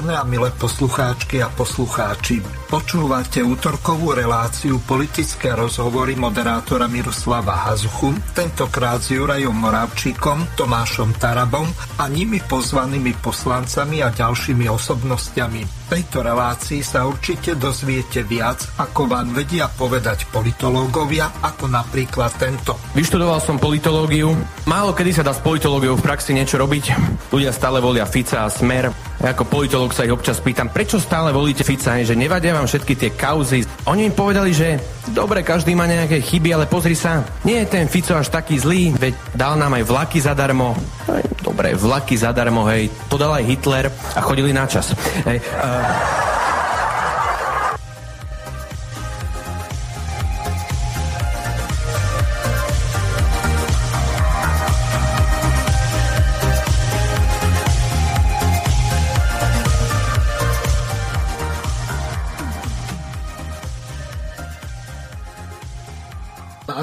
Vážené a milé poslucháčky a poslucháči, počúvate útorkovú reláciu Politické rozhovory moderátora Miroslava Hazuchu, tentokrát s Jurajom Moravčíkom, Tomášom Tarabom a nimi pozvanými poslancami a ďalšími osobnostiami. V tejto relácii sa určite dozviete viac, ako vám vedia povedať politológovia, ako napríklad tento. Vyštudoval som politológiu. Málo kedy sa dá s politológiou v praxi niečo robiť. Ľudia stále volia Fica a Smer. Ako politológ sa ich občas pýtam, prečo stále volíte Fica, že nevadia vám všetky tie kauzy. Oni im povedali, že dobre, každý má nejaké chyby, ale pozri sa, nie je ten Fico až taký zlý, veď dal nám aj vlaky zadarmo. Dobre, vlaky zadarmo, hej, to dal aj Hitler a chodili na čas. Hej,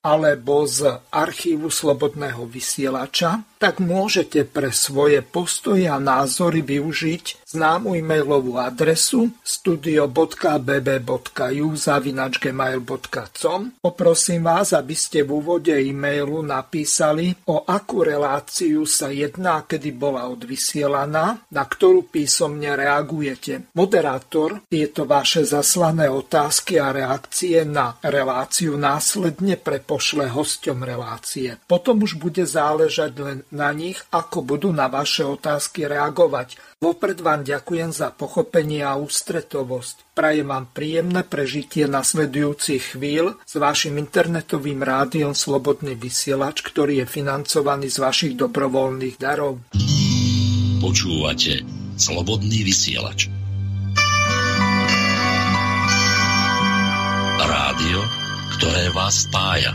alebo z archívu Slobodného vysielača, tak môžete pre svoje postoje a názory využiť známu e-mailovú adresu studio.bb.ju@gmail.com. Poprosím vás, aby ste v úvode e-mailu napísali, o akú reláciu sa jedná, kedy bola odvysielaná, na ktorú písomne reagujete. Moderátor tieto vaše zaslanie otázky a reakcie na reláciu následne prepošle hosťom relácie. Potom už bude záležať len na nich, ako budú na vaše otázky reagovať. Vopred vám ďakujem za pochopenie a ústretovosť. Prajem vám príjemné prežitie nasledujúcich chvíľ s vašim internetovým rádiom Slobodný vysielač, ktorý je financovaný z vašich dobrovoľných darov. Počúvate Slobodný vysielač. Rádio, ktoré vás spája.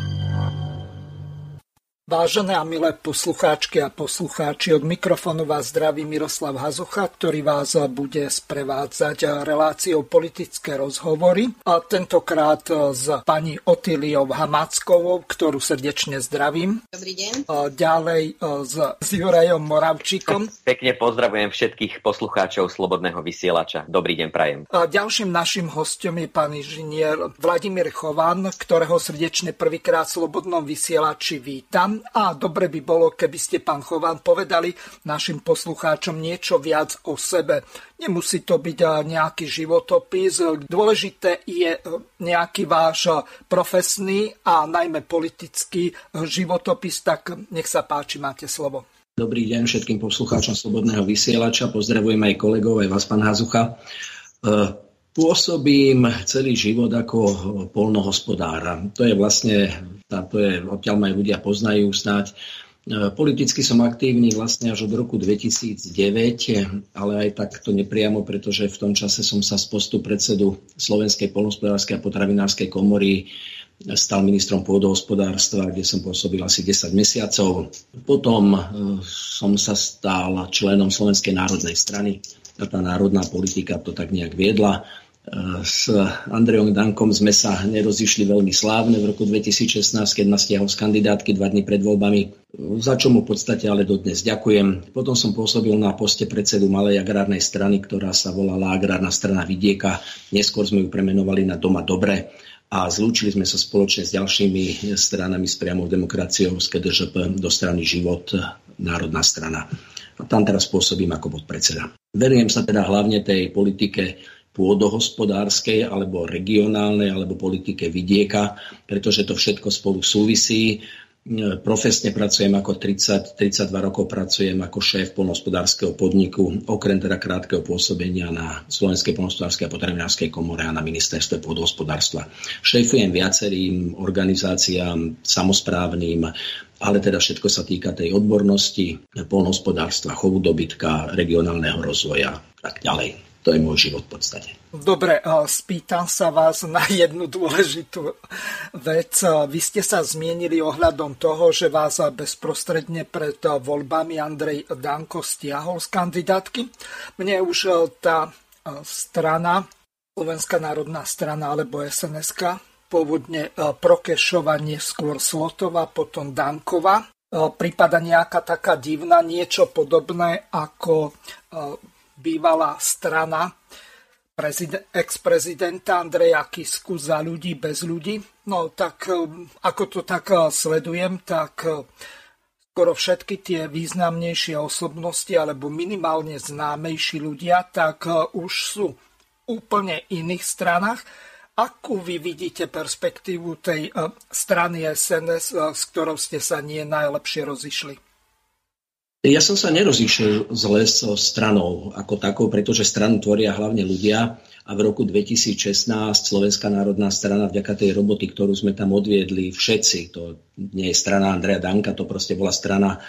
Vážené a milé poslucháčky a poslucháči, od mikrofónu vás zdraví Miroslav Hazucha, ktorý vás bude sprevádzať reláciou Politické rozhovory. A tentokrát s pani Otíliou Hamáčkovou, ktorú srdečne zdravím. Dobrý deň. A ďalej s Jurajom Moravčíkom. Pekne pozdravujem všetkých poslucháčov Slobodného vysielača. Dobrý deň prajem. A ďalším našim hostom je pán inžinier Vladimír Chovan, ktorého srdečne prvýkrát v Slobodnom vysielači vítam. A dobre by bolo, keby ste, pán Chovan, povedali našim poslucháčom niečo viac o sebe. Nemusí to byť nejaký životopis, dôležité je nejaký váš profesný a najmä politický životopis, tak nech sa páči, máte slovo. Dobrý deň všetkým poslucháčom Slobodného vysielača, pozdravujem aj kolegov, aj vás, pán Hazucha. Pôsobím celý život ako poľnohospodára. To je vlastne, odtiaľ ma ľudia poznajú snáď. Politicky som aktívny vlastne až od roku 2009, ale aj takto nepriamo, pretože v tom čase som sa z postu predsedu Slovenskej polnohospodárskej a potravinárskej komory stal ministrom pôdohospodárstva, kde som pôsobil asi 10 mesiacov. Potom som sa stal členom Slovenskej národnej strany. Tá národná politika to tak nejak viedla. S Andrejom Dankom sme sa nerozišli veľmi slávne v roku 2016, keď ma stiahol z kandidátky 2 dni pred voľbami, za čo mu v podstate ale dodnes ďakujem. Potom som pôsobil na poste predsedu malej agrárnej strany, ktorá sa volala Agrárna strana Vidieka. Neskôr sme ju premenovali na Doma dobré a zlúčili sme sa spoločne s ďalšími stranami s priamou demokraciou z KDŽP do strany Život národná strana. A tam teraz pôsobím ako podpredseda. Venujem sa teda hlavne tej politike pôdohospodárskej alebo regionálnej alebo politike vidieka, pretože to všetko spolu súvisí. Profesne pracujem ako 32 rokov pracujem ako šéf poľnohospodárskeho podniku, okrem teda krátkeho pôsobenia na Slovenskej poľnohospodárskej a potravinárskej komore a na ministerstve pôdohospodárstva. Šéfujem viacerým organizáciám, samosprávnym, ale teda všetko sa týka tej odbornosti, poľnohospodárstva, chovu dobytka, regionálneho rozvoja a tak ďalej. To je môj život v podstate. Dobre, spýtam sa vás na jednu dôležitú vec. Vy ste sa zmienili ohľadom toho, že vás bezprostredne pred voľbami Andrej Danko stiahol z kandidátky. Mne už tá strana, Slovenská národná strana alebo SNSK, pôvodne Prokešovanie, skôr Slotova, potom Dankova, prípada nejaká taká divná, niečo podobné ako bývalá strana ex-prezidenta Andreja Kisku Za ľudí, bez ľudí. No tak, ako to tak sledujem, tak skoro všetky tie významnejšie osobnosti alebo minimálne známejší ľudia, tak už sú úplne iných stranách. Akú vy vidíte perspektívu tej strany SNS, s ktorou ste sa nie najlepšie rozišli? Ja som sa nerozišiel zle so stranou ako takou, pretože stranu tvoria hlavne ľudia a v roku 2016 Slovenská národná strana vďaka tej roboty, ktorú sme tam odviedli všetci, to nie je strana Andreja Danka, to proste bola strana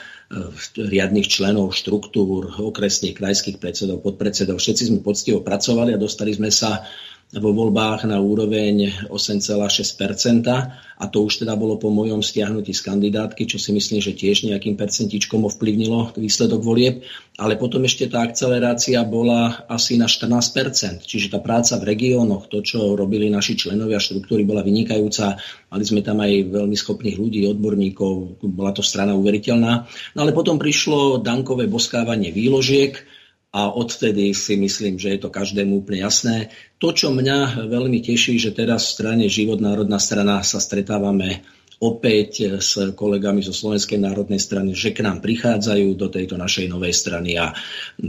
riadnych členov, štruktúr, okresných, krajských predsedov, podpredsedov, všetci sme poctivo pracovali a dostali sme sa vo voľbách na úroveň 8,6%, a to už teda bolo po mojom stiahnutí z kandidátky, čo si myslím, že tiež nejakým percentičkom ovplyvnilo výsledok volieb, ale potom ešte tá akcelerácia bola asi na 14%, čiže tá práca v regiónoch, to, čo robili naši členovia štruktúry, bola vynikajúca, mali sme tam aj veľmi schopných ľudí, odborníkov, bola to strana uveriteľná, no ale potom prišlo Dankové boskávanie výložiek, a odtedy si myslím, že je to každému úplne jasné. To, čo mňa veľmi teší, že teraz v strane Život národná strana sa stretávame opäť s kolegami zo Slovenskej národnej strany, že k nám prichádzajú do tejto našej novej strany a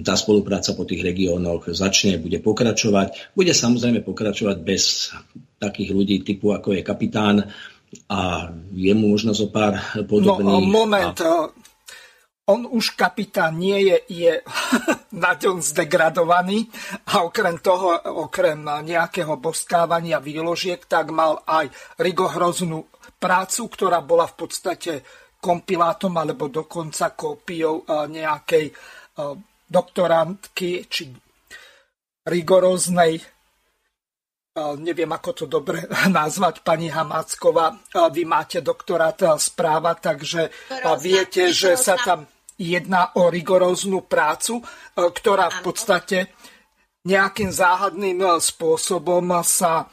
tá spolupráca po tých regiónoch začne, bude pokračovať. Bude samozrejme pokračovať bez takých ľudí typu, ako je kapitán a je mu možno zo pár podobných. No, moment. On už kapitán nie je, je na ňom zdegradovaný a okrem toho, okrem nejakého boskávania výložiek, tak mal aj rigohroznú prácu, ktorá bola v podstate kompilátom alebo dokonca kópiou nejakej doktorantky či rigoróznej, neviem ako to dobre nazvať, pani Hamáčková. Vy máte doktorát z práva, takže viete, že sa tam jedná o rigoróznu prácu, ktorá v podstate nejakým záhadným spôsobom sa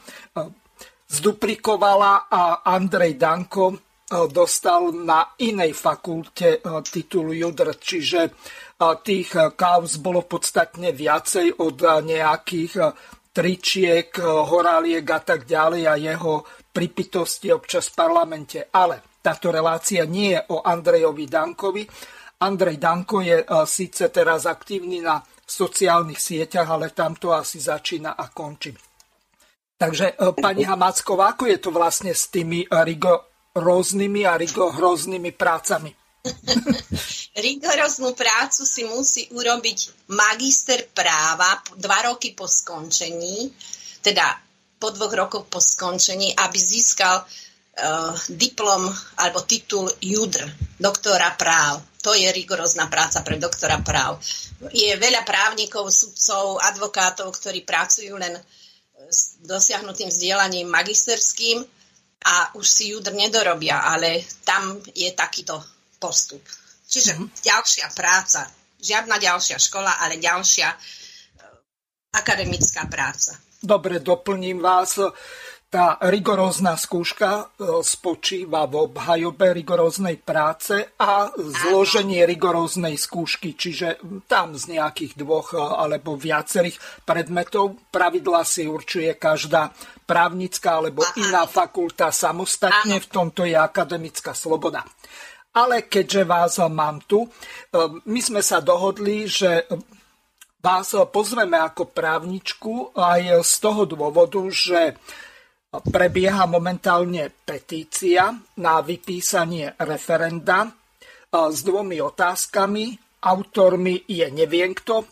zduplikovala a Andrej Danko dostal na inej fakulte titul JUDr, čiže tých kauz bolo podstatne viacej od nejakých tričiek, horáliek a tak ďalej a jeho pripitosti občas v parlamente. Ale táto relácia nie je o Andrejovi Dankovi, Andrej Danko je síce teraz aktívny na sociálnych sieťach, ale tam to asi začína a končí. Takže pani Hamáčková, ako je to vlastne s tými rigoróznymi a rigohroznými prácami? Rigoróznu prácu si musí urobiť magister práva 2 roky po skončení, teda po 2 rokoch po skončení, aby získal diplom alebo titul JUDr, doktora práv. To je rigorózna práca pre doktora práv. Je veľa právnikov, sudcov, advokátov, ktorí pracujú len s dosiahnutým vzdelaním magisterským a už si JUDr nedorobia, ale tam je takýto postup. Čiže ďalšia práca, žiadna ďalšia škola, ale ďalšia akademická práca. Dobre, doplním vás. Tá rigorózna skúška spočíva v obhajobe rigoróznej práce a zloženie rigoróznej skúšky, čiže tam z nejakých 2 alebo viacerých predmetov pravidlá si určuje každá právnická alebo iná fakulta samostatne, v tomto je akademická sloboda. Ale keďže vás mám tu, my sme sa dohodli, že vás pozveme ako právničku aj z toho dôvodu, že prebieha momentálne petícia na vypísanie referenda s 2 otázkami. Autormi je neviem kto.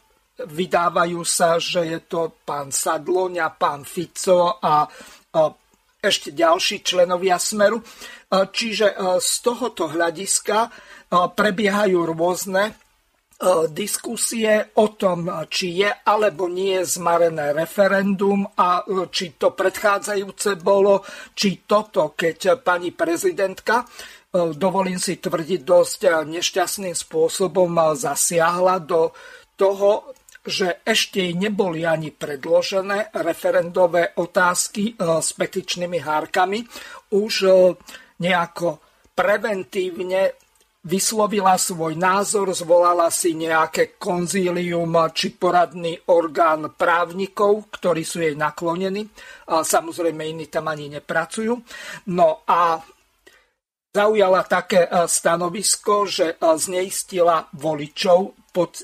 Vydávajú sa, že je to pán Sadloň a pán Fico a ešte ďalší členovia Smeru. Čiže z tohoto hľadiska prebiehajú rôzne diskusie o tom, či je alebo nie je zmarené referendum a či to predchádzajúce bolo, či toto, keď pani prezidentka, dovolím si tvrdiť, dosť nešťastným spôsobom zasiahla do toho, že ešte neboli ani predložené referendové otázky s petičnými hárkami, už nejako preventívne vyslovila svoj názor, zvolala si nejaké konzílium či poradný orgán právnikov, ktorí sú jej naklonení. Samozrejme, iní tam ani nepracujú. No a zaujala také stanovisko, že zneistila voličov pod...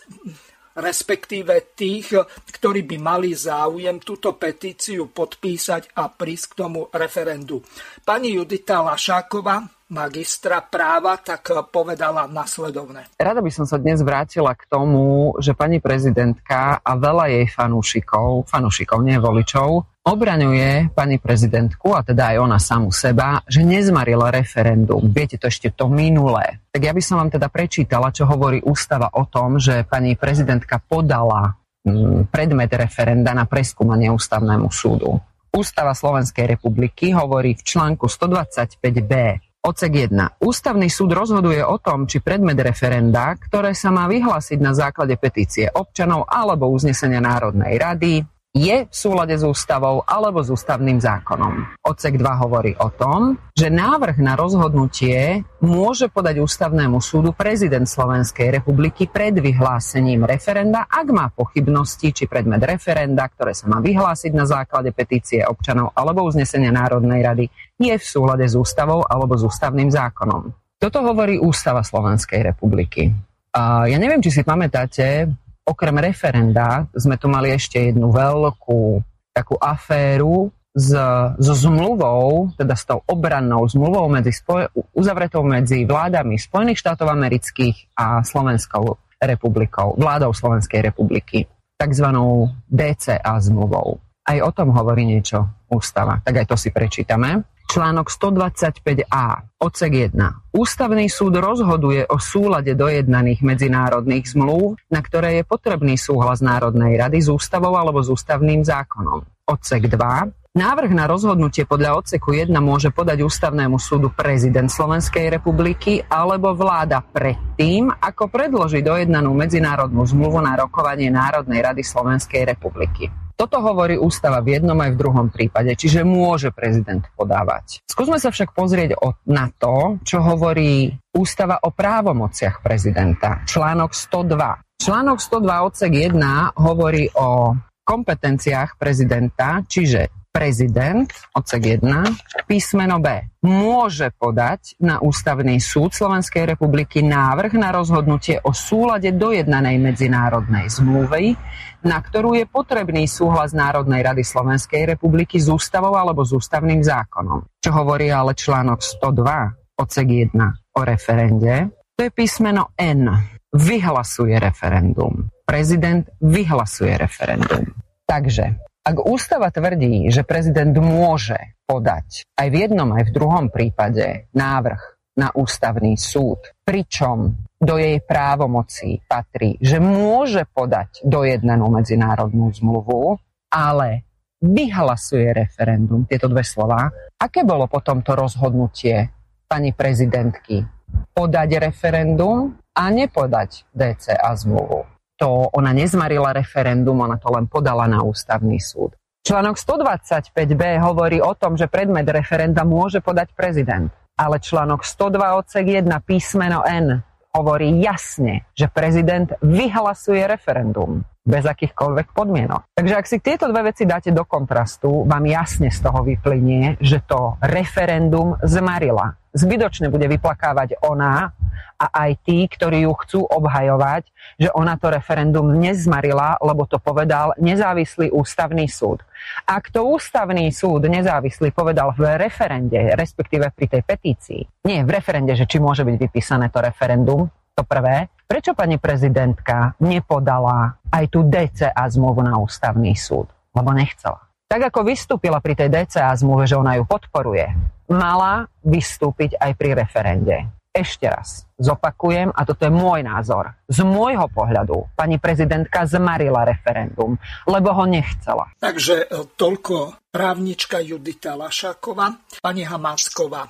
respektíve tých, ktorí by mali záujem túto petíciu podpísať a prísť k tomu referendu. Pani Judita Laššáková, magistra práva, tak povedala nasledovne. Rada by som sa dnes vrátila k tomu, že pani prezidentka a veľa jej fanúšikov, nie voličov, obraňuje pani prezidentku, a teda aj ona samu seba, že nezmarila referendum. Viete, to ešte to minulé. Tak ja by som vám teda prečítala, čo hovorí ústava o tom, že pani prezidentka podala predmet referenda na preskúmanie Ústavnému súdu. Ústava Slovenskej republiky hovorí v článku 125b, odsek 1. Ústavný súd rozhoduje o tom, či predmet referenda, ktoré sa má vyhlásiť na základe petície občanov alebo uznesenia Národnej rady, je v súlade s ústavou alebo s ústavným zákonom. Odsek 2 hovorí o tom, že návrh na rozhodnutie môže podať Ústavnému súdu prezident Slovenskej republiky pred vyhlásením referenda, ak má pochybnosti, či predmet referenda, ktoré sa má vyhlásiť na základe petície občanov alebo uznesenia Národnej rady, je v súlade s ústavou alebo s ústavným zákonom. Toto hovorí Ústava Slovenskej republiky. Ja neviem, či si pamätáte... Okrem referenda sme tu mali ešte jednu veľkú takú aféru so zmluvou, teda s tou obrannou zmluvou uzavretou medzi vládami Spojených štátov amerických a Slovenskou republikou, vládou Slovenskej republiky, takzvanou DCA zmluvou. Aj o tom hovorí niečo ústava, tak aj to si prečítame. Článok 125a, odsek 1. Ústavný súd rozhoduje o súlade dojednaných medzinárodných zmlúv, na ktoré je potrebný súhlas Národnej rady s ústavou alebo s ústavným zákonom. Odsek 2. Návrh na rozhodnutie podľa odseku 1 môže podať Ústavnému súdu prezident Slovenskej republiky alebo vláda predtým, ako predloží dojednanú medzinárodnú zmluvu na rokovanie Národnej rady Slovenskej republiky. Toto hovorí ústava v jednom aj v druhom prípade, čiže môže prezident podávať. Skúsme sa však pozrieť na to, čo hovorí ústava o právomociach prezidenta. Článok 102. Článok 102 odsek 1 hovorí o kompetenciách prezidenta, čiže prezident, odsek 1, písmeno B, môže podať na Ústavný súd Slovenskej republiky návrh na rozhodnutie o súlade dojednanej medzinárodnej zmluvy, na ktorú je potrebný súhlas Národnej rady Slovenskej republiky s ústavou alebo s ústavným zákonom. Čo hovorí ale článok 102, odsek 1 o referende, to je písmeno N. Vyhlasuje referendum. Prezident vyhlasuje referendum. Takže, ak ústava tvrdí, že prezident môže podať aj v jednom, aj v druhom prípade návrh na Ústavný súd, pričom do jej právomocí patrí, že môže podať dojednanú medzinárodnú zmluvu, ale vyhlasuje referendum, tieto dve slová. Aké bolo potom to rozhodnutie pani prezidentky podať referendum a nepodať DCA zmluvu? To ona nezmarila referendum, ona to len podala na Ústavný súd. Článok 125b hovorí o tom, že predmet referenda môže podať prezident. Ale článok 102 odsek 1 písmeno N hovorí jasne, že prezident vyhlasuje referendum bez akýchkoľvek podmienok. Takže ak si tieto dve veci dáte do kontrastu, vám jasne z toho vyplynie, že to referendum zmarila. Zbytočne bude vyplakávať ona a aj tí, ktorí ju chcú obhajovať, že ona to referendum nezmarila, lebo to povedal nezávislý Ústavný súd. Ak to Ústavný súd nezávislý povedal v referende, respektíve pri tej petícii, nie v referende, že či môže byť vypísané to referendum, to prvé, prečo pani prezidentka nepodala aj tú DCA zmluvu na Ústavný súd? Lebo nechcela. Tak ako vystúpila pri tej DCA zmluve, že ona ju podporuje, mala vystúpiť aj pri referende. Ešte raz, Zopakujem, a toto je môj názor. Z môjho pohľadu pani prezidentka zmarila referendum, lebo ho nechcela. Takže toľko právnička Judita Laššáková. Pani Hamáčková,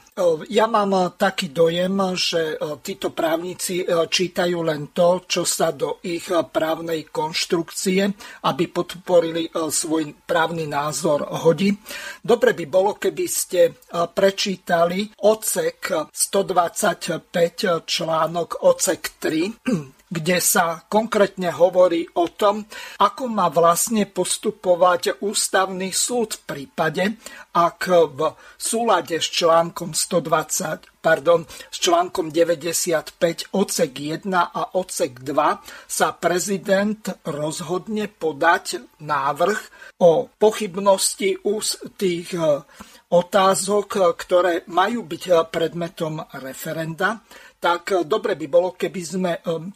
ja mám taký dojem, že títo právnici čítajú len to, čo sa do ich právnej konštrukcie, aby podporili svoj právny názor, hodí. Dobre by bolo, keby ste prečítali odsek 125 článok odsek 3, kde sa konkrétne hovorí o tom, ako má vlastne postupovať ústavný súd v prípade, ak v súlade s článkom 95 odsek 1 a odsek 2 sa prezident rozhodne podať návrh o pochybnosti tých otázok, ktoré majú byť predmetom referenda, tak dobre by bolo, keby sme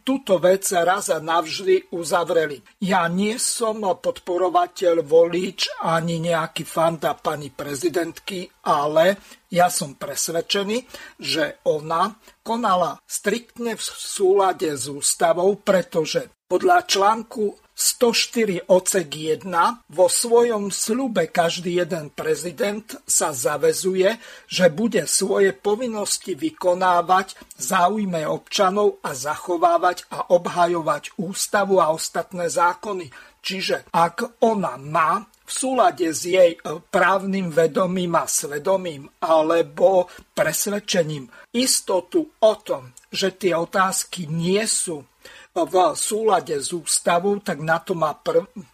túto vec raz a navždy uzavreli. Ja nie som podporovateľ, volič ani nejaký fanda pani prezidentky, ale ja som presvedčený, že ona konala striktne v súlade s ústavou, pretože podľa článku 104 odsek 1 vo svojom sľube každý jeden prezident sa zavezuje, že bude svoje povinnosti vykonávať záujme občanov a zachovávať a obhajovať ústavu a ostatné zákony. Čiže ak ona má v súlade s jej právnym vedomím a svedomím alebo presvedčením istotu o tom, že tie otázky nie sú v súlade s ústavou, tak na to má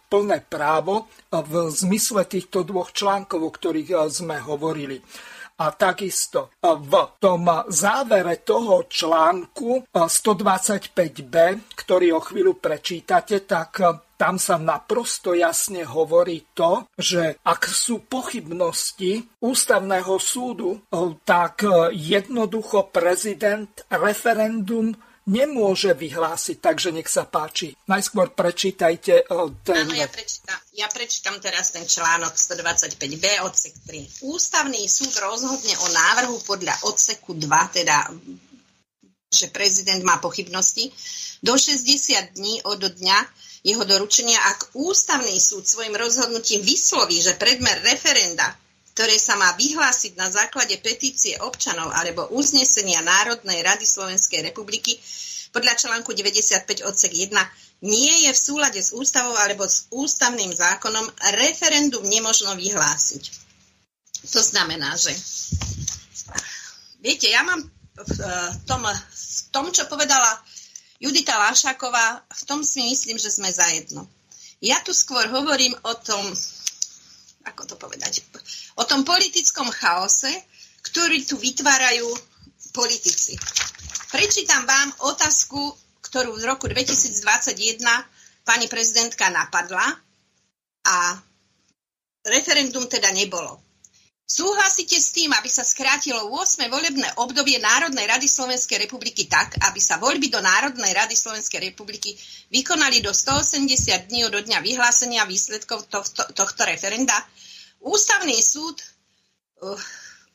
plné právo v zmysle týchto dvoch článkov, o ktorých sme hovorili. A takisto v tom závere toho článku 125b, ktorý o chvíľu prečítate, tak tam sa naprosto jasne hovorí to, že ak sú pochybnosti ústavného súdu, tak jednoducho prezident referendum nemôže vyhlásiť. Takže nech sa páči. Najskôr prečítajte ten... Áno, ja prečítam teraz ten článok 125b odsek 3. Ústavný súd rozhodne o návrhu podľa odseku 2, teda že prezident má pochybnosti, do 60 dní od dňa jeho doručenia, ak ústavný súd svojim rozhodnutím vysloví, že predmer referenda, ktoré sa má vyhlásiť na základe petície občanov alebo uznesenia Národnej rady Slovenskej republiky podľa článku 95 odsek 1 nie je v súlade s ústavou alebo s ústavným zákonom, referendum nemožno vyhlásiť. To znamená, že... Viete, ja mám v tom, čo povedala Judita Laššáková, v tom si myslím, že sme zajedno. Ja tu skôr hovorím o tom, ako to povedať, o tom politickom chaose, ktorý tu vytvárajú politici. Prečítam vám otázku, ktorú v roku 2021 pani prezidentka napadla a referendum teda nebolo. Súhlasíte s tým, aby sa skrátilo 8. volebné obdobie Národnej rady Slovenskej republiky tak, aby sa voľby do Národnej rady Slovenskej republiky vykonali do 180 dní od dňa vyhlásenia výsledkov tohto referenda? Ústavný súd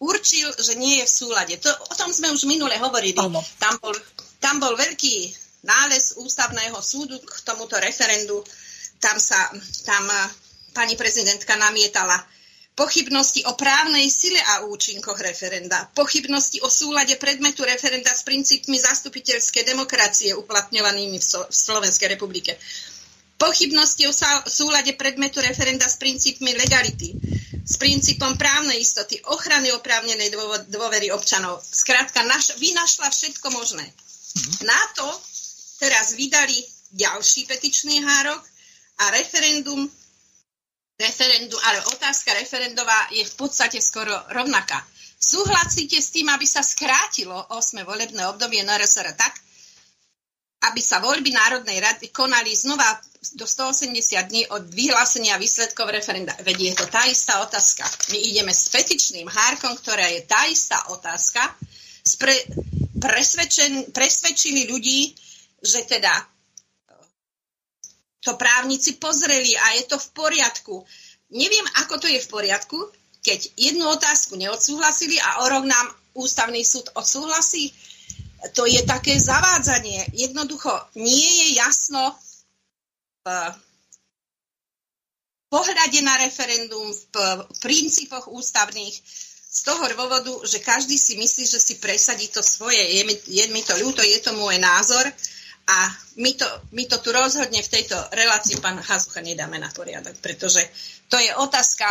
určil, že nie je v súlade. O tom sme už minule hovorili. Tam bol veľký nález Ústavného súdu k tomuto referendu. Tam pani prezidentka namietala pochybnosti o právnej sile a účinkoch referenda, pochybnosti o súlade predmetu referenda s princípmi zastupiteľskej demokracie uplatňovanými v Slovenskej republike, pochybnosti o súlade predmetu referenda s princípmi legality, s princípom právnej istoty, ochrany oprávnenej dôvery občanov. Skrátka, vynašla všetko možné. Na to teraz vydali ďalší petičný hárok a referendum, ale otázka referendová je v podstate skoro rovnaká. Súhlasíte s tým, aby sa skrátilo 8. volebné obdobie NRSR tak, aby sa voľby Národnej rady konali znova do 180 dní od vyhlásenia výsledkov referenda? Veď je to tá istá otázka. My ideme s petičným hárkom, ktorá je tá istá otázka. Presvedčili ľudí, že teda to právnici pozreli a je to v poriadku. Neviem, ako to je v poriadku, keď jednu otázku neodsúhlasili a o rok nám ústavný súd odsúhlasí to je také zavádzanie. Jednoducho nie je jasno v pohľade na referendum, v princípoch ústavných, z toho dôvodu, že každý si myslí, že si presadí to svoje. Je mi to ľúto, je to môj názor a my to tu rozhodne v tejto relácii, pán Hazucha, nedáme na poriadok, pretože to je otázka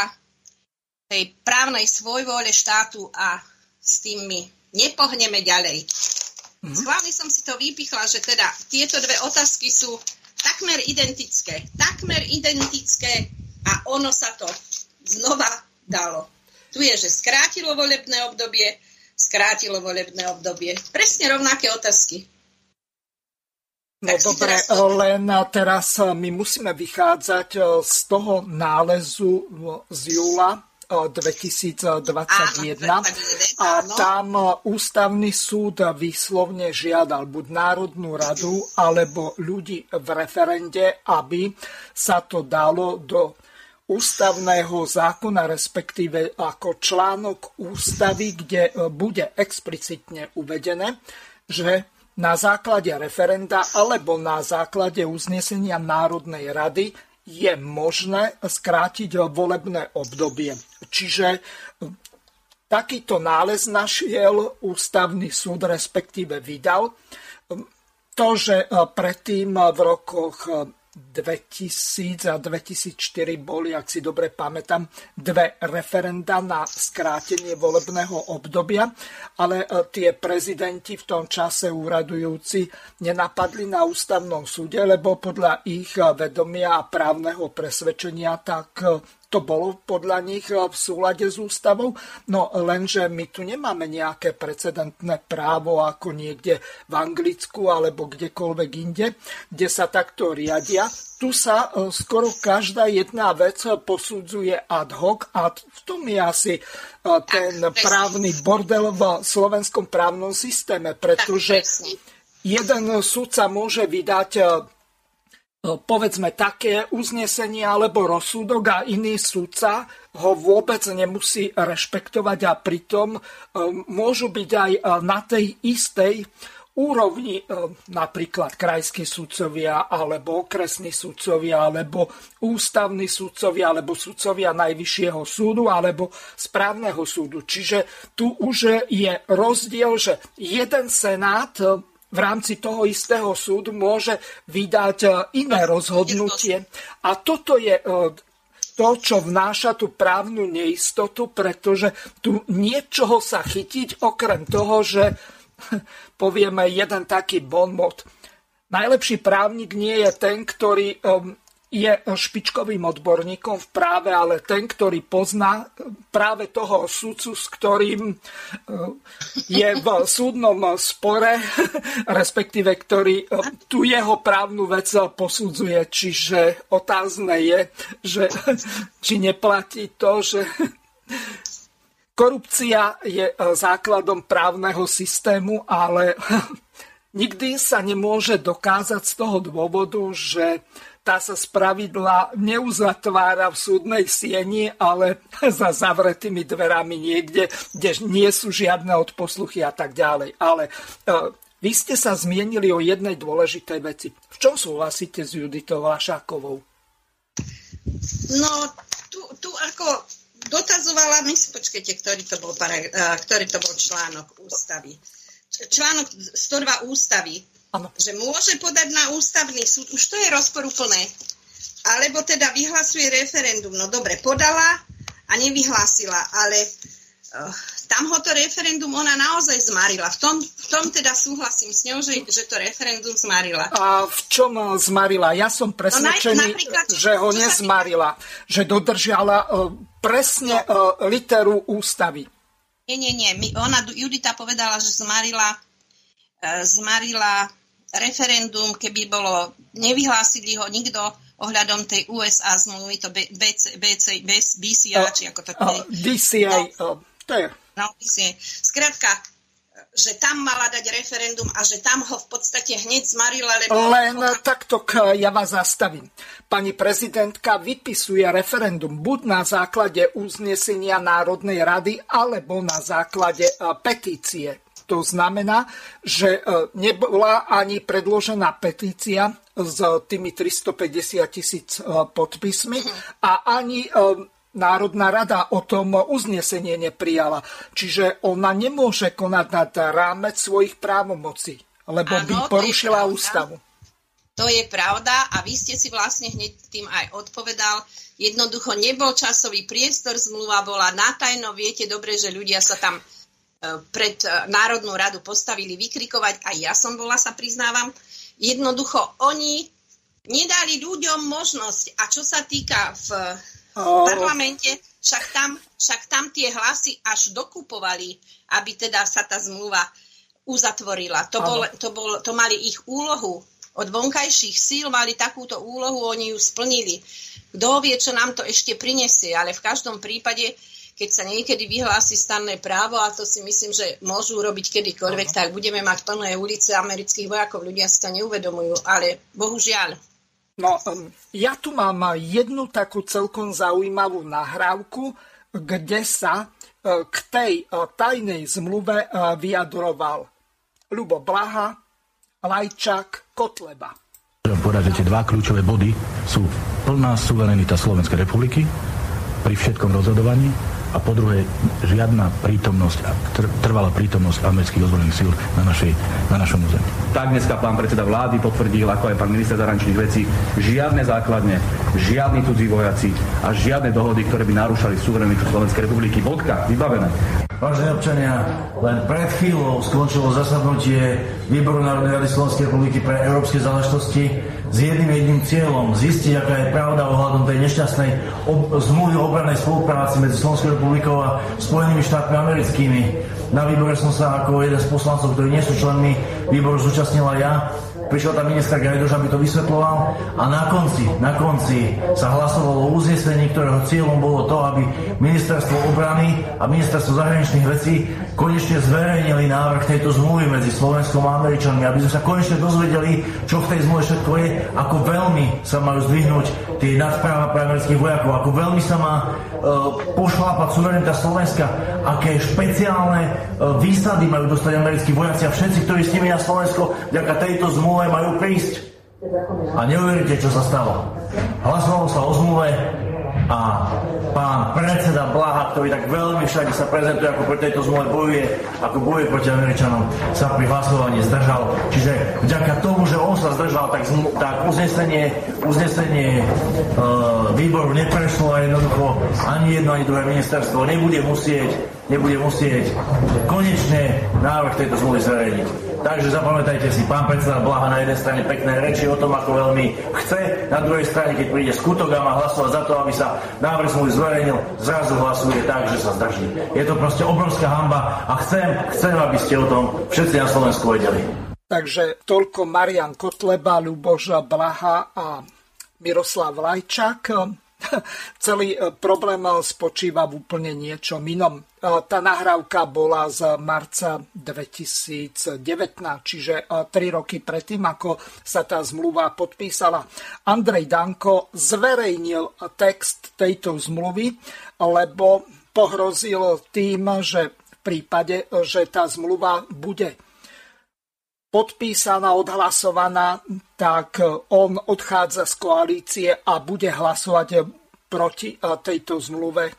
tej právnej svojvôle štátu a s tým my nepohneme ďalej. Schválne som si to vypichla, že teda tieto dve otázky sú takmer identické a ono sa to znova dalo. Tu je, že skrátilo volebné obdobie. Presne rovnaké otázky. No dobre, len teraz my musíme vychádzať z toho nálezu z júla 2021 a tam Ústavný súd výslovne žiadal buď Národnú radu alebo ľudí v referende, aby sa to dalo do ústavného zákona, respektíve ako článok ústavy, kde bude explicitne uvedené, že na základe referenda alebo na základe uznesenia Národnej rady je možné skrátiť volebné obdobie. Čiže takýto nález našiel Ústavný súd, respektíve vydal. To, že predtým v rokoch 2000 a 2004 boli, ak si dobre pamätám, dve referenda na skrátenie volebného obdobia, ale tie prezidenti v tom čase úradujúci nenapadli na Ústavnom súde, lebo podľa ich vedomia a právneho presvedčenia tak to bolo podľa nich v súlade s ústavou. No lenže my tu nemáme nejaké precedentné právo ako niekde v Anglicku alebo kdekoľvek inde, kde sa takto riadia. Tu sa skoro každá jedna vec posudzuje ad hoc a v tom je asi ten právny bordel v slovenskom právnom systéme, pretože jeden sudca môže vydať povedzme také uznesenie alebo rozsudok a iný sudca ho vôbec nemusí rešpektovať a pritom môžu byť aj na tej istej úrovni napríklad krajskí sudcovia alebo okresní sudcovia alebo ústavní sudcovia alebo sudcovia Najvyššieho súdu alebo správneho súdu. Čiže tu už je rozdiel, že jeden senát v rámci toho istého súdu môže vydať iné rozhodnutie. A toto je to, čo vnáša tú právnu neistotu, pretože tu niečoho sa chytiť, okrem toho, že povieme jeden taký bonmot. Najlepší právnik nie je ten, ktorý je špičkovým odborníkom v práve, ale ten, ktorý pozná práve toho sudcu, s ktorým je v súdnom spore, respektíve ktorý tú jeho právnu vec posudzuje. Čiže otázne je, že či neplatí to, že korupcia je základom právneho systému, ale nikdy sa nemôže dokázať z toho dôvodu, že tá sa spravidla neuzatvára v súdnej sieni, ale za zavretými dverami niekde, kde nie sú žiadne odposluchy a tak ďalej. Ale vy ste sa zmienili o jednej dôležitej veci. V čom súhlasíte s Juditou Laššákovou? No, tu ako dotazovala mi, počkajte, ktorý to bol článok ústavy. Článok 102 ústavy. Ano. Že môže podať na ústavný súd, už to je rozporuplné, alebo teda vyhlasuje referendum. No dobre, podala a nevyhlasila, ale tam ho to referendum ona naozaj zmarila. V tom teda súhlasím s ňou, že to referendum zmarila. A v čom zmarila? Ja som presvedčený, že ho nezmarila, že dodržiala presne literu ústavy. Nie. Judita povedala, že zmarila referendum, keby bolo, nevyhlásili ho nikto ohľadom tej USA zmluvy, to BCA, či ako to je. DCA, to je. No, skrátka, že tam mala dať referendum a že tam ho v podstate hneď zmarila. Len takto ja vás zastavím. Pani prezidentka vypisuje referendum buď na základe uznesenia Národnej rady, alebo na základe petície. To znamená, že nebola ani predložená petícia s tými 350 000 podpismi a ani Národná rada o tom uznesenie neprijala. Čiže ona nemôže konať nad rámec svojich právomocí, lebo by porušila ústavu. To je pravda a vy ste si vlastne hneď tým aj odpovedal. Jednoducho nebol časový priestor, zmluva bola natajno. Viete dobre, že ľudia sa tam pred Národnú radu postavili vykrikovať. Aj ja som bola, sa priznávam. Jednoducho oni nedali ľuďom možnosť. A čo sa týka v parlamente, však tam tie hlasy až dokupovali, aby teda sa tá zmluva uzatvorila. To mali ich úlohu. Od vonkajších síl mali takúto úlohu, oni ju splnili. Kto vie, čo nám to ešte prinesie, ale v každom prípade, keď sa niekedy vyhlási stanné právo, a to si myslím, že môžu robiť kedykoľvek, tak budeme mať plné ulice amerických vojakov. Ľudia si to neuvedomujú, ale bohužiaľ. No, ja tu mám jednu takú celkom zaujímavú nahrávku, kde sa k tej tajnej zmluve vyjadroval Ľubo Blaha, Lajčák, Kotleba. Môžem povedať, že tie dva kľúčové body sú plná suverenita Slovenskej republiky pri všetkom rozhodovaní a po druhé žiadna prítomnosť a trvalá prítomnosť amerických ozbrojených síl na našom území. Tak dneska pán predseda vlády potvrdil, ako aj pán minister zahraničných vecí, žiadne základne, žiadni cudzí vojaci a žiadne dohody, ktoré by narúšali suverenitu Slovenskej republiky. Bodka, vybavené. Vážení občania, len pred chvíľou skončilo zasadnutie Výboru Národnej rady Slovenskej republiky pre európske záležitosti s jedným cieľom zistiť, aká je pravda ohľadom tej nešťastnej zmluvy o obrannej spolupráci medzi Slovenskou republikou a Spojenými štátmi americkými. Na výbore som sa ako jeden z poslancov, ktorí nie sú členmi výboru, zúčastnila ja. Prišiel tam minister Gajdoš, aby to vysvetloval a na konci sa hlasovalo o uznesení, ktorého cieľom bolo to, aby ministerstvo obrany a ministerstvo zahraničných vecí konečne zverejnili návrh tejto zmluvy medzi Slovenskom a Američanmi, aby sme sa konečne dozvedeli, čo v tej zmluve všetko je, ako veľmi sa majú zdvihnúť tie nadpráva amerických vojakov, ako veľmi sa má pošlápať suverenita Slovenska, aké špeciálne výsady majú dostať americkí vojaci a všetci, ktorí s nimi na Slovensko vďaka tejto zmluve majú prísť. A neuveríte, čo sa stalo. Hlasovalo sa o zmluve a pán predseda Blaha, ktorý tak veľmi všade sa prezentuje, ako pri tejto zmluve bojuje, ako bojuje proti Američanom, sa pri hlasovaní zdržal. Čiže vďaka tomu, že on sa zdržal, tak uznesenie výboru neprešlo a jednoducho ani jedno, ani druhé ministerstvo nebude musieť konečne návrh tejto zmluvy zverejniť. Takže zapamätajte si, pán predseda Blaha na jednej strane pekné reči o tom, ako veľmi chce, na druhej strane, keď príde skutok a má hlasovať za to, aby sa návrh zmluvy zverejnil, zrazu hlasuje tak, že sa zdrží. Je to proste obrovská hanba a chcem, aby ste o tom všetci na Slovensku vedeli. Takže toľko Marian Kotleba, Ľuboš Blaha a Miroslav Lajčák. Celý problém spočíva v úplne niečom inom. Tá nahrávka bola z marca 2019, čiže 3 roky predtým, ako sa tá zmluva podpísala. Andrej Danko zverejnil text tejto zmluvy, lebo pohrozil tým, že v prípade, že tá zmluva bude podpísaná, odhlasovaná, tak on odchádza z koalície a bude hlasovať proti tejto zmluve.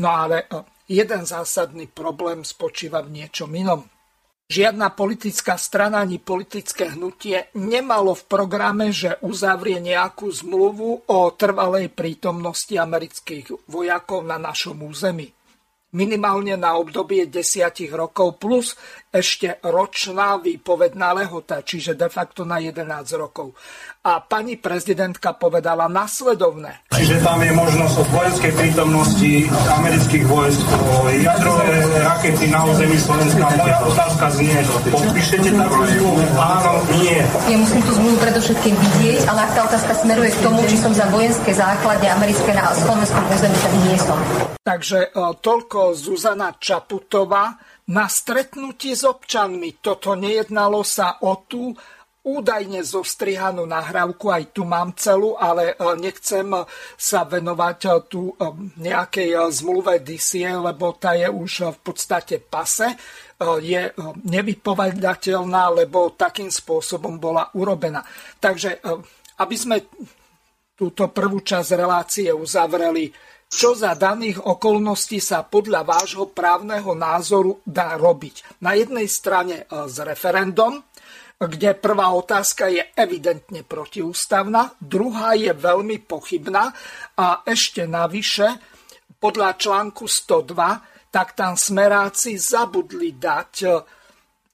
No ale jeden zásadný problém spočíva v niečom inom. Žiadna politická strana ani politické hnutie nemalo v programe, že uzavrie nejakú zmluvu o trvalej prítomnosti amerických vojakov na našom území. Minimálne na obdobie 10 rokov plus ešte ročná výpovedná lehota, čiže de facto na 11 rokov. A pani prezidentka povedala nasledovné. Čiže tam je možnosť od vojenskej prítomnosti amerických vojsk, jadrové rakety na území Slovenska. Moja otázka znie, podpíšete takú zmluvu? Áno, nie. Ja musím tú zmluvu predovšetkým vidieť, ale ak tá otázka smeruje k tomu, či som za vojenské základne americké na slovenskom území, tak nie som. Takže toľko Zuzana Čaputová na stretnutí s občanmi. Toto nejednalo sa o tú údajne zostrihanú nahrávku, aj tu mám celú, ale nechcem sa venovať tu nejakej zmluve Disie, lebo tá je už v podstate pase. Je nevypovedateľná, lebo takým spôsobom bola urobená. Takže aby sme túto prvú časť relácie uzavreli, čo za daných okolností sa podľa vášho právneho názoru dá robiť? Na jednej strane s referendum, kde prvá otázka je evidentne protiústavná, druhá je veľmi pochybná a ešte navyše, podľa článku 102, tak tam smeráci zabudli dať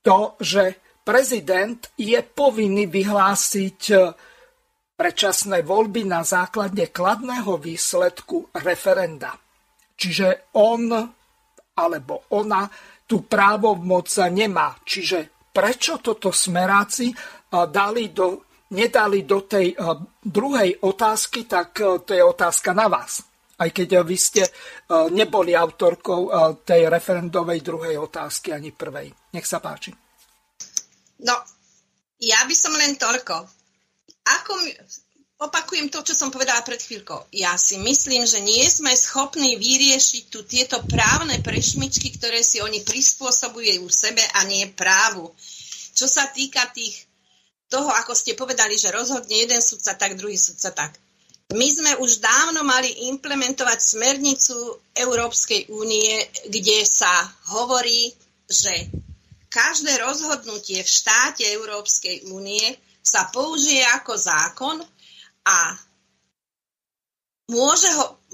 to, že prezident je povinný vyhlásiť predčasné voľby na základe kladného výsledku referenda. Čiže on alebo ona tú právomoc nemá, čiže prečo toto smeráci nedali do tej druhej otázky, tak to je otázka na vás. Aj keď vy ste neboli autorkou tej referendovej druhej otázky, ani prvej. Nech sa páči. No, ja by som len toľko. Opakujem to, čo som povedala pred chvíľkou. Ja si myslím, že nie sme schopní vyriešiť tu tieto právne prešmičky, ktoré si oni prispôsobujú sebe a nie právu. Čo sa týka toho, ako ste povedali, že rozhodne jeden sudca tak, druhý sudca tak. My sme už dávno mali implementovať smernicu Európskej únie, kde sa hovorí, že každé rozhodnutie v štáte Európskej únie sa použije ako zákon a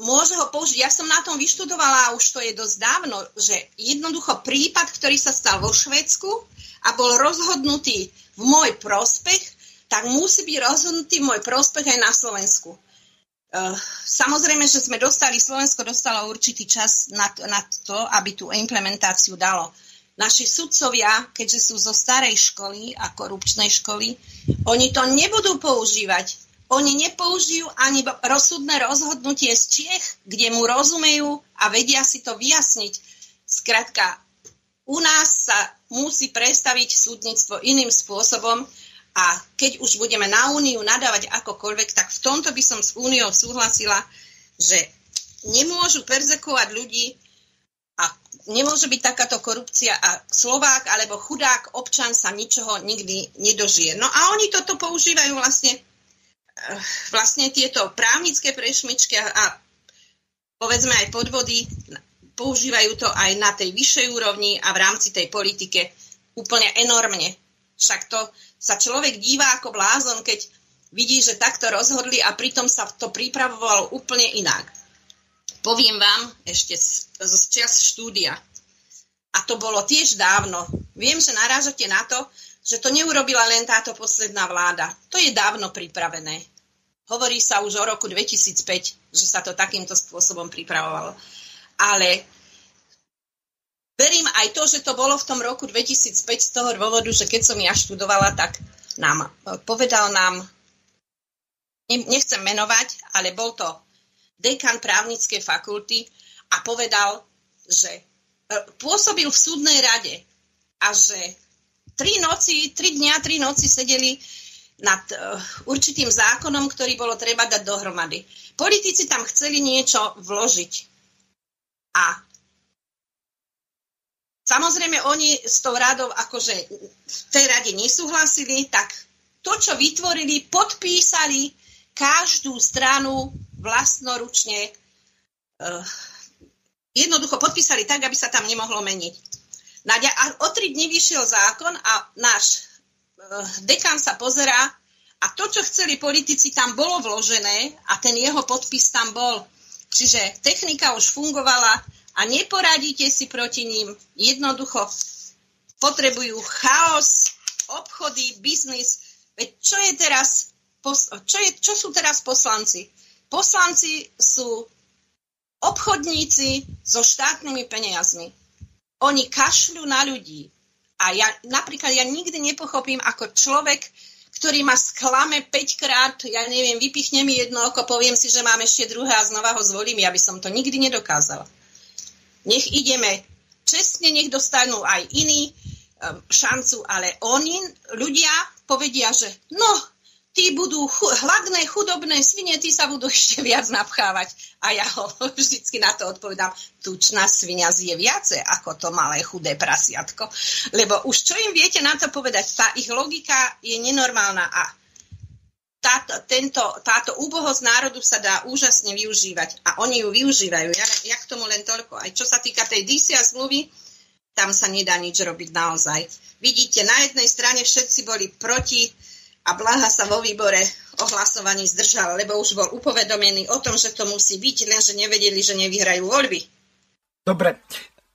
môže ho použiť. Ja som na tom vyštudovala, už to je dosť dávno, že jednoducho prípad, ktorý sa stal vo Švédsku a bol rozhodnutý v môj prospech, tak musí byť rozhodnutý v môj prospech aj na Slovensku. Samozrejme, že Slovensko dostalo určitý čas na to, aby tú implementáciu dalo. Naši sudcovia, keďže sú zo starej školy a korupčnej školy, oni to nebudú používať. Oni nepoužijú ani rozsudné rozhodnutie z Čiech, kde mu rozumejú a vedia si to vyjasniť. Skrátka, u nás sa musí prestaviť súdnictvo iným spôsobom. A keď už budeme na Úniu nadávať akokoľvek, tak v tomto by som s Úniou súhlasila, že nemôžu perzekuovať ľudí a nemôže byť takáto korupcia a Slovák alebo chudák občan sa ničoho nikdy nedožije. No a oni toto používajú vlastne tieto právnické prešmičky a povedzme aj podvody, používajú to aj na tej vyššej úrovni a v rámci tej politike úplne enormne. Však to sa človek dívá ako blázon, keď vidí, že takto rozhodli a pritom sa to pripravovalo úplne inak. Poviem vám ešte z čas štúdia. A to bolo tiež dávno. Viem, že narážate na to, že to neurobila len táto posledná vláda. To je dávno pripravené. Hovorí sa už o roku 2005, že sa to takýmto spôsobom pripravovalo. Ale verím aj to, že to bolo v tom roku 2005 z toho dôvodu, že keď som ja študovala, tak nám povedal nám, nechcem menovať, ale bol to dekan právnickej fakulty a povedal, že pôsobil v súdnej rade a že 3 dňa, 3 noci sedeli nad určitým zákonom, ktorý bolo treba dať dohromady. Politici tam chceli niečo vložiť a samozrejme, oni s tou radou akože v tej rade nesúhlasili, tak to, čo vytvorili, podpísali každú stranu vlastnoručne. Jednoducho podpísali tak, aby sa tam nemohlo meniť. A o 3 dni vyšiel zákon a náš dekan sa pozerá a to, čo chceli politici, tam bolo vložené a ten jeho podpis tam bol. Čiže technika už fungovala. A neporadíte si proti ním. Jednoducho potrebujú chaos, obchody, biznis. Veď čo sú teraz poslanci? Poslanci sú obchodníci so štátnymi peniazmi. Oni kašľú na ľudí. A ja nikdy nepochopím, ako človek, ktorý ma sklame 5-krát, vypichne mi jedno oko, poviem si, že mám ešte druhé a znova ho zvolím. Ja by som to nikdy nedokázala. Nech ideme čestne, nech dostanú aj iní šancu, ale oni, ľudia, povedia, že no, tí budú hladné, chudobné svine, tí sa budú ešte viac napchávať. A ja ho vždycky na to odpovedám, tučná svinia zje viacej ako to malé chudé prasiatko. Lebo už čo im viete na to povedať, tá ich logika je nenormálna a táto úbohosť národu sa dá úžasne využívať. A oni ju využívajú. Ja k tomu len toľko. Aj čo sa týka tej DCA zmluvy, tam sa nedá nič robiť naozaj. Vidíte, na jednej strane všetci boli proti a Blaha sa vo výbore o hlasovaní zdržal, lebo už bol upovedomený o tom, že to musí byť, lenže nevedeli, že nevyhrajú voľby. Dobre.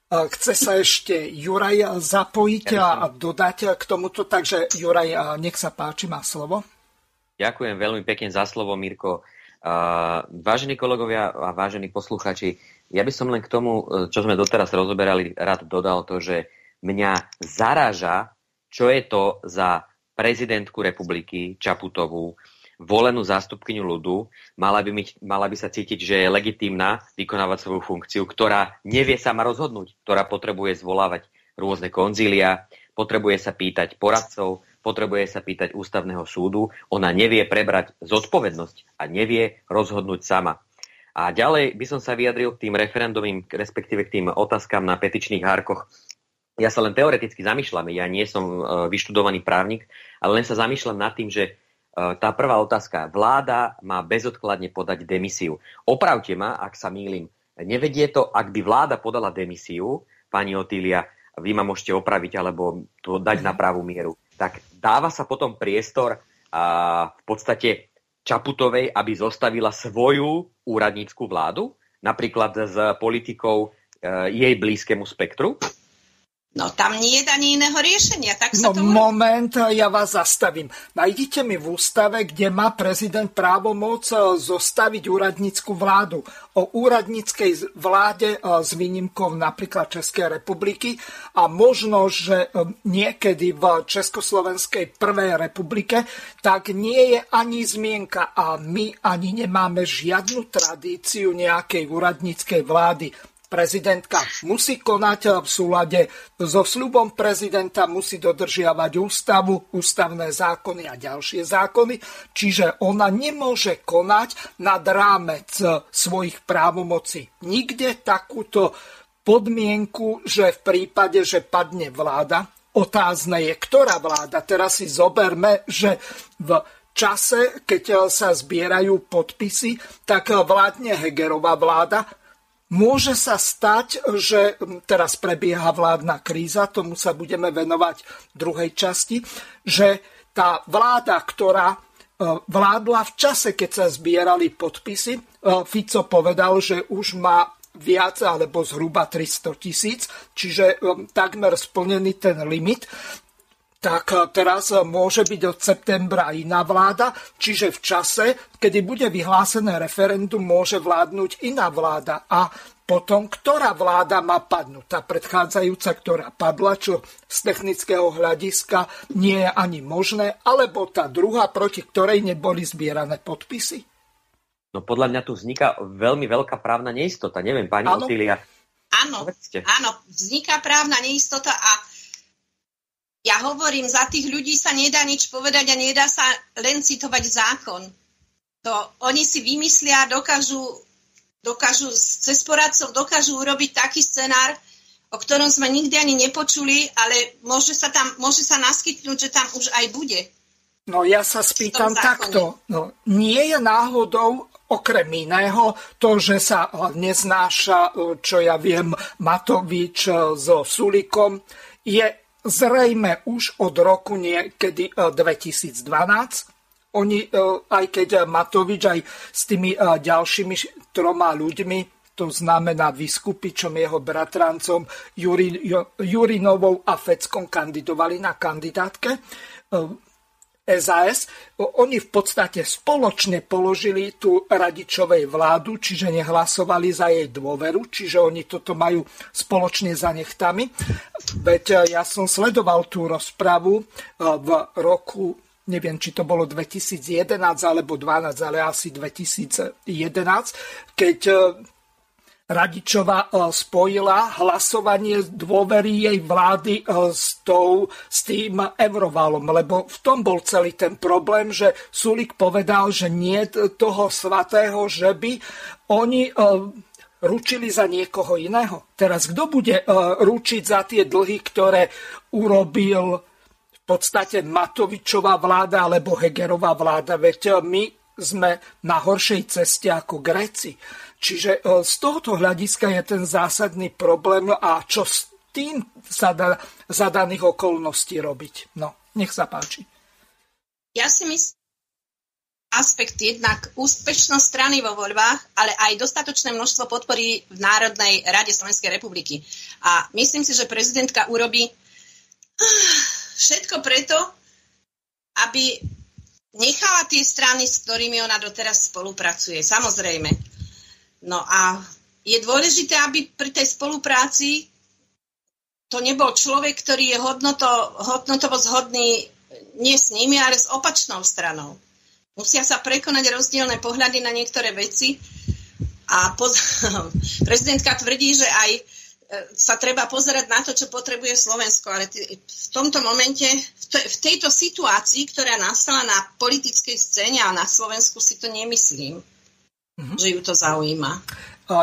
Chce sa ešte Juraj zapojiť a dodať k tomuto. Takže Juraj, nech sa páči, má slovo. Ďakujem veľmi pekne za slovo, Mirko. Vážení kolegovia a vážení posluchači, ja by som len k tomu, čo sme doteraz rozoberali, rád dodal to, že mňa zaráža, čo je to za prezidentku republiky Čaputovú, volenú zástupkyňu ľudu, mala by sa cítiť, že je legitímna vykonávať svoju funkciu, ktorá nevie sama rozhodnúť, ktorá potrebuje zvolávať rôzne konzília, potrebuje sa pýtať poradcov, potrebuje sa pýtať ústavného súdu, ona nevie prebrať zodpovednosť a nevie rozhodnúť sama. A ďalej by som sa vyjadril k tým referendovým, respektíve k tým otázkam na petičných hárkoch. Ja sa len teoreticky zamýšľam, ja nie som vyštudovaný právnik, ale len sa zamýšľam nad tým, že tá prvá otázka, vláda má bezodkladne podať demisiu. Opravte ma, ak sa mýlim, nevedie to, ak by vláda podala demisiu, pani Otília, vy ma môžete opraviť alebo to dať na pravú mieru, tak dáva sa potom priestor v podstate Čaputovej, aby zostavila svoju úradnícku vládu, napríklad s politikou jej blízkému spektru? No tam nie je ani iného riešenia. Tak sa to... Moment, ja vás zastavím. Nájdite mi v ústave, kde má prezident právomoc zostaviť úradnícku vládu. O úradníckej vláde s výnimkou napríklad Českej republiky a možno, že niekedy v Československej prvej republike, tak nie je ani zmienka a my ani nemáme žiadnu tradíciu nejakej úradníckej vlády. Prezidentka musí konať v súlade so sľubom prezidenta, musí dodržiavať ústavu, ústavné zákony a ďalšie zákony, čiže ona nemôže konať nad rámec svojich právomocí. Nikde takúto podmienku, že v prípade, že padne vláda, otázne je, ktorá vláda. Teraz si zoberme, že v čase, keď sa zbierajú podpisy, tak vládne Hegerova vláda. Môže sa stať, že teraz prebieha vládna kríza, tomu sa budeme venovať v druhej časti, že tá vláda, ktorá vládla v čase, keď sa zbierali podpisy, Fico povedal, že už má viac alebo zhruba 300 000, čiže takmer splnený ten limit, tak teraz môže byť od septembra iná vláda, čiže v čase, kedy bude vyhlásené referendum, môže vládnuť iná vláda. A potom, ktorá vláda má padnúť? Tá predchádzajúca, ktorá padla, čo z technického hľadiska nie je ani možné, alebo tá druhá, proti ktorej neboli zbierané podpisy? No podľa mňa tu vzniká veľmi veľká právna neistota. Neviem, pani Otília. Áno, vzniká právna neistota a ja hovorím, za tých ľudí sa nedá nič povedať a nedá sa len citovať zákon. To oni si vymyslia, dokážu cez poradcov dokážu urobiť taký scenár, o ktorom sme nikdy ani nepočuli, ale môže sa naskytnúť, že tam už aj bude. No ja sa spýtam takto. No, nie je náhodou okrem iného to, že sa neznáša, čo ja viem, Matovič so Sulíkom, je zrejme už od roku niekedy 2012. Oni, aj keď Matovič aj s tými ďalšími 3 ľuďmi, to znamená Vyskupičom, jeho bratrancom, Jurinovou a Feckom kandidovali na kandidátke SAS, oni v podstate spoločne položili tú Radičovej vládu, čiže nehlasovali za jej dôveru, čiže oni toto majú spoločne za nechtami. Veď ja som sledoval tú rozpravu v roku, neviem, či to bolo 2011 alebo 2012, ale asi 2011, keď Radičová spojila hlasovanie dôvery jej vlády s tým eurovalom, lebo v tom bol celý ten problém, že Sulík povedal, že nie toho svatého, že by oni ručili za niekoho iného. Teraz kto bude ručiť za tie dlhy, ktoré urobil v podstate Matovičová vláda alebo Hegerová vláda? Veď my sme na horšej ceste ako Gréci. Čiže z tohto hľadiska je ten zásadný problém a čo s tým sa dá za daných okolností robiť. No, nech sa páči. Ja si myslím, aspekt jednak úspešnosť strany vo voľbách, ale aj dostatočné množstvo podpory v Národnej rade Slovenskej republiky. A myslím si, že prezidentka urobí všetko preto, aby nechala tie strany, s ktorými ona doteraz spolupracuje, samozrejme. No a je dôležité, aby pri tej spolupráci to nebol človek, ktorý je hodnotovo zhodný nie s nimi, ale s opačnou stranou. Musia sa prekonať rozdielne pohľady na niektoré veci a prezidentka tvrdí, že aj sa treba pozerať na to, čo potrebuje Slovensko, ale v tomto momente, v tejto situácii, ktorá nastala na politickej scéne a na Slovensku, si to nemyslím, že ju to zaujíma.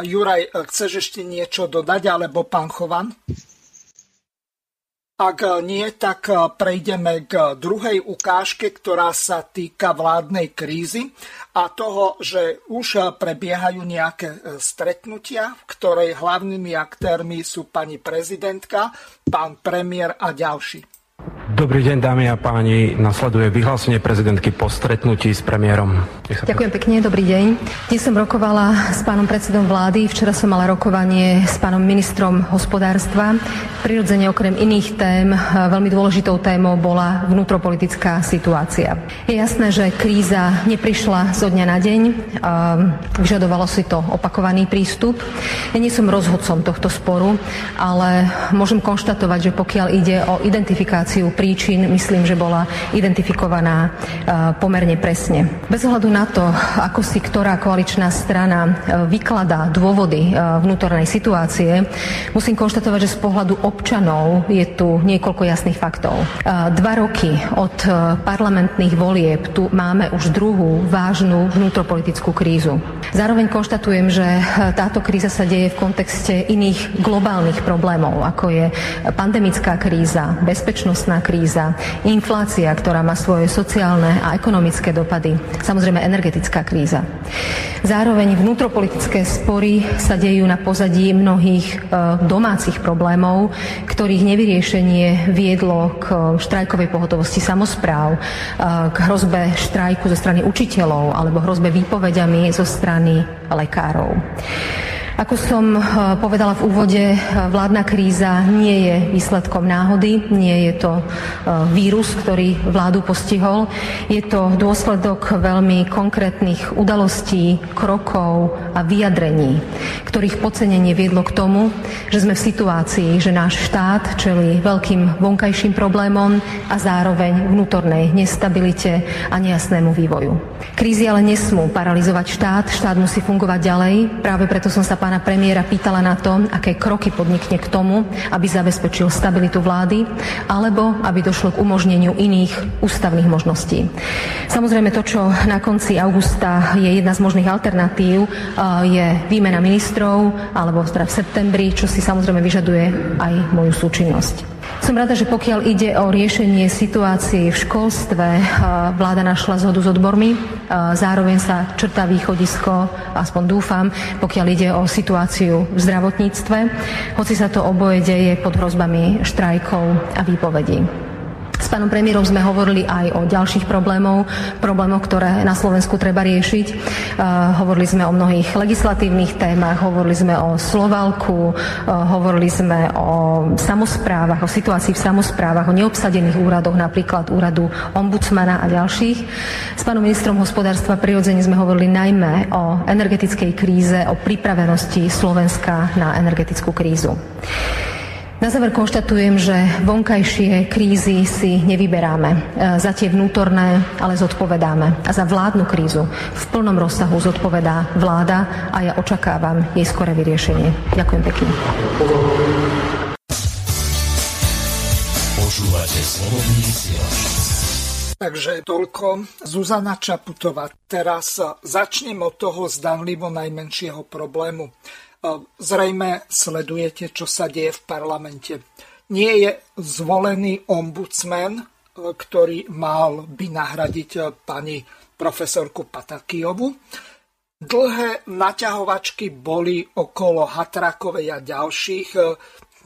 Juraj, chceš ešte niečo dodať, alebo pán Chovan? Ak nie, tak prejdeme k druhej ukážke, ktorá sa týka vládnej krízy a toho, že už prebiehajú nejaké stretnutia, v ktorej hlavnými aktérmi sú pani prezidentka, pán premiér a ďalší. Dobrý deň, dámy a páni. Nasleduje vyhlásenie prezidentky po stretnutí s premiérom. Ďakujem pekne, dobrý deň. Dnes som rokovala s pánom predsedom vlády, včera som mala rokovanie s pánom ministrom hospodárstva. Prirodzene okrem iných tém, veľmi dôležitou témou bola vnútropolitická situácia. Je jasné, že kríza neprišla zo dňa na deň, vyžadovalo si to opakovaný prístup. Ja nie som rozhodcom tohto sporu, ale môžem konštatovať, že pokiaľ ide o identifikáciu príčin, myslím, že bola identifikovaná pomerne presne. Bez ohľadu na to, ako si ktorá koaličná strana vykladá dôvody vnútornej situácie, musím konštatovať, že z pohľadu občanov je tu niekoľko jasných faktov. 2 roky od parlamentných volieb tu máme už druhú vážnu vnútropolitickú krízu. Zároveň konštatujem, že táto kríza sa deje v kontexte iných globálnych problémov, ako je pandemická kríza, bezpečnostná kríza, inflácia, ktorá má svoje sociálne a ekonomické dopady, samozrejme energetická kríza. Zároveň vnútropolitické spory sa dejú na pozadí mnohých domácich problémov, ktorých nevyriešenie viedlo k štrajkovej pohotovosti samospráv, k hrozbe štrajku zo strany učiteľov alebo hrozbe výpovedami zo strany lekárov. Ako som povedala v úvode, vládna kríza nie je výsledkom náhody, nie je to vírus, ktorý vládu postihol. Je to dôsledok veľmi konkrétnych udalostí, krokov a vyjadrení, ktorých podcenenie viedlo k tomu, že sme v situácii, že náš štát čelí veľkým vonkajším problémom a zároveň vnútornej nestabilite a nejasnému vývoju. Krízy ale nesmú paralyzovať štát, štát musí fungovať ďalej, práve preto som sa pána premiéra pýtala na to, aké kroky podnikne k tomu, aby zabezpečil stabilitu vlády, alebo aby došlo k umožneniu iných ústavných možností. Samozrejme to, čo na konci augusta je jedna z možných alternatív, je výmena ministrov, alebo v septembri, čo si samozrejme vyžaduje aj moju súčinnosť. Som rada, že pokiaľ ide o riešenie situácií v školstve, vláda našla zhodu s odbormi, zároveň sa črtá východisko, aspoň dúfam, pokiaľ ide o situáciu v zdravotníctve, hoci sa to oboje deje pod hrozbami štrajkov a výpovedí. S pánom premiérom sme hovorili aj o ďalších problémoch, ktoré na Slovensku treba riešiť. Hovorili sme o mnohých legislatívnych témach, hovorili sme o Slovalku, hovorili sme o samosprávach, o situácii v samosprávach, o neobsadených úradoch, napríklad úradu ombudsmana a ďalších. S pánom ministrom hospodárstva prirodzene sme hovorili najmä o energetickej kríze, o pripravenosti Slovenska na energetickú krízu. Na záver konštatujem, že vonkajšie krízy si nevyberáme. Za tie vnútorné ale zodpovedáme. A za vládnu krízu v plnom rozsahu zodpovedá vláda a ja očakávam jej skoré vyriešenie. Ďakujem pekne. Počúvate Slobodný vysielač. Takže toľko Zuzana Čaputová. Teraz začnem od toho zdanlivo najmenšieho problému. Zrejme sledujete, čo sa deje v parlamente. Nie je zvolený ombudsman, ktorý mal by nahradiť pani profesorku Patakijovu. Dlhé naťahovačky boli okolo Hatrakovej a ďalších.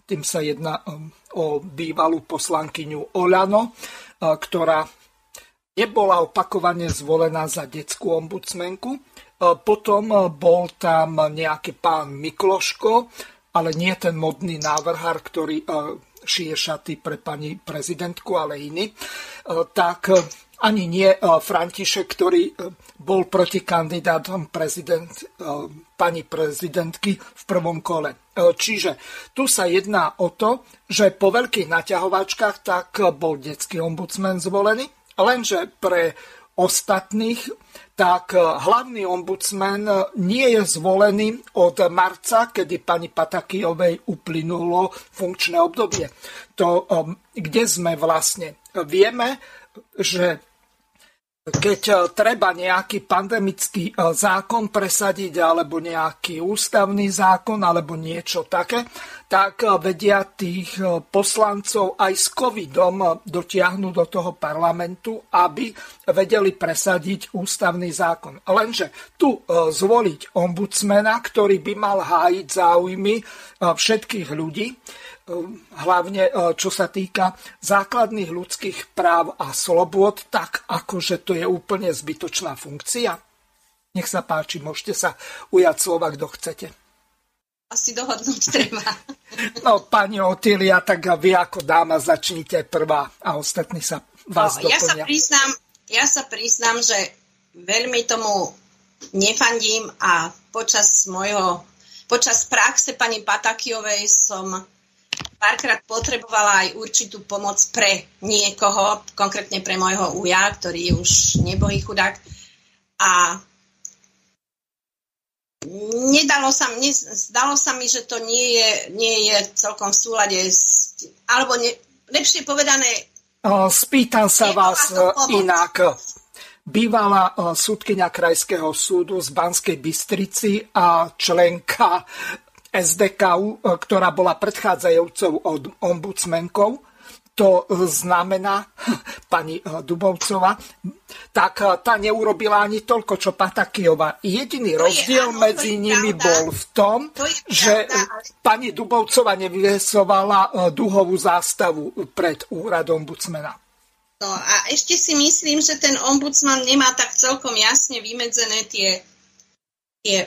Tým sa jedná o bývalú poslankyňu Olano, ktorá nebola opakovane zvolená za detskú ombudsmenku. Potom bol tam nejaký pán Mikloško, ale nie ten modný návrhár, ktorý šije šaty pre pani prezidentku, ale iný. Tak ani nie František, ktorý bol proti kandidátom pani prezidentky v prvom kole. Čiže tu sa jedná o to, že po veľkých naťahovačkách tak bol detský ombudsman zvolený, lenže pre ostatných tak hlavný ombudsman nie je zvolený od marca, kedy pani Patakijovej uplynulo funkčné obdobie. To, kde sme vlastne? Vieme, že keď treba nejaký pandemický zákon presadiť alebo nejaký ústavný zákon alebo niečo také, tak vedia tých poslancov aj s covidom dotiahnuť do toho parlamentu, aby vedeli presadiť ústavný zákon. Lenže tu zvoliť ombudsmana, ktorý by mal hájiť záujmy všetkých ľudí, hlavne čo sa týka základných ľudských práv a slobôd, tak akože to je úplne zbytočná funkcia. Nech sa páči, môžete sa ujať slova, kto chcete. Asi dohodnúť treba. No, pani Otília, tak vy ako dáma začnite prvá a ostatní sa vás doplnia. Ja sa priznám, že veľmi tomu nefandím a počas praxe pani Patakijovej som párkrát potrebovala aj určitú pomoc pre niekoho, konkrétne pre môjho uja, ktorý je už nebohý chudák. A zdalo sa mi, že to nie je celkom v súlade, alebo lepšie povedané... Spýtam sa vás inak. Bývalá sudkyňa Krajského súdu z Banskej Bystrici a členka SDKU, ktorá bola predchádzajúcou ombudsmenkou, to znamená pani Dubovcová, tak tá neurobila ani toľko, čo Patakijová. Jediný rozdiel medzi nimi bol v tom, že pani Dubovcová nevyvesovala duhovú zástavu pred úradom ombudsmana. No a ešte si myslím, že ten ombudsman nemá tak celkom jasne vymedzené tie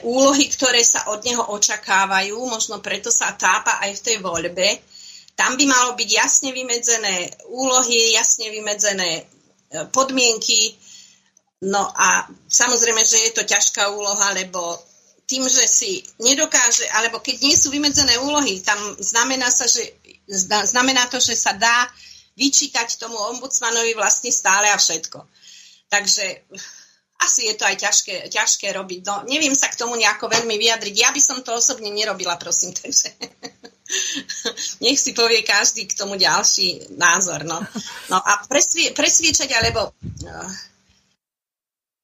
úlohy, ktoré sa od neho očakávajú, možno preto sa tápa aj v tej voľbe. Tam by malo byť jasne vymedzené úlohy, jasne vymedzené podmienky. No a samozrejme, že je to ťažká úloha, lebo tým, že si nedokáže, alebo keď nie sú vymedzené úlohy, tam znamená to, že sa dá vyčítať tomu ombudsmanovi vlastne stále a všetko. Takže... asi je to aj ťažké robiť. No, neviem sa k tomu nejako veľmi vyjadriť. Ja by som to osobne nerobila, prosím. Takže nech si povie každý k tomu ďalší názor. No a presviečať alebo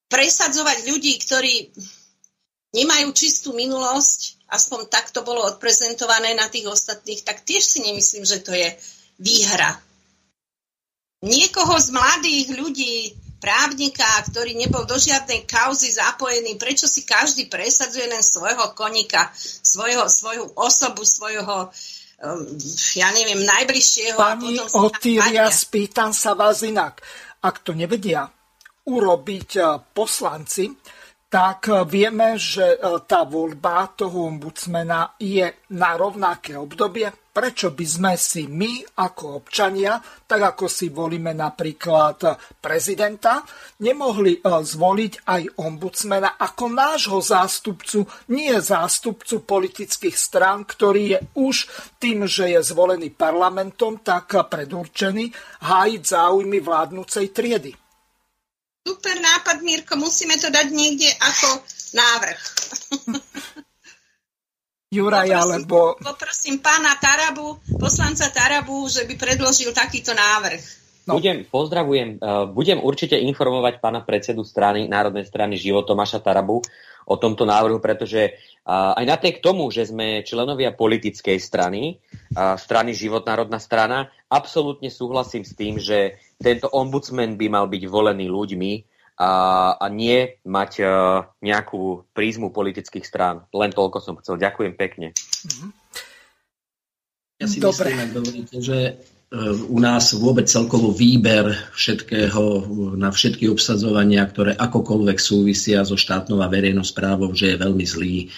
presadzovať ľudí, ktorí nemajú čistú minulosť, aspoň tak to bolo odprezentované na tých ostatných, tak tiež si nemyslím, že to je výhra. Niekoho z mladých ľudí, právnika, ktorý nebol do žiadnej kauzy zapojený, prečo si každý presadzuje len svojho koníka, svoju osobu, svojho, ja neviem, najbližšieho. Pani Otília, spýtam sa vás inak. Ak to nevedia urobiť poslanci, tak vieme, že tá voľba toho ombudsmana je na rovnaké obdobie. Prečo by sme si my ako občania, tak ako si volíme napríklad prezidenta, nemohli zvoliť aj ombudsmana ako nášho zástupcu, nie zástupcu politických strán, ktorý je už tým, že je zvolený parlamentom, tak predurčený hájiť záujmy vládnucej triedy? Super nápad, Mirko, musíme to dať niekde ako návrh. Juraj, alebo... Poprosím pána Tarabu, poslanca Tarabu, že by predložil takýto návrh. No. Budem určite informovať pána predsedu strany, Národnej strany Život Tomáša Tarabu o tomto návrhu, pretože aj napriek tomu, že sme členovia politickej strany, strany Život národná strana, absolútne súhlasím s tým, že tento ombudsman by mal byť volený ľuďmi, a nie mať nejakú prízmu politických strán. Len toľko som chcel. Ďakujem pekne. Ja si myslím, ak dovolíte, že u nás vôbec celkovo výber všetkého na všetky obsadzovania, ktoré akokoľvek súvisia so štátnou a verejnou správou, že je veľmi zlý.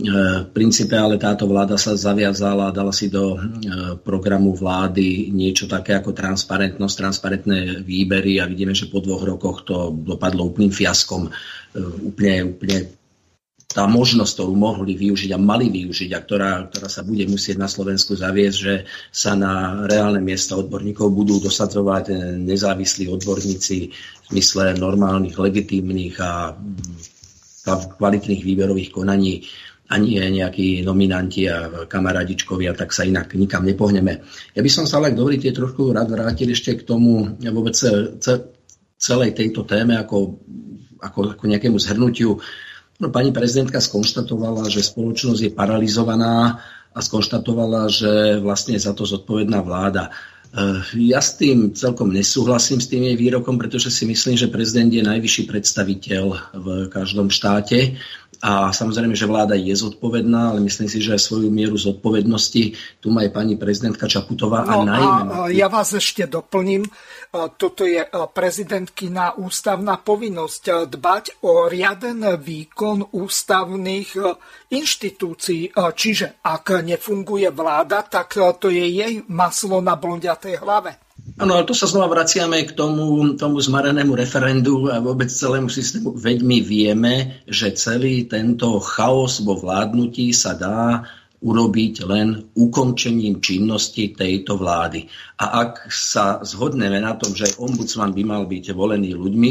V princípe ale táto vláda sa zaviazala a dala si do programu vlády niečo také ako transparentnosť, transparentné výbery a vidíme, že po 2 rokoch to dopadlo úplným fiaskom. Úplne tá možnosť, ktorú mohli využiť a mali využiť a ktorá sa bude musieť na Slovensku zaviesť, že sa na reálne miesta odborníkov budú dosadzovať nezávislí odborníci v zmysle normálnych, legitímnych a kvalitných výberových konaní, ani nejakí nominanti a kamaradičkovia, tak sa inak nikam nepohneme. Ja by som sa, ale ak dovolíte, trošku rád vrátil ešte k tomu vôbec celej tejto téme ako nejakému zhrnutiu. No, pani prezidentka skonštatovala, že spoločnosť je paralizovaná a skonštatovala, že vlastne je za to zodpovedná vláda. Ja s tým celkom nesúhlasím, s tým jej výrokom, pretože si myslím, že prezident je najvyšší predstaviteľ v každom štáte a samozrejme, že vláda je zodpovedná, ale myslím si, že aj svoju mieru zodpovednosti tu má aj pani prezidentka Čaputová. Ja vás ešte doplním. Toto je prezidentkina ústavná povinnosť dbať o riaden výkon ústavných inštitúcií. Čiže ak nefunguje vláda, tak to je jej maslo na blondiatej hlave. Áno, ale tu sa znova vraciame k tomu zmarenému referendu a vôbec celému systému. Veď my vieme, že celý tento chaos vo vládnutí sa dá urobiť len ukončením činnosti tejto vlády. A ak sa zhodneme na tom, že ombudsman by mal byť volený ľuďmi,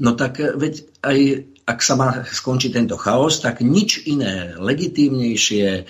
no tak veď aj ak sa má skončiť tento chaos, tak nič iné legitímnejšie,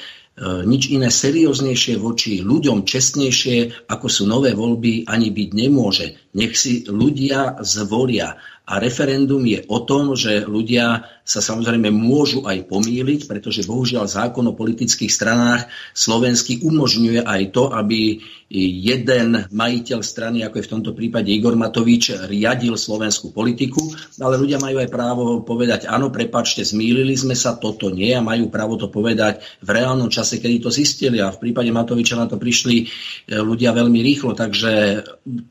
nič iné serióznejšie voči ľuďom, čestnejšie, ako sú nové voľby, ani byť nemôže. Nech si ľudia zvolia. A referendum je o tom, že ľudia sa samozrejme môžu aj pomýliť, pretože bohužiaľ zákon o politických stranách slovenský umožňuje aj to, aby jeden majiteľ strany, ako je v tomto prípade Igor Matovič, riadil slovenskú politiku, ale ľudia majú aj právo povedať, áno, prepáčte, zmýlili sme sa, toto nie, a majú právo to povedať v reálnom čase, kedy to zistili, a v prípade Matoviča na to prišli ľudia veľmi rýchlo, takže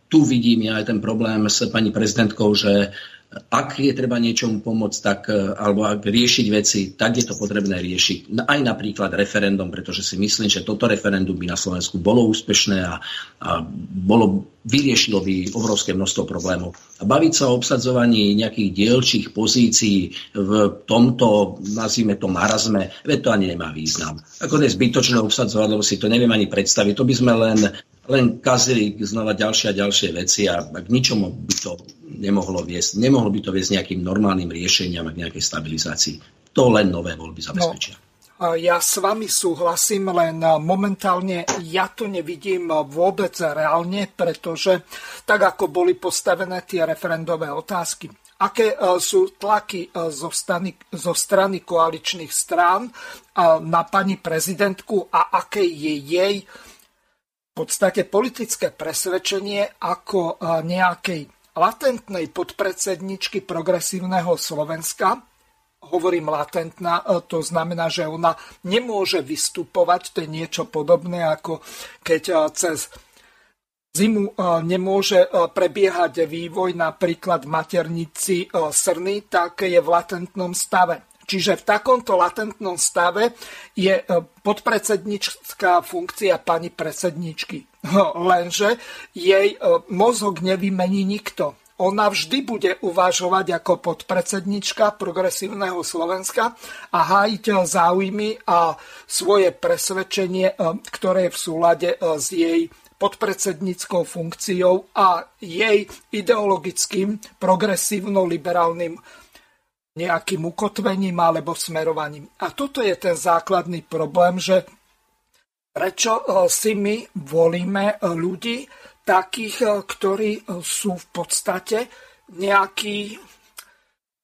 tu vidím ja aj ten problém s pani prezidentkou, že ak je treba niečomu pomôcť, tak, alebo ak riešiť veci, tak je to potrebné riešiť. Aj napríklad referendum, pretože si myslím, že toto referendum by na Slovensku bolo úspešné vyriešilo by obrovské množstvo problémov. A baviť sa o obsadzovaní nejakých dielčích pozícií v tomto, nazvime to, marazme, veď to ani nemá význam. Ako je zbytočné obsadzovať, lebo si to neviem ani predstaviť. To by sme len kazili znova ďalšie a ďalšie veci a k ničomu by to nemohlo viesť. Nemohlo by to viesť nejakým normálnym riešeniam a k nejakej stabilizácii. To len nové voľby zabezpečia. No, ja s vami súhlasím, len momentálne ja to nevidím vôbec reálne, pretože tak, ako boli postavené tie referendové otázky, aké sú tlaky zo strany koaličných strán na pani prezidentku a aké je jej v podstate politické presvedčenie ako nejakej latentnej podpredsedničky Progresívneho Slovenska. Hovorím latentná, to znamená, že ona nemôže vystupovať, to je niečo podobné, ako keď cez zimu nemôže prebiehať vývoj napríklad v maternici srny, tak je v latentnom stave. Čiže v takomto latentnom stave je podpredsedníčka funkcia pani predsedničky. Lenže jej mozog nevymení nikto. Ona vždy bude uvažovať ako podpredsednička Progresívneho Slovenska a hájiť záujmy a svoje presvedčenie, ktoré je v súlade s jej podpredsedníckou funkciou a jej ideologickým progresívno-liberálnym nejakým ukotvením alebo smerovaním. A toto je ten základný problém, že prečo si my volíme ľudí takých, ktorí sú v podstate nejakí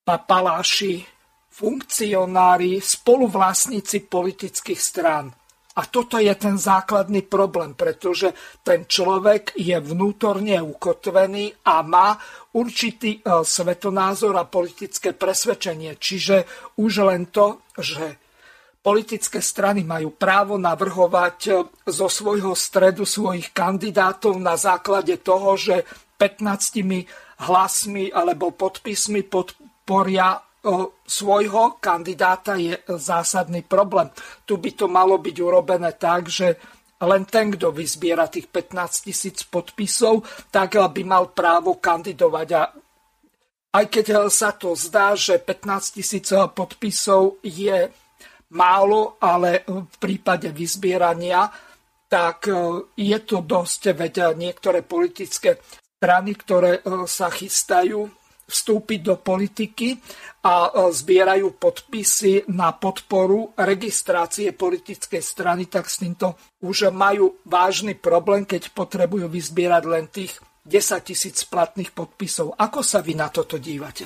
papaláši, funkcionári, spoluvlastníci politických strán. A toto je ten základný problém, pretože ten človek je vnútorne ukotvený a má určitý svetonázor a politické presvedčenie. Čiže už len to, že politické strany majú právo navrhovať zo svojho stredu svojich kandidátov na základe toho, že 15 hlasmi alebo podpismi podporia svojho kandidáta, je zásadný problém. Tu by to malo byť urobené tak, že len ten, kto vyzbiera tých 15 000 podpisov, tak by mal právo kandidovať. A aj keď sa to zdá, že 15 000 podpisov je málo, ale v prípade vyzbierania, tak je to dosť, veď niektoré politické strany, ktoré sa chystajú vstúpiť do politiky a zbierajú podpisy na podporu registrácie politickej strany, tak s týmto už majú vážny problém, keď potrebujú vyzbierať len tých 10 000 platných podpisov. Ako sa vy na toto dívate?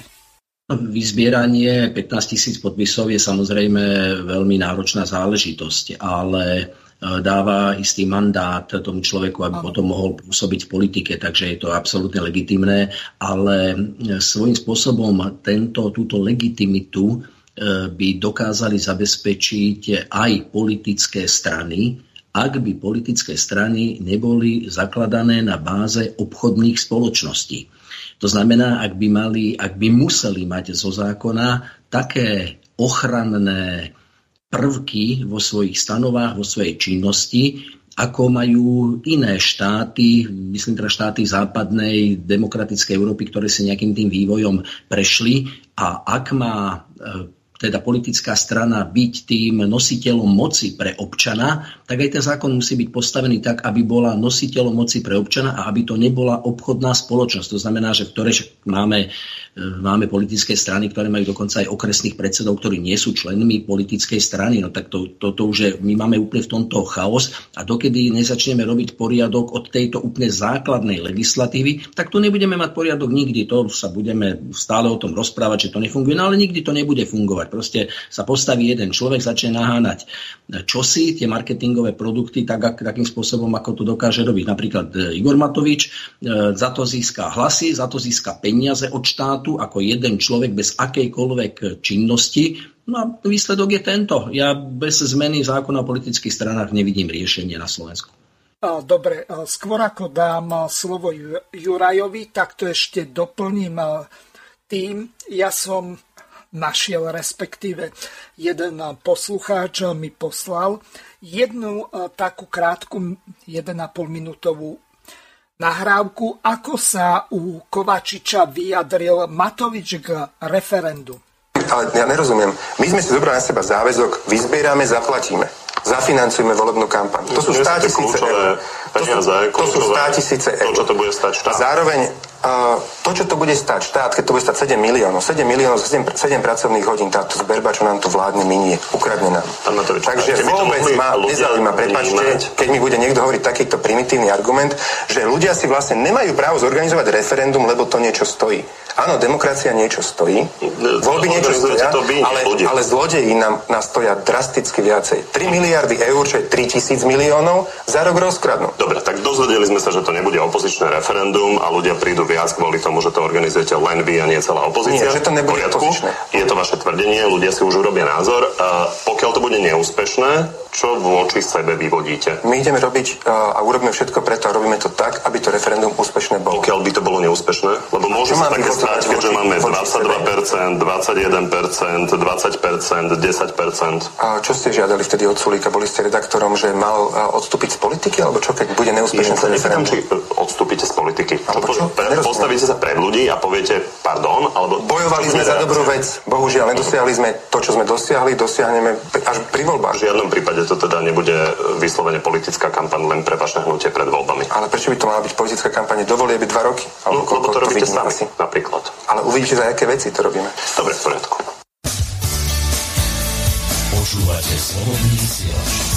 Vyzbieranie 15 000 podpisov je samozrejme veľmi náročná záležitosť, ale dáva istý mandát tomu človeku, aby potom mohol pôsobiť v politike, takže je to absolútne legitimné, ale svojím spôsobom túto legitimitu by dokázali zabezpečiť aj politické strany, ak by politické strany neboli zakladané na báze obchodných spoločností. To znamená, ak by museli mať zo zákona také ochranné prvky vo svojich stanovách, vo svojej činnosti, ako majú iné štáty, myslím teda štáty západnej demokratickej Európy, ktoré si nejakým tým vývojom prešli. A ak má teda politická strana byť tým nositeľom moci pre občana, tak aj ten zákon musí byť postavený tak, aby bola nositeľom moci pre občana a aby to nebola obchodná spoločnosť. To znamená, že máme politické strany, ktoré majú dokonca aj okresných predsedov, ktorí nie sú členmi politickej strany. No tak to už je, my máme úplne v tomto chaos a dokedy nezačneme robiť poriadok od tejto úplne základnej legislatívy, tak tu nebudeme mať poriadok nikdy. To sa budeme stále o tom rozprávať, že to nefunguje, no ale nikdy to nebude fungovať. Proste sa postaví jeden človek, začne naháňať čosi, tie marketingové produkty takým spôsobom, ako to dokáže robiť. Napríklad Igor Matovič za to získa hlasy, za to získa peniaze od štátu, ako jeden človek bez akejkoľvek činnosti. No a výsledok je tento. Ja bez zmeny zákona o politických stranách nevidím riešenie na Slovensku. Dobre, skôr ako dám slovo Jurajovi, tak to ešte doplním tým. Ja som našiel, respektíve jeden poslucháč mi poslal jednu takú krátku 1,5-minútovú nahrávku, ako sa u Kovačiča vyjadril Matovič k referendu. Ale ja nerozumiem. My sme si zobrali na seba záväzok, vyzbierame, zaplatíme. Zafinancujeme volebnú kampaň. To sú 100 000 eur. To sú 100 000 eur. To, čo to bude stať štát. A zároveň to, čo to bude stať štát, keď to bude stať 7 miliónov, 7 pracovných hodín, táto zberba, čo nám tu vládne minie, ukradne nám. Takže vôbec ma nezaujíma, prepáčte, keď mi bude niekto hovoriť takýto primitívny argument, že ľudia si vlastne nemajú právo zorganizovať referendum, lebo to niečo stojí. Áno, demokracia niečo stojí, voľby niečo stoja, ale zlodeji nás stoja drasticky viacej. 3 miliardy eur, čo je 3 000 miliónov, za rok rozkradnú. Dobre, tak dozvedeli sme sa, že to nebude opozičné referendum a ľudia prídu v viac kvôli tomu, že to organizujete len vy a nie celá opozícia. Nie, že to nebude opozičné. Je to vaše tvrdenie, ľudia si už urobia názor. Pokiaľ to bude neúspešné, čo voči sebe vyvodíte? My ideme robiť a urobíme všetko preto a robíme to tak, aby to referendum úspešné bolo. Pokiaľ by to bolo neúspešné, lebo môže sa také stať, keďže máme 22%, 21%, 20%, 10%. A čo ste žiadali vtedy od Sulíka? Boli ste redaktorom, že mal odstúpiť z politiky, alebo čo, keď bude neúspešné referendum? Či odstúpite z politiky. Postavíte sa pred ľudí a poviete pardon, alebo... Bojovali sme za dobrú vec, bohužiaľ, nedosiahli sme to, čo sme dosiahli, dosiahneme až pri voľbách. V žiadnom prípade to teda nebude vyslovene politická kampaň len pre vaše hnutie pred voľbami. Ale prečo by to mala byť politická kampaň? Dovolie by 2 roky? Alebo koľko to robíte sami, napríklad. Ale uvidíte, za aké veci to robíme. Dobre, v poriadku. Počúvate Slobodný vysielač.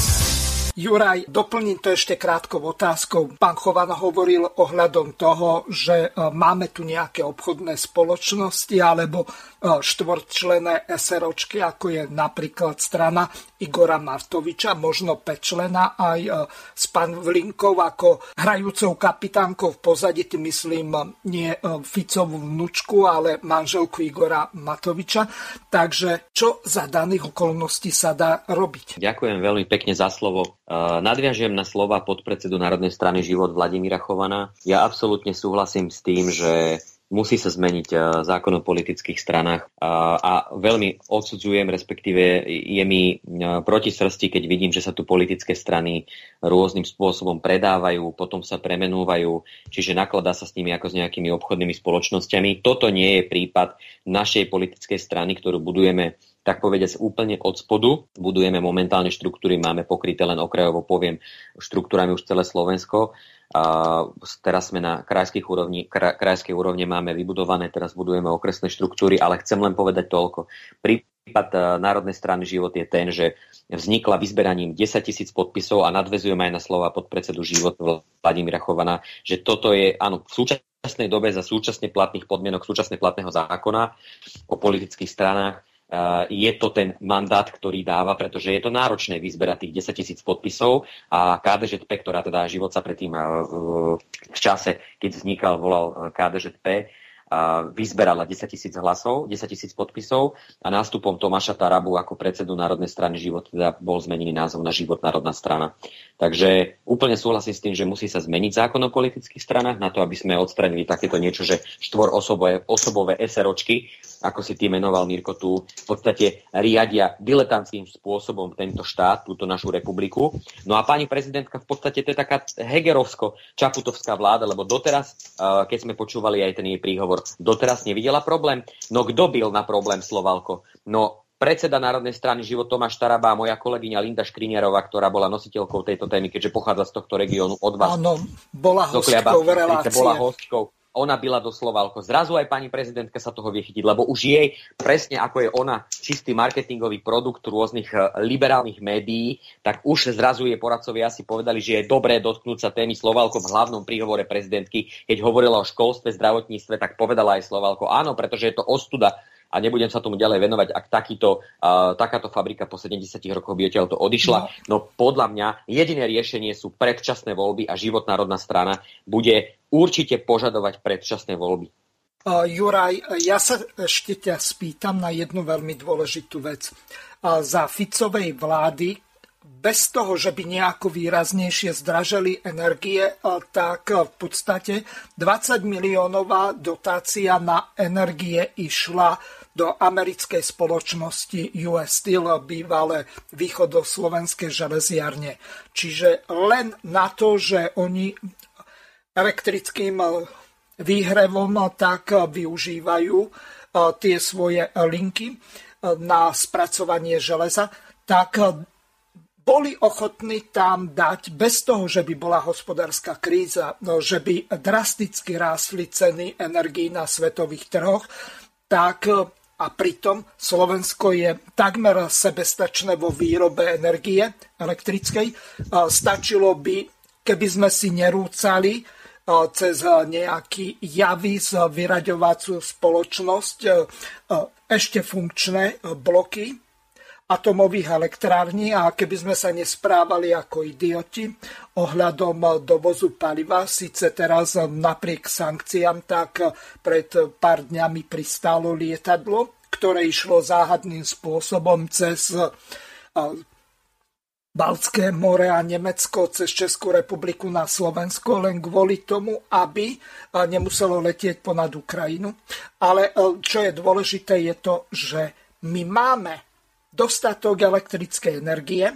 Juraj, doplním to ešte krátkou otázkou. Pán Chovan hovoril ohľadom toho, že máme tu nejaké obchodné spoločnosti alebo štvorčlené SROčky, ako je napríklad strana Igora Matoviča, možno päťčlena aj s Panvlinkou ako hrajúcou kapitánkou v pozadí, tým myslím nie Ficovú vnúčku, ale manželku Igora Matoviča. Takže čo za daných okolností sa dá robiť? Ďakujem veľmi pekne za slovo. Nadviažem na slova podpredsedu Národnej strany Život Vladimíra Chovana. Ja absolútne súhlasím s tým, že musí sa zmeniť zákon o politických stranách a veľmi odsudzujem, respektíve je mi proti srsti, keď vidím, že sa tu politické strany rôznym spôsobom predávajú, potom sa premenúvajú, čiže nakladá sa s nimi ako s nejakými obchodnými spoločnosťami. Toto nie je prípad našej politickej strany, ktorú budujeme tak povediac úplne od spodu. Budujeme momentálne štruktúry, máme pokryté len okrajovo, poviem, štruktúrami už celé Slovensko. Teraz sme na krajskej úrovne máme vybudované, teraz budujeme okresné štruktúry, ale chcem len povedať toľko. Prípad Národnej strany Život je ten, že vznikla vyzberaním 10 000 podpisov a nadväzujem aj na slova podpredsedu Život Vladimíra Chovana, že toto je, áno, v súčasnej dobe za súčasne platných podmienok, súčasne platného zákona o politických stranách je to ten mandát, ktorý dáva, pretože je to náročné vyzberať tých 10 000 podpisov a KDŽP, ktorá teda Život sa predtým v čase, keď vznikal, volal KDŽP, vyzberala 10 000 hlasov, 10 000 podpisov a nástupom Tomáša Tarabu ako predsedu Národnej strany Život teda bol zmenený názov na Život národná strana. Takže úplne súhlasím s tým, že musí sa zmeniť zákon o politických stranách na to, aby sme odstranili takéto niečo, že štvorosobové SROčky, ako si ty menoval, Mirko, tu v podstate riadia diletantským spôsobom tento štát, túto našu republiku. No a pani prezidentka v podstate to je taká hegerovsko-čaputovská vláda, lebo doteraz, keď sme počúvali aj ten jej príhovor, doteraz nevidela problém. No kto byl na problém, Slovalco? No predseda Národnej strany Život Tomáš Taraba a moja kolegyňa Linda Škriňarová, ktorá bola nositeľkou tejto témy, keďže pochádza z tohto regiónu od vás. Áno, bola hostkou v relácii. Bola hostkou. Ona byla do Slovalco. Zrazu aj pani prezidentka sa toho vie chytiť, lebo už jej, presne ako je ona čistý marketingový produkt rôznych liberálnych médií, tak už zrazu jej poradcovia asi povedali, že je dobré dotknúť sa témy Slovalco v hlavnom príhovore prezidentky. Keď hovorila o školstve, zdravotníctve, tak povedala aj Slovalco. Áno, pretože je to ostuda a nebudem sa tomu ďalej venovať, ak takáto fabrika po 70 rokoch by odtiaľto odišla. No podľa mňa jediné riešenie sú predčasné voľby a Život národná strana bude určite požadovať predčasné voľby. Juraj, ja sa ešte ťa spýtam na jednu veľmi dôležitú vec. Za Ficovej vlády, bez toho, že by nejako výraznejšie zdraželi energie, tak v podstate 20-miliónová dotácia na energie išla do americkej spoločnosti US Steel, bývalé východoslovenské železiarne. Čiže len na to, že oni elektrickým výhrevom tak využívajú tie svoje linky na spracovanie železa, tak boli ochotní tam dať, bez toho, že by bola hospodárska kríza, že by drasticky rástli ceny energií na svetových trhoch, tak a pritom Slovensko je takmer sebestačné vo výrobe energie elektrickej. Stačilo by, keby sme si nerúcali cez nejaký javy z vyraďovaciu spoločnosť ešte funkčné bloky atomových elektrární a keby sme sa nesprávali ako idioti ohľadom dovozu paliva, síce teraz napriek sankciám, tak pred pár dňami pristálo lietadlo, ktoré išlo záhadným spôsobom cez Baltské more a Nemecko cez Českú republiku na Slovensko len kvôli tomu, aby nemuselo letieť ponad Ukrajinu. Ale čo je dôležité je to, že my máme dostatok elektrickej energie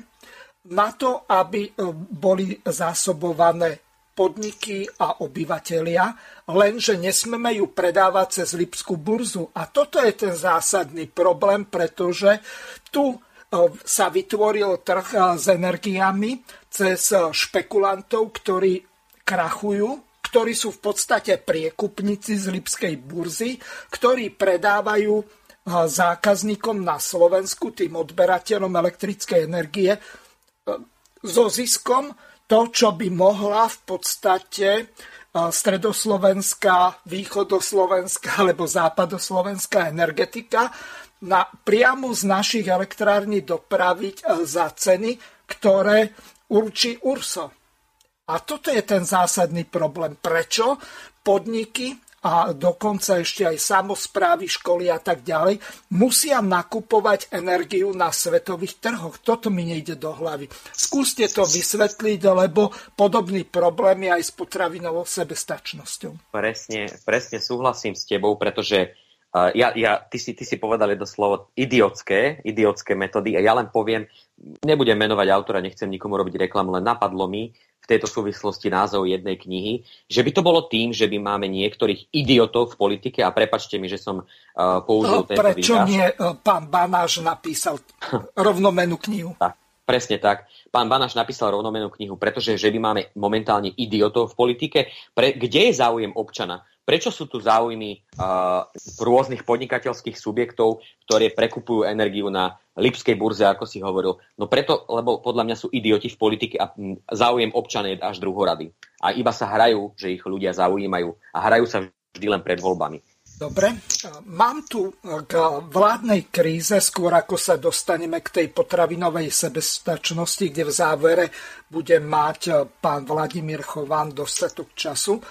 na to, aby boli zásobované podniky a obyvatelia, lenže nesmeme ju predávať cez Lipskú burzu. A toto je ten zásadný problém, pretože tu sa vytvoril trh s energiami cez špekulantov, ktorí krachujú, ktorí sú v podstate priekupníci z Lipskej burzy, ktorí predávajú zákazníkom na Slovensku, tým odberateľom elektrickej energie, so ziskom to, čo by mohla v podstate stredoslovenská, východoslovenská alebo západoslovenská energetika priamo z našich elektrární dopraviť za ceny, ktoré určí URSO. A toto je ten zásadný problém. Prečo podniky a dokonca ešte aj samosprávy, školy a tak ďalej musia nakupovať energiu na svetových trhoch? Toto mi nejde do hlavy. Skúste to vysvetliť, lebo podobný problém je aj s potravinovou sebestačnosťou. Presne súhlasím s tebou, pretože ty si povedal jedno slovo idiotské metódy a ja len poviem, nebudem menovať autora, nechcem nikomu robiť reklamu, len napadlo mi v tejto súvislosti názov jednej knihy, že by to bolo tým, že by máme niektorých idiotov v politike a prepačte mi, že som použil tento výraz. Prečo nie pán Banáš napísal rovnomennú knihu? Tak, presne tak. Pán Banáš napísal rovnomennú knihu, pretože že by máme momentálne idiotov v politike. Kde je záujem občana? Prečo sú tu záujmy rôznych podnikateľských subjektov, ktoré prekupujú energiu na Lipskej burze, ako si hovoril? No preto, lebo podľa mňa sú idioti v politike a záujem občana je až druhorady. A iba sa hrajú, že ich ľudia zaujímajú. A hrajú sa vždy len pred voľbami. Dobre, mám tu k vládnej kríze, skôr ako sa dostaneme k tej potravinovej sebestačnosti, kde v závere bude mať pán Vladimír Chovan dostatok času.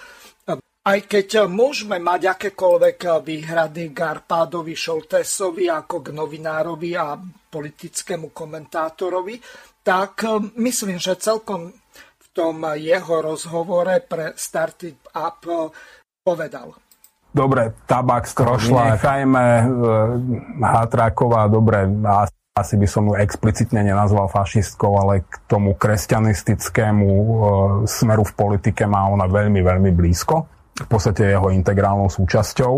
Aj keď môžeme mať akékoľvek výhrady k Arpádovi Šoltésovi ako k novinárovi a politickému komentátorovi, tak myslím, že celkom v tom jeho rozhovore pre Startup Up povedal. Dobre, tabak z krošla, nechajme Hatráková, dobre, asi by som ju explicitne nenazval fašistkou, ale k tomu kresťanistickému smeru v politike má ona veľmi, veľmi blízko. V podstate jeho integrálnou súčasťou.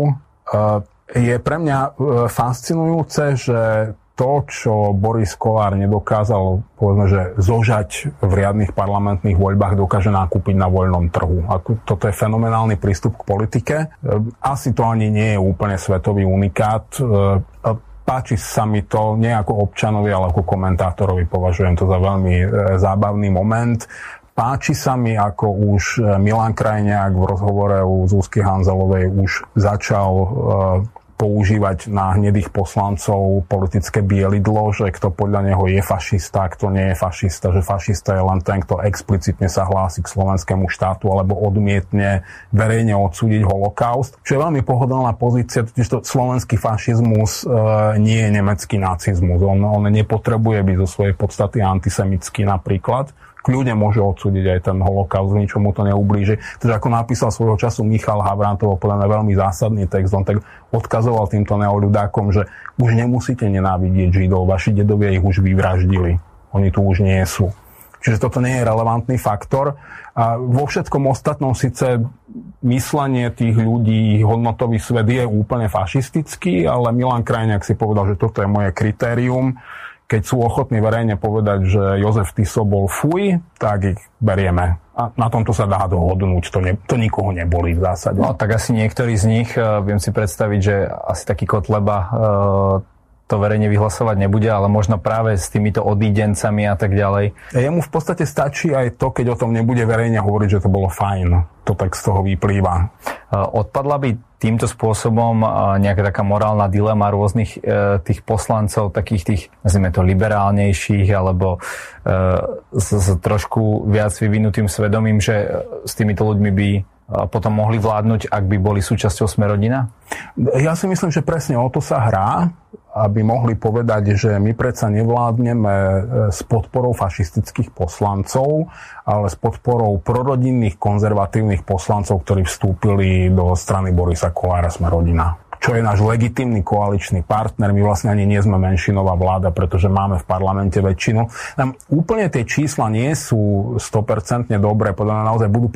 Je pre mňa fascinujúce, že to, čo Boris Kollár nedokázal, povedzme, že zožať v riadnych parlamentných voľbách, dokáže nakúpiť na voľnom trhu. Toto je fenomenálny prístup k politike. Asi to ani nie je úplne svetový unikát. Páči sa mi to, nie ako občanovi, ale ako komentátorovi. Považujem to za veľmi zábavný moment. Páči sa mi, ako už Milan Krajniak v rozhovore u Zuzky Hanzelovej už začal používať na hnedých poslancov politické bielidlo, že kto podľa neho je fašista, kto nie je fašista, že fašista je len ten, kto explicitne sa hlási k slovenskému štátu alebo odmietne verejne odsúdiť holokaust. Čo je veľmi pohodlná pozícia, totiž to slovenský fašizmus nie je nemecký nacizmus. On nepotrebuje byť zo svojej podstaty antisemický napríklad. Kľudne môže odsúdiť aj ten holokaust, ničomu to neublíži. Takže ako napísal svojho času Michal Havrantov, podľa mňa veľmi zásadný text, on tak odkazoval týmto neoľudákom, že už nemusíte nenávidieť Židov, vaši dedovia ich už vyvraždili, oni tu už nie sú. Čiže toto nie je relevantný faktor. A vo všetkom ostatnom síce myslenie tých ľudí, hodnotový svet je úplne fašistický, ale Milan Krajniak si povedal, že toto je moje kritérium. Keď sú ochotní verejne povedať, že Jozef Tiso bol fuj, tak ich berieme. A na tomto sa dá dohodnúť, to nikoho nebolí v zásade. No tak asi niektorí z nich, viem si predstaviť, že asi taký Kotleba to verejne vyhlasovať nebude, ale možno práve s týmito odídencami a tak ďalej. Jemu v podstate stačí aj to, keď o tom nebude verejne hovoriť, že to bolo fajn. To tak z toho vyplýva. Odpadla by týmto spôsobom nejaká taká morálna dilema rôznych tých poslancov, takých tých, nazvime to, liberálnejších, alebo s trošku viac vyvinutým svedomím, že s týmito ľuďmi by potom mohli vládnuť, ak by boli súčasťou Sme rodina? Ja si myslím, že presne o to sa hrá, aby mohli povedať, že my predsa nevládneme s podporou fašistických poslancov, ale s podporou prorodinných konzervatívnych poslancov, ktorí vstúpili do strany Borisa Kollára Sme rodina. Čo je náš legitímny koaličný partner. My vlastne ani nie sme menšinová vláda, pretože máme v parlamente väčšinu. Nám úplne tie čísla nie sú 100% dobré, podľa mňa naozaj budú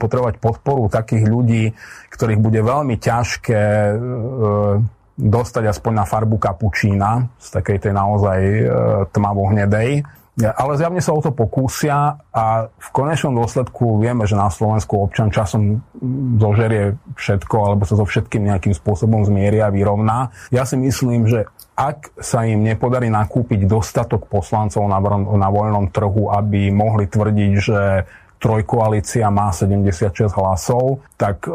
potrebovať podporu takých ľudí, ktorých bude veľmi ťažké dostať aspoň na farbu kapučína, z takej tej naozaj tmavo-hnedej. Ale zjavne sa o to pokúsia a v konečnom dôsledku vieme, že na Slovensku občan časom zožerie všetko alebo sa so všetkým nejakým spôsobom zmieria a vyrovná. Ja si myslím, že ak sa im nepodarí nakúpiť dostatok poslancov na voľnom trhu, aby mohli tvrdiť, že trojkoalícia má 76 hlasov, tak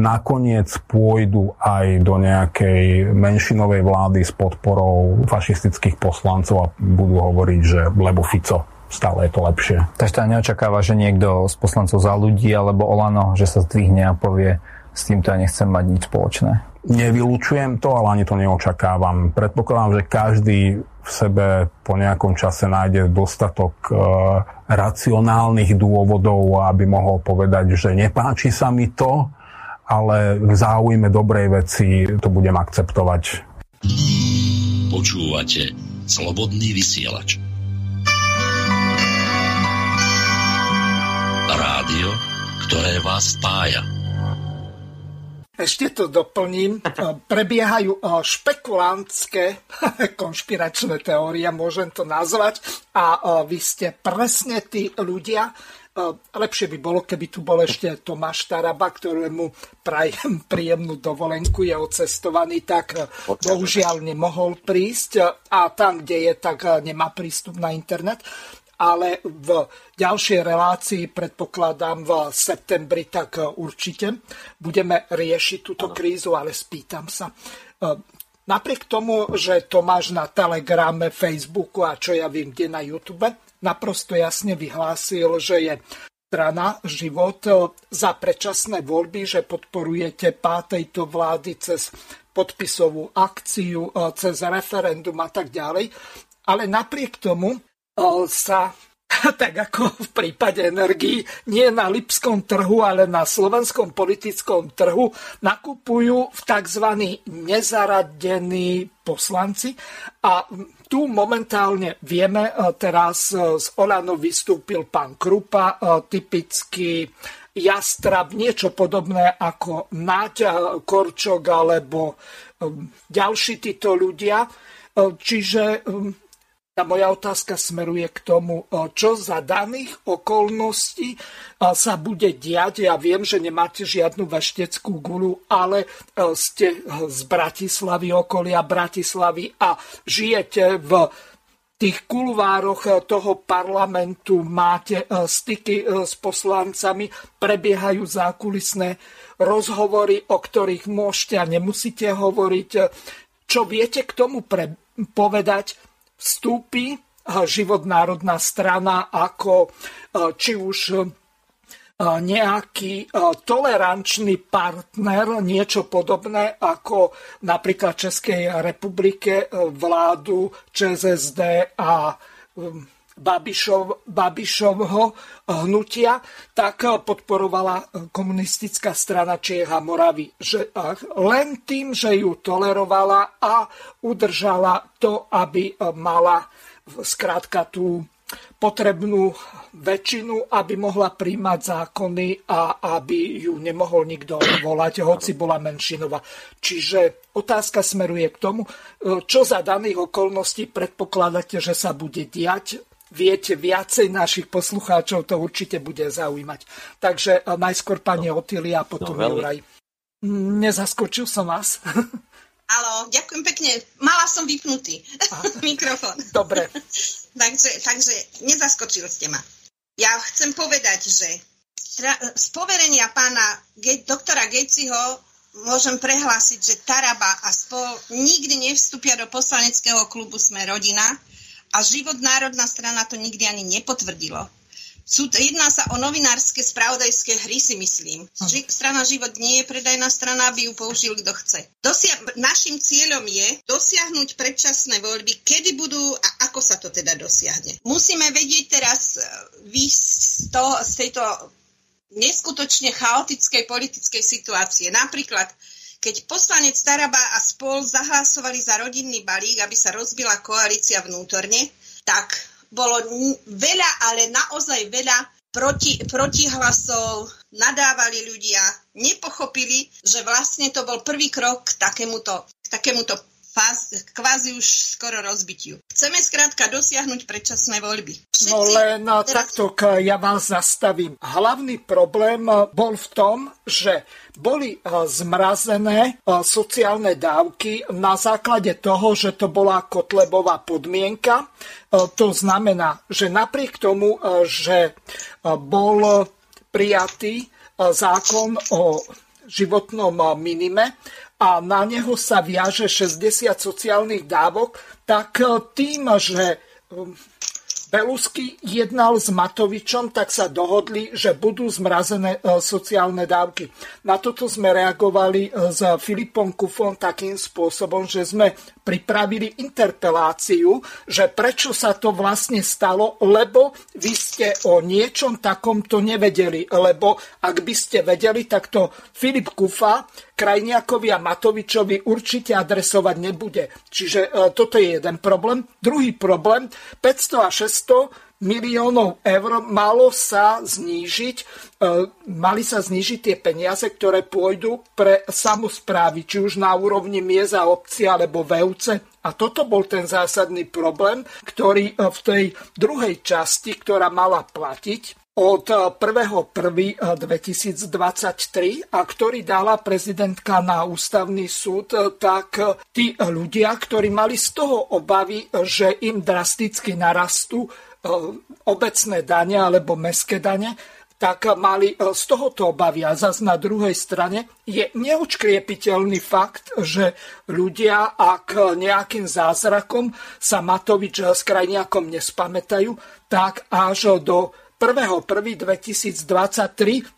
nakoniec pôjdu aj do nejakej menšinovej vlády s podporou fašistických poslancov a budú hovoriť, že lebo Fico, stále je to lepšie. Takže to neočakáva, že niekto z poslancov Za ľudí alebo Olano, že sa zdvihne a povie, s týmto ja nechcem mať nič spoločné. Nevylučujem to, ale ani to neočakávam. Predpokladám, že každý v sebe po nejakom čase nájde dostatok racionálnych dôvodov, aby mohol povedať, že nepáči sa mi to, ale v záujme dobrej veci to budem akceptovať. Počúvate Slobodný vysielač. Rádio, ktoré vás spája. Ešte to doplním. Prebiehajú špekulantské konšpiračné teórie, môžem to nazvať. A vy ste presne tí ľudia. Lepšie by bolo, keby tu bol ešte Tomáš Taraba, ktorému prajem príjemnú dovolenku, je odcestovaný, tak bohužiaľ nemohol prísť. A tam, kde je, tak nemá prístup na internet. Ale v ďalšej relácii, predpokladám v septembri, tak určite budeme riešiť túto krízu, ale spýtam sa. Napriek tomu, že Tomáš na Telegrame, Facebooku a čo ja viem, kde na YouTube, naprosto jasne vyhlásil, že je strana Život za predčasné voľby, že podporujete tejto vlády cez podpisovú akciu, cez referendum a tak ďalej. Ale napriek tomu sa, tak ako v prípade energií, nie na lipskom trhu, ale na slovenskom politickom trhu nakupujú v tzv. Nezaradení poslanci. A tu momentálne vieme, teraz z Olano vystúpil pán Krupa, typický Jastrab, niečo podobné ako Naď Korčok alebo ďalší títo ľudia. Čiže tá moja otázka smeruje k tomu, čo za daných okolností sa bude diať. Ja viem, že nemáte žiadnu vešteckú guľu, ale ste z Bratislavy, okolia Bratislavy a žijete v tých kulvároch toho parlamentu, máte styky s poslancami, prebiehajú zákulisné rozhovory, o ktorých môžete a nemusíte hovoriť. Čo viete k tomu povedať? Vstúpi Život národná strana ako či už nejaký tolerančný partner, niečo podobné ako napríklad Českej republike vládu ČSSD a Babišovho hnutia, tak podporovala komunistická strana Čiech a Moravy. Že len tým, že ju tolerovala a udržala to, aby mala skrátka tú potrebnú väčšinu, aby mohla príjmať zákony a aby ju nemohol nikto volať, hoci bola menšinová. Čiže otázka smeruje k tomu, čo za daných okolností predpokladáte, že sa bude diať. Viete, viacej našich poslucháčov to určite bude zaujímať. Takže najskôr pani Otília a potom Juraj. Nezaskočil som vás. Haló, ďakujem pekne. Mala som vypnutý mikrofón. Dobre. takže nezaskočil ste ma. Ja chcem povedať, že z poverenia pána doktora Geciho môžem prehlásiť, že Taraba a spol nikdy nevstúpia do poslaneckého klubu Sme rodina a Život národná strana to nikdy ani nepotvrdilo. Jedná sa o novinárske spravodajské hry, si myslím. Strana Život nie je predajná strana, aby ju použil kto chce. Našim cieľom je dosiahnuť predčasné voľby, kedy budú a ako sa to teda dosiahne. Musíme vedieť teraz výjsť z tejto neskutočne chaotickej politickej situácie. Napríklad, keď poslanec Taraba a spol zahlasovali za rodinný balík, aby sa rozbila koalícia vnútorne, tak bolo veľa, ale naozaj veľa protihlasov, nadávali ľudia, nepochopili, že vlastne to bol prvý krok k takémuto kvázi už skoro rozbitiu. Chceme skrátka dosiahnuť predčasné voľby. No len takto, ja vás zastavím. Hlavný problém bol v tom, že boli zmrazené sociálne dávky na základe toho, že to bola Kotlebová podmienka. To znamená, že napriek tomu, že bol prijatý zákon o životnom minime a na neho sa viaže 60 sociálnych dávok, tak tým, že Belusky jednal s Matovičom, tak sa dohodli, že budú zmrazené sociálne dávky. Na toto sme reagovali s Filipom Kufom takým spôsobom, že sme pripravili interpeláciu, že prečo sa to vlastne stalo, lebo vy ste o niečom takomto nevedeli, lebo ak by ste vedeli, tak to Filip Kufa Krajniakovi a Matovičovi určite adresovať nebude. Čiže toto je jeden problém. Druhý problém, 500 a 600 miliónov eur mali sa znížiť tie peniaze, ktoré pôjdu pre samosprávy, či už na úrovni miest a obcí alebo VÚC. A toto bol ten zásadný problém, ktorý v tej druhej časti, ktorá mala platiť od 1.1.2023 a ktorý dala prezidentka na ústavný súd, tak tí ľudia, ktorí mali z toho obavy, že im drasticky narastú obecné dane alebo mestské dane, tak mali z tohoto obavy. A zase na druhej strane je neočkriepiteľný fakt, že ľudia, ak nejakým zázrakom sa Matovič s Krajniakom nespamätajú, tak až do 1.1.2023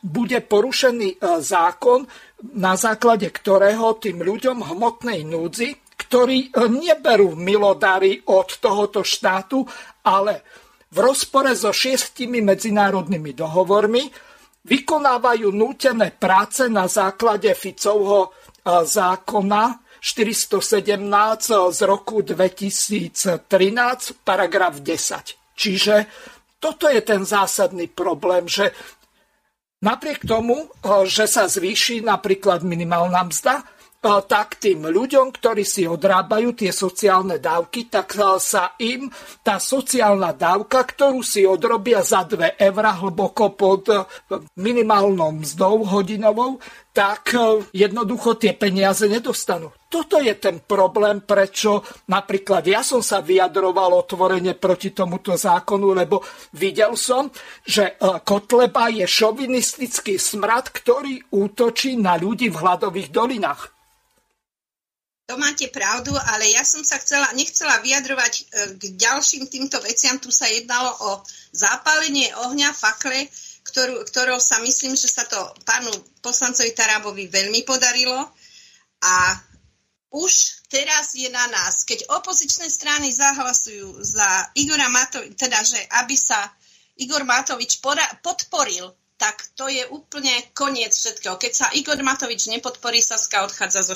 bude porušený zákon, na základe ktorého tým ľuďom hmotnej núdzi, ktorí neberú milodary od tohoto štátu, ale v rozpore so 6 medzinárodnými dohovormi vykonávajú nútené práce na základe Ficovho zákona 417 z roku 2013, paragraf 10. Čiže toto je ten zásadný problém, že napriek tomu, že sa zvýši napríklad minimálna mzda, tak tým ľuďom, ktorí si odrábajú tie sociálne dávky, tak sa im tá sociálna dávka, ktorú si odrobia za 2 eurá hlboko pod minimálnou mzdou hodinovou, tak jednoducho tie peniaze nedostanú. Toto je ten problém, prečo napríklad ja som sa vyjadroval otvorene proti tomuto zákonu, lebo videl som, že Kotleba je šovinistický smrad, ktorý útočí na ľudí v hladových dolinách. To máte pravdu, ale ja som sa nechcela vyjadrovať k ďalším týmto veciam. Tu sa jednalo o zápalenie ohňa, fakle, ktorou sa myslím, že sa to pánu poslancovi Tarabovi veľmi podarilo a už teraz je na nás, keď opozičné strany zahlasujú za Igora Matoviča, teda že aby sa Igor Matovič podporil, tak to je úplne koniec všetkého. Keď sa Igor Matovič nepodporí, Saska odchádza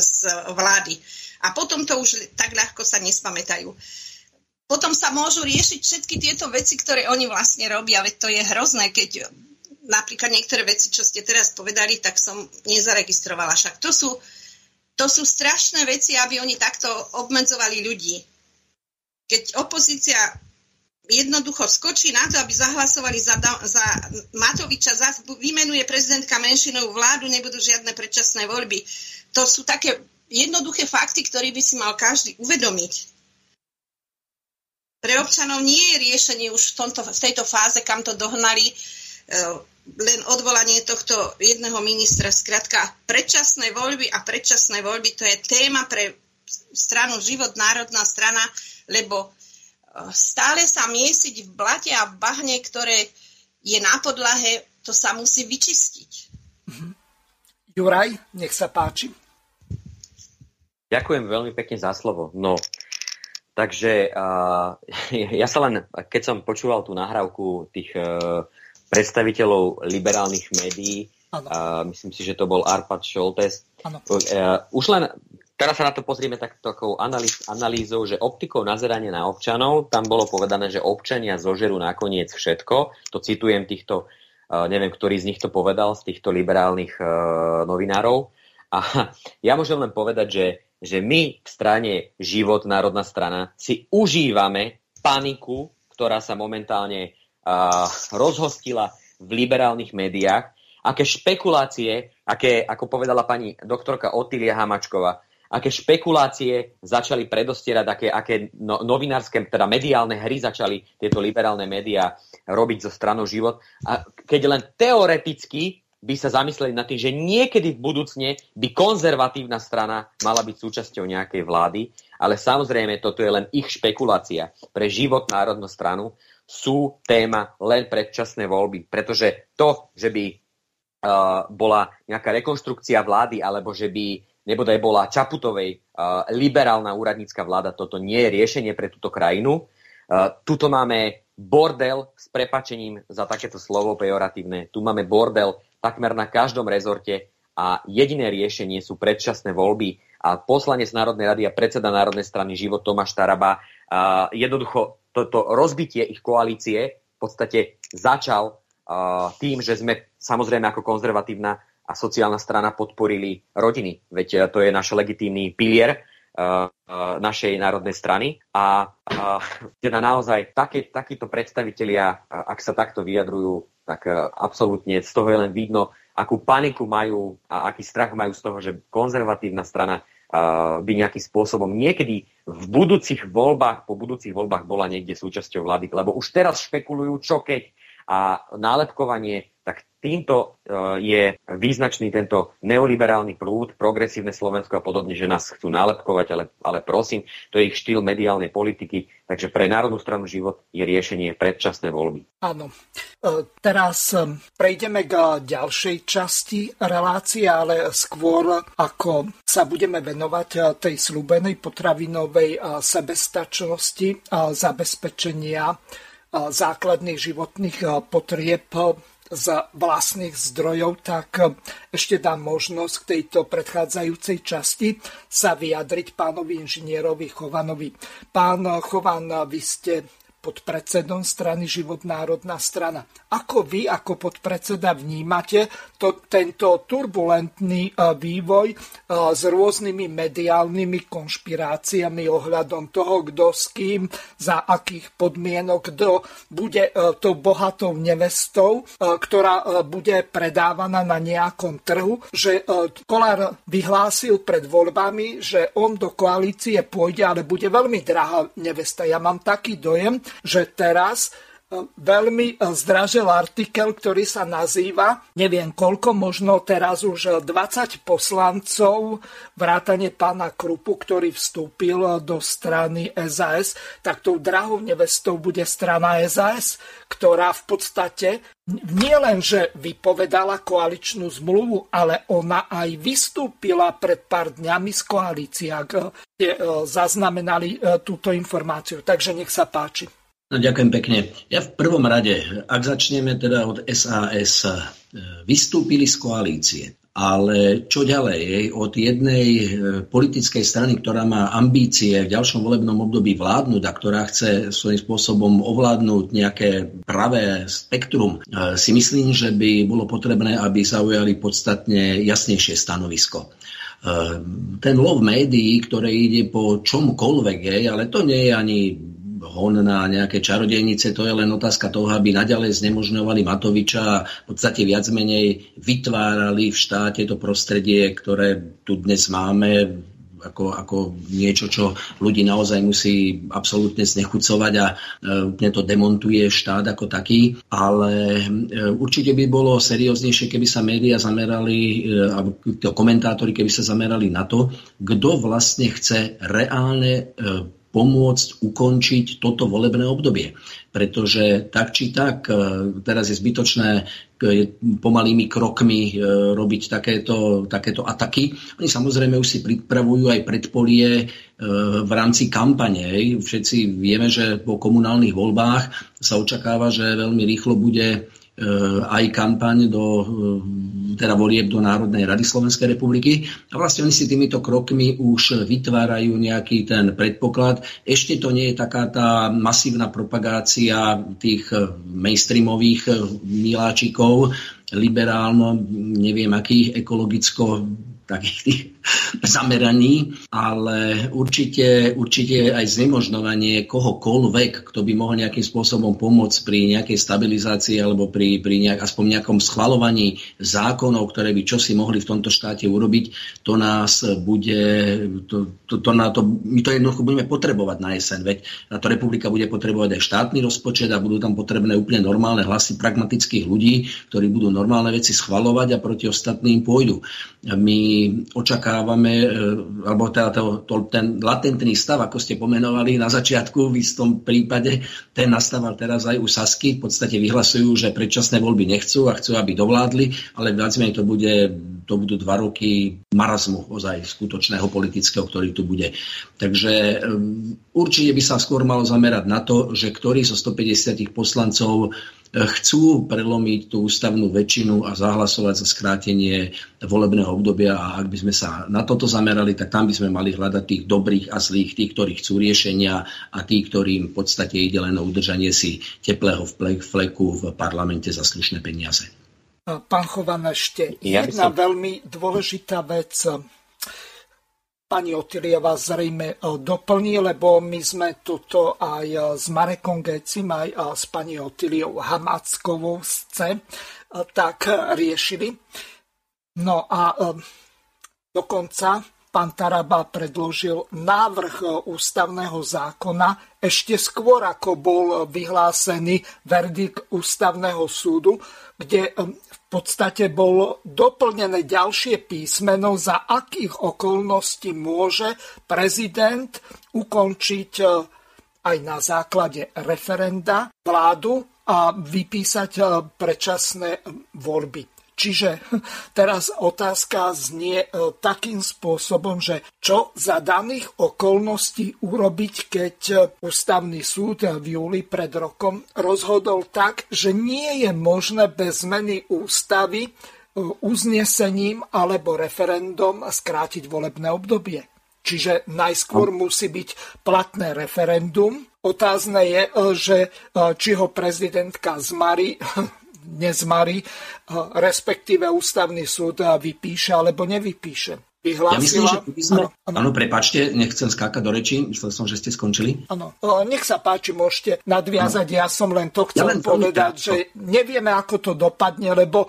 z vlády. A potom to už tak ľahko sa nespamätajú. Potom sa môžu riešiť všetky tieto veci, ktoré oni vlastne robia, veď to je hrozné, keď napríklad niektoré veci, čo ste teraz povedali, tak som nezaregistrovala. Však to sú strašné veci, aby oni takto obmedzovali ľudí. Keď opozícia jednoducho skočí na to, aby zahlasovali za Matoviča, vymenuje prezidentka menšinovú vládu, nebudú žiadne predčasné voľby. To sú také jednoduché fakty, ktoré by si mal každý uvedomiť. Pre občanov nie je riešenie už v tejto fáze, kam to dohnali, len odvolanie tohto jedného ministra. Skrátka, predčasné voľby a predčasné voľby, to je téma pre stranu Život, národná strana, lebo stále sa miesiť v blate a v bahne, ktoré je na podlahe, to sa musí vyčistiť. Juraj, nech sa páči. Ďakujem veľmi pekne za slovo. No, takže ja sa len, keď som počúval tú nahrávku tých predstaviteľov liberálnych médií, myslím si, že to bol Arpad Šoltes. Už len teraz sa na to pozrieme takou analýzou, že optikou nazerania na občanov, tam bolo povedané, že občania zožerú nakoniec všetko. To citujem týchto, neviem, ktorý z nich to povedal, z týchto liberálnych novinárov. A ja môžem len povedať, že my v strane Život, národná strana, si užívame paniku, ktorá sa momentálne rozhostila v liberálnych médiách, aké špekulácie, ako povedala pani doktorka Otília Hamáčková, aké špekulácie začali predostierať, aké novinárske, teda mediálne hry začali tieto liberálne médiá robiť zo stranou Život. A keď len teoreticky by sa zamysleli nad tým, že niekedy v budúcne by konzervatívna strana mala byť súčasťou nejakej vlády, ale samozrejme toto je len ich špekulácia. Pre Život, národnú stranu sú téma len predčasné voľby, pretože to, že by bola nejaká rekonštrukcia vlády, alebo že by nebodaj bola Čaputovej liberálna úradnícka vláda, toto nie je riešenie pre túto krajinu. Tuto máme bordel, s prepačením za takéto slovo pejoratívne, tu máme bordel takmer na každom rezorte a jediné riešenie sú predčasné voľby. A poslanec Národnej rady a predseda Národnej strany Život Tomáš Taraba jednoducho toto rozbitie ich koalície v podstate začal tým, že sme samozrejme ako konzervatívna a sociálna strana podporili rodiny. Veď to je náš legitímny pilier našej národnej strany. A teda naozaj takíto predstavitelia, ak sa takto vyjadrujú, tak absolútne z toho je len vidno, akú paniku majú a aký strach majú z toho, že konzervatívna strana by nejakým spôsobom niekedy v budúcich voľbách, po budúcich voľbách bola niekde súčasťou vlády. Lebo už teraz špekulujú, čo keď. A nálepkovanie, tak týmto je význačný tento neoliberálny prúd, Progresívne Slovensko a podobne, že nás chcú nálepkovať, ale prosím, to je ich štýl mediálnej politiky. Takže pre národnú stranu Život je riešenie predčasné voľby. Áno. Teraz prejdeme k ďalšej časti relácie, ale skôr ako sa budeme venovať tej sľúbenej potravinovej sebestačnosti a zabezpečenia základných životných potrieb z vlastných zdrojov, tak ešte dám možnosť k tejto predchádzajúcej časti sa vyjadriť pánovi inžinierovi Chovanovi. Pán Chovan, vy ste podpredsedom strany Život, národná strana. Ako vy ako podpredseda vnímate tento turbulentný vývoj s rôznymi mediálnymi konšpiráciami ohľadom toho, kto s kým, za akých podmienok, kto bude tou bohatou nevestou, ktorá bude predávaná na nejakom trhu, že Kollár vyhlásil pred voľbami, že on do koalície pôjde, ale bude veľmi drahá nevesta. Ja mám taký dojem, že teraz veľmi zdražil artikel, ktorý sa nazýva, neviem koľko, možno teraz už 20 poslancov, vrátane pána Krupu, ktorý vstúpil do strany SAS, tak tou drahou nevestou bude strana SAS, ktorá v podstate nie len, že vypovedala koaličnú zmluvu, ale ona aj vystúpila pred pár dňami z koalície, ak ste zaznamenali túto informáciu. Takže nech sa páči. No, ďakujem pekne. Ja v prvom rade, ak začneme teda od SAS, vystúpili z koalície, ale čo ďalej? Od jednej politickej strany, ktorá má ambície v ďalšom volebnom období vládnuť a ktorá chce svojím spôsobom ovládnuť nejaké pravé spektrum, si myslím, že by bolo potrebné, aby zaujali podstatne jasnejšie stanovisko. Ten lov médií, ktoré ide po čomkoľvek, ale to nie je ani hon na nejaké čarodejnice, to je len otázka toho, aby naďalej znemožňovali Matoviča a v podstate viac menej vytvárali v štáte to prostredie, ktoré tu dnes máme, ako niečo, čo ľudí naozaj musí absolútne znechucovať a úplne to demontuje štát ako taký, ale určite by bolo serióznejšie, keby sa médiá zamerali, alebo komentátori, keby sa zamerali na to, kto vlastne chce reálne pomôcť ukončiť toto volebné obdobie. Pretože tak či tak, teraz je zbytočné pomalými krokmi robiť takéto ataky. Oni samozrejme už si pripravujú aj predpolie v rámci kampane. Všetci vieme, že po komunálnych voľbách sa očakáva, že veľmi rýchlo bude aj kampaň volieb do Národnej rady Slovenskej republiky. A vlastne oni si týmito krokmi už vytvárajú nejaký ten predpoklad. Ešte to nie je taká tá masívna propagácia tých mainstreamových miláčikov, liberálno, neviem akých, ekologicko takých tých zameraní, ale určite aj znemožňovanie kohokoľvek, kto by mohol nejakým spôsobom pomôcť pri nejakej stabilizácii alebo aspoň nejakom schvaľovaní zákonov, ktoré by čosi mohli v tomto štáte urobiť, to nás bude, my to jednoducho budeme potrebovať na jeseň, veď táto republika bude potrebovať aj štátny rozpočet a budú tam potrebné úplne normálne hlasy pragmatických ľudí, ktorí budú normálne veci schvaľovať a proti ostatným pôjdu. My očakávame, alebo teda ten latentný stav, ako ste pomenovali na začiatku, v istom prípade ten nastával teraz aj u Sasky. V podstate vyhlasujú, že predčasné voľby nechcú a chcú, aby dovládli, ale viac menej to budú 2 roky marazmu ozaj skutočného politického, ktorý tu bude. Takže určite by sa skôr malo zamerať na to, že ktorí zo 150 poslancov chcú prelomiť tú ústavnú väčšinu a zahlasovať za skrátenie volebného obdobia, a ak by sme sa na toto zamerali, tak tam by sme mali hľadať tých dobrých a zlých, tých, ktorí chcú riešenia, a tých, ktorým v podstate ide len o udržanie si teplého fleku v parlamente za slušné peniaze. Pán Chovan, ešte jedna veľmi dôležitá vec. Pani Otília vás zrejme doplní, lebo my sme tuto aj s Marekom Gecim, aj s pani Otíliou Hamáčkovou tak riešili. No a dokonca pán Taraba predložil návrh ústavného zákona ešte skôr, ako bol vyhlásený verdikt ústavného súdu, kde v podstate bolo doplnené ďalšie písmeno, za akých okolností môže prezident ukončiť aj na základe referenda vládu a vypísať predčasné voľby. Čiže teraz otázka znie takým spôsobom, že čo za daných okolností urobiť, keď ústavný súd v júli pred rokom rozhodol tak, že nie je možné bez zmeny ústavy uznesením alebo referendum skrátiť volebné obdobie. Čiže najskôr musí byť platné referendum. Otázne je, že či ho prezidentka nezmarí, respektíve ústavný súd vypíše alebo nevypíše. Vyhlásila... Ja myslím, že by sme... Áno, prepáčte, nechcem skákať do rečí. Myslel som, že ste skončili. Áno, nech sa páči, môžete nadviazať. Ano. Ja som len to chcel povedať, že nevieme, ako to dopadne, lebo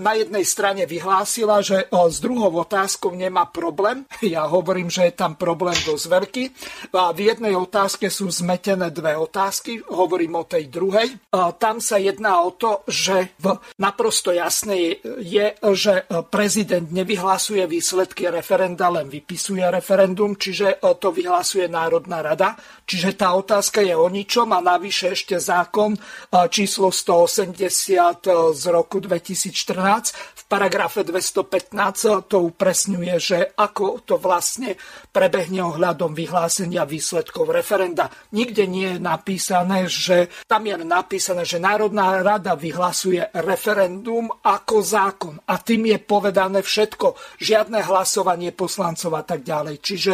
na jednej strane vyhlásila, že s druhou otázkou nemá problém. Ja hovorím, že je tam problém dosť veľký. V jednej otázke sú zmetené 2 otázky. Hovorím o tej druhej. Tam sa jedná o to, že naprosto jasné je, že prezident nevyhlásuje výsledky referenda, len vypisuje referendum, čiže to vyhlasuje Národná rada. Čiže tá otázka je o ničom a navyše ešte zákon číslo 180 z roku 2014 v paragrafe 215 to upresňuje, že ako to vlastne prebehne ohľadom vyhlásenia výsledkov referenda. Nikde nie je napísané, že tam je napísané, že Národná rada vyhlasuje referendum ako zákon a tým je povedané všetko. Žiadne hlasovanie poslancov a tak ďalej. Čiže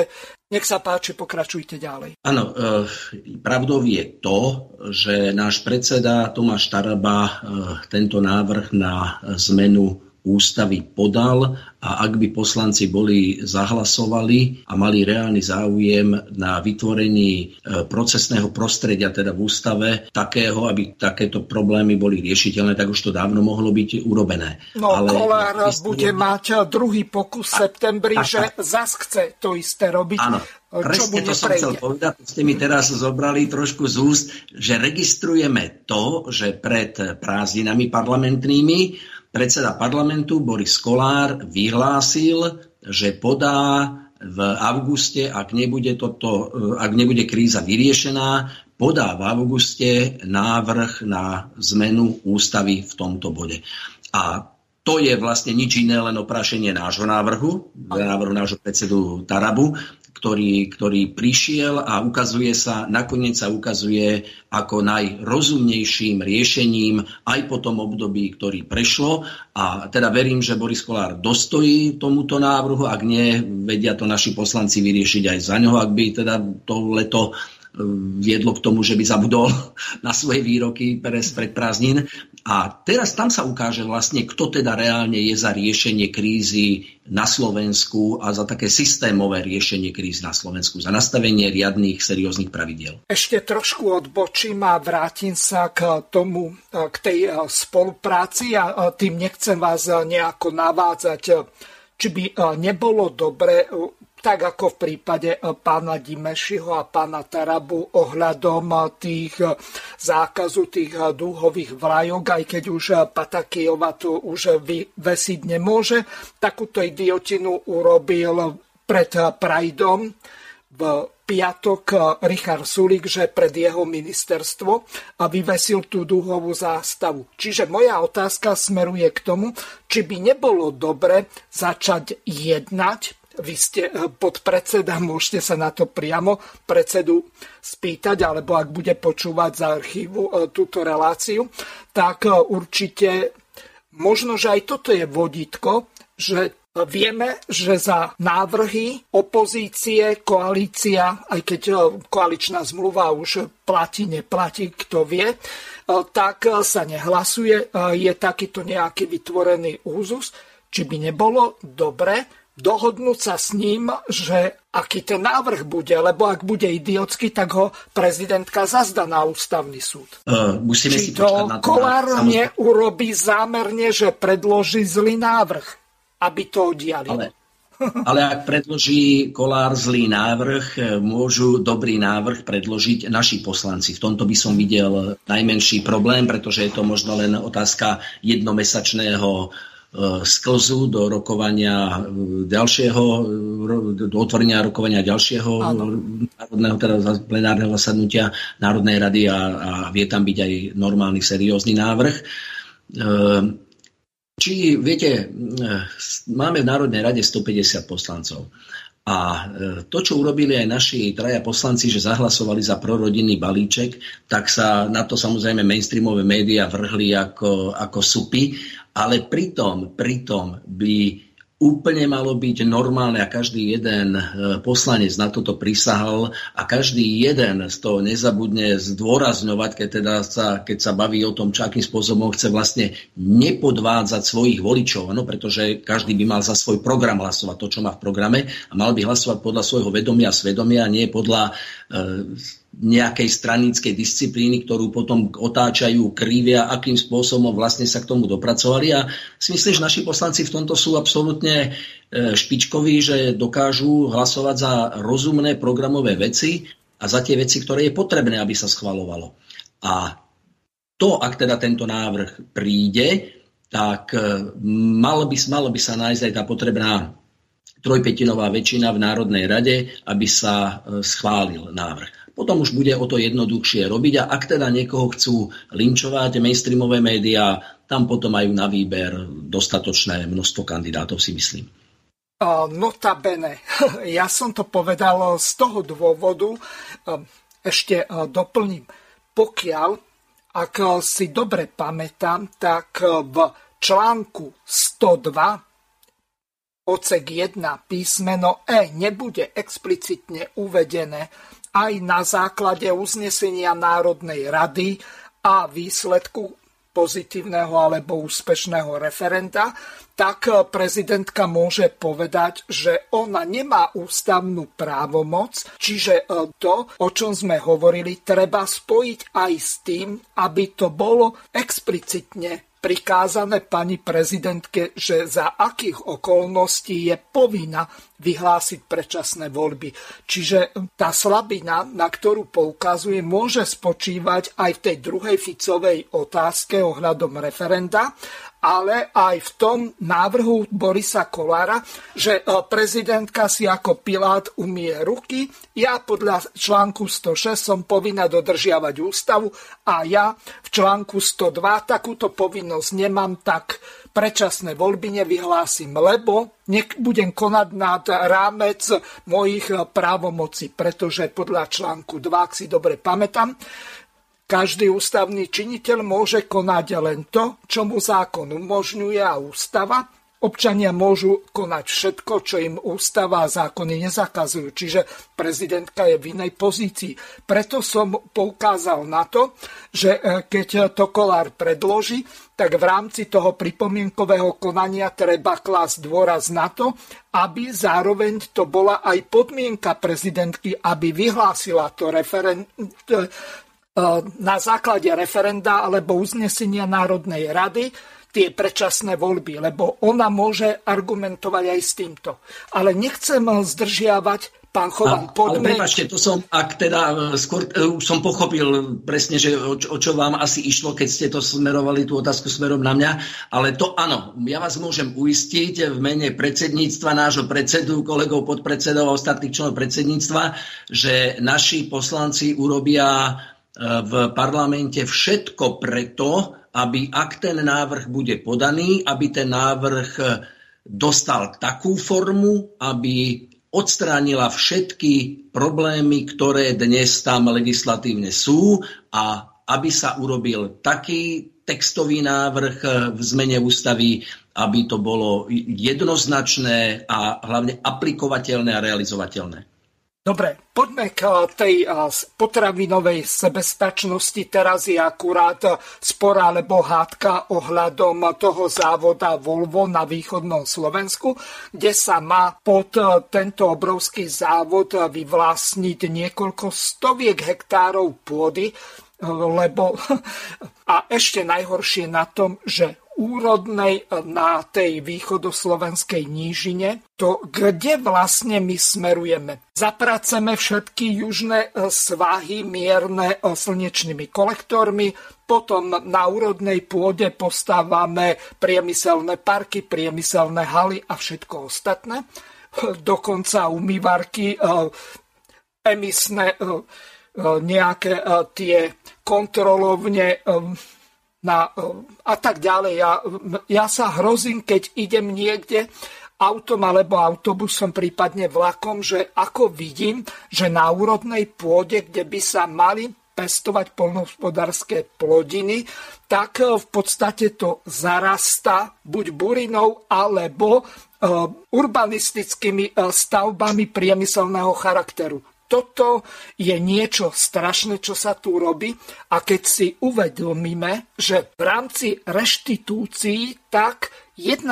nech sa páči, pokračujte ďalej. Áno, pravdou je to, že náš predseda Tomáš Taraba tento návrh na zmenu ústavy podal a ak by poslanci boli zahlasovali a mali reálny záujem na vytvorení procesného prostredia, teda v ústave, takého, aby takéto problémy boli riešiteľné, tak už to dávno mohlo byť urobené. No, ale Kollár bude mať druhý pokus v septembri, že zas chce to isté robiť. Áno. Presne to som chcel povedať, ste mi teraz zobrali trošku z úst, že registrujeme to, že pred prázdninami parlamentnými predseda parlamentu Boris Kollár vyhlásil, že podá v auguste, ak nebude kríza vyriešená, podá v auguste návrh na zmenu ústavy v tomto bode. A to je vlastne nič iné, len oprášenie návrhu nášho predsedu Tarabu, ktorý prišiel a nakoniec sa ukazuje ako najrozumnejším riešením aj po tom období, ktorý prešlo. A teda verím, že Boris Kollár dostojí tomuto návrhu, ak nie, vedia to naši poslanci vyriešiť aj za neho, ak by teda to leto viedlo k tomu, že by zabudol na svoje výroky pred prázdnin. A teraz tam sa ukáže vlastne, kto teda reálne je za riešenie krízy na Slovensku a za také systémové riešenie kríz na Slovensku, za nastavenie riadnych, serióznych pravidiel. Ešte trošku odbočím a vrátim sa k tej spolupráci a tým nechcem vás nejako navádzať, či by nebolo dobre, tak ako v prípade pána Dimešiho a pána Tarabu ohľadom tých zákazu tých dúhových vlajok, aj keď už Patakijova to už vyvesiť nemôže, takúto idiotinu urobil pred Prideom v piatok Richard Sulík, že pred jeho ministerstvo a vyvesil tú dúhovú zástavu. Čiže moja otázka smeruje k tomu, či by nebolo dobre začať jednať. Vy ste podpredseda, môžete sa na to priamo predsedu spýtať, alebo ak bude počúvať z archívu túto reláciu, tak určite možno, že aj toto je vodítko, že vieme, že za návrhy opozície, koalícia, aj keď koaličná zmluva už platí, neplatí, kto vie, tak sa nehlasuje, je takýto nejaký vytvorený úzus, či by nebolo dobre dohodnúť sa s ním, že aký ten návrh bude, lebo ak bude idiotsky, tak ho prezidentka zazdá na ústavný súd. Musíme si počkať na to. Či to Kollár urobí zámerne, že predloží zlý návrh, aby to odiali. Ale ak predloží Kollár zlý návrh, môžu dobrý návrh predložiť naši poslanci. V tomto by som videl najmenší problém, pretože je to možno len otázka jednomesačného sklzu do rokovania ďalšieho, do otvorenia rokovania ďalšieho národného, teda plenárneho zasadnutia Národnej rady a vie tam byť aj normálny, seriózny návrh. Či, viete, máme v Národnej rade 150 poslancov. A to, čo urobili aj naši traja poslanci, že zahlasovali za prorodinný balíček, tak sa na to samozrejme mainstreamové médiá vrhli ako supy, ale pritom by úplne malo byť normálne a každý jeden poslanec na toto prisahal a každý jeden z toho nezabudne zdôrazňovať, keď sa baví o tom, akým spôsobom chce vlastne nepodvádzať svojich voličov, pretože každý by mal za svoj program hlasovať to, čo má v programe a mal by hlasovať podľa svojho vedomia a svedomia, nie podľa nejakej stranickej disciplíny, ktorú potom otáčajú, krivia, akým spôsobom vlastne sa k tomu dopracovali. A si myslím, že naši poslanci v tomto sú absolútne špičkoví, že dokážu hlasovať za rozumné programové veci a za tie veci, ktoré je potrebné, aby sa schvaľovalo. A to, ak teda tento návrh príde, tak malo by sa nájsť aj tá potrebná trojpätinová väčšina v Národnej rade, aby sa schválil návrh. Potom už bude o to jednoduchšie robiť a ak teda niekoho chcú linčovať mainstreamové médiá, tam potom majú na výber dostatočné množstvo kandidátov, si myslím. Notabene, ja som to povedal z toho dôvodu, ešte doplním, ak si dobre pamätám, tak v článku 102 odsek 1 písmeno E nebude explicitne uvedené, aj na základe uznesenia Národnej rady a výsledku pozitívneho alebo úspešného referenda, tak prezidentka môže povedať, že ona nemá ústavnú právomoc, čiže to, o čom sme hovorili, treba spojiť aj s tým, aby to bolo explicitne prikázané pani prezidentke, že za akých okolností je povinná vyhlásiť predčasné voľby. Čiže tá slabina, na ktorú poukazuje, môže spočívať aj v tej druhej Ficovej otázke ohľadom referenda, ale aj v tom návrhu Borisa Kollára, že prezidentka si ako Pilát umie ruky, ja podľa článku 106 som povinná dodržiavať ústavu a ja v článku 102 takúto povinnosť nemám, tak predčasné voľby nevyhlásim, lebo budem konať nad rámec mojich právomocí, pretože podľa článku 2, ak si dobre pamätám, každý ústavný činiteľ môže konať len to, čo mu zákon umožňuje a ústava. Občania môžu konať všetko, čo im ústava a zákony nezakazujú. Čiže prezidentka je v inej pozícii. Preto som poukázal na to, že keď to Kollár predloží, tak v rámci toho pripomienkového konania treba klásť dôraz na to, aby zároveň to bola aj podmienka prezidentky, aby vyhlásila to referendum na základe referenda alebo uznesenia Národnej rady tie predčasné voľby, lebo ona môže argumentovať aj s týmto. Ale nechcem zdržiavať, pán Chovan, poďme... Ale prepáčte, to som, ak teda, skôr som pochopil presne, že o čo vám asi išlo, keď ste to smerovali, tú otázku smerom na mňa, ale to áno, ja vás môžem uistiť v mene predsedníctva, nášho predsedu, kolegov podpredsedov a ostatných členov predsedníctva, že naši poslanci urobia v parlamente všetko preto, aby ak ten návrh bude podaný, aby ten návrh dostal takú formu, aby odstránila všetky problémy, ktoré dnes tam legislatívne sú a aby sa urobil taký textový návrh v zmene ústavy, aby to bolo jednoznačné a hlavne aplikovateľné a realizovateľné. Dobre, poďme k tej potravinovej sebestačnosti. Teraz je akurát spor alebo hádka ohľadom toho závoda Volvo na východnom Slovensku, kde sa má pod tento obrovský závod vyvlastniť niekoľko stoviek hektárov pôdy, lebo a ešte najhoršie na tom, že úrodnej na tej východoslovenskej nížine, to kde vlastne my smerujeme. Zapraceme všetky južné svahy mierne slnečnými kolektormi, potom na úrodnej pôde postávame priemyselné parky, priemyselné haly a všetko ostatné. Dokonca umývarky, emisné nejaké tie kontrolovne a tak ďalej. Ja sa hrozím, keď idem niekde autom alebo autobusom, prípadne vlakom, že ako vidím, že na úrodnej pôde, kde by sa mali pestovať poľnohospodárske plodiny, tak v podstate to zarasta buď burinou alebo urbanistickými stavbami priemyselného charakteru. Toto je niečo strašné, čo sa tu robí a keď si uvedomíme, že v rámci reštitúcií tak 1/3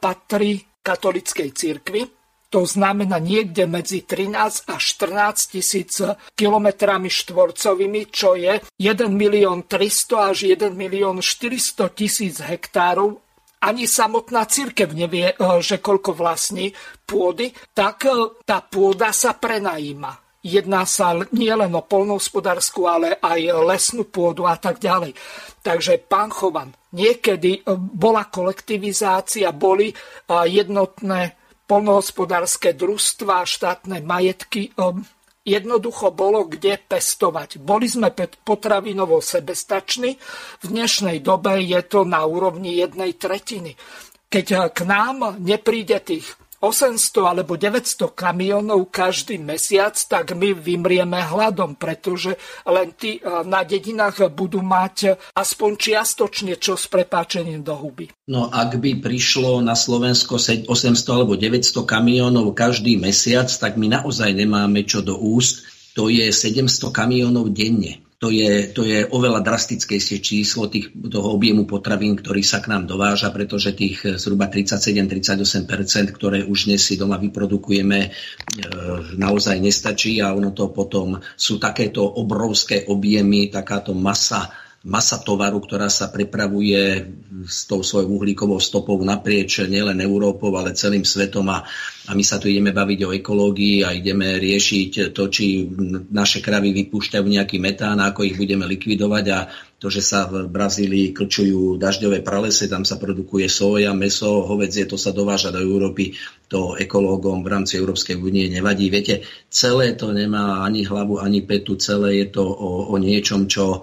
patrí katolíckej cirkvi, to znamená niekde medzi 13 a 14 tisíc kilometrami štvorcovými, čo je 1 300 000 až 1 400 000 hektárov. Ani samotná cirkev nevie, že koľko vlastní pôdy, tak tá pôda sa prenajíma. Jedná sa nielen o poľnohospodársku, ale aj lesnú pôdu a tak ďalej. Takže, pán Chovan, niekedy bola kolektivizácia, boli jednotné poľnohospodárske družstva, štátne majetky. Jednoducho bolo kde pestovať. Boli sme potravinovo sebestační. V dnešnej dobe je to na úrovni 1/3. Keď k nám nepríde tých 800 alebo 900 kamionov každý mesiac, tak my vymrieme hladom, pretože len tí na dedinách budú mať aspoň čiastočne čo s prepáčením do huby. No ak by prišlo na Slovensko 800 alebo 900 kamionov každý mesiac, tak my naozaj nemáme čo do úst. To je 700 kamionov denne. To je oveľa drastickejšie číslo toho objemu potravín, ktorý sa k nám dováža, pretože tých zhruba 37-38%, ktoré už dnes si doma vyprodukujeme, naozaj nestačí a ono to potom sú takéto obrovské objemy, takáto masa tovaru, ktorá sa prepravuje s tou svojou uhlíkovou stopou naprieč nielen Európou, ale celým svetom a my sa tu ideme baviť o ekológii a ideme riešiť to, či naše kravy vypúšťajú nejaký metán, ako ich budeme likvidovať a to, že sa v Brazílii klčujú dažďové pralese, tam sa produkuje soja, mäso, hovädzie, to sa dováža do Európy, to ekológom v rámci Európskej únie nevadí. Viete, celé to nemá ani hlavu, ani petu, celé je to o niečom, čo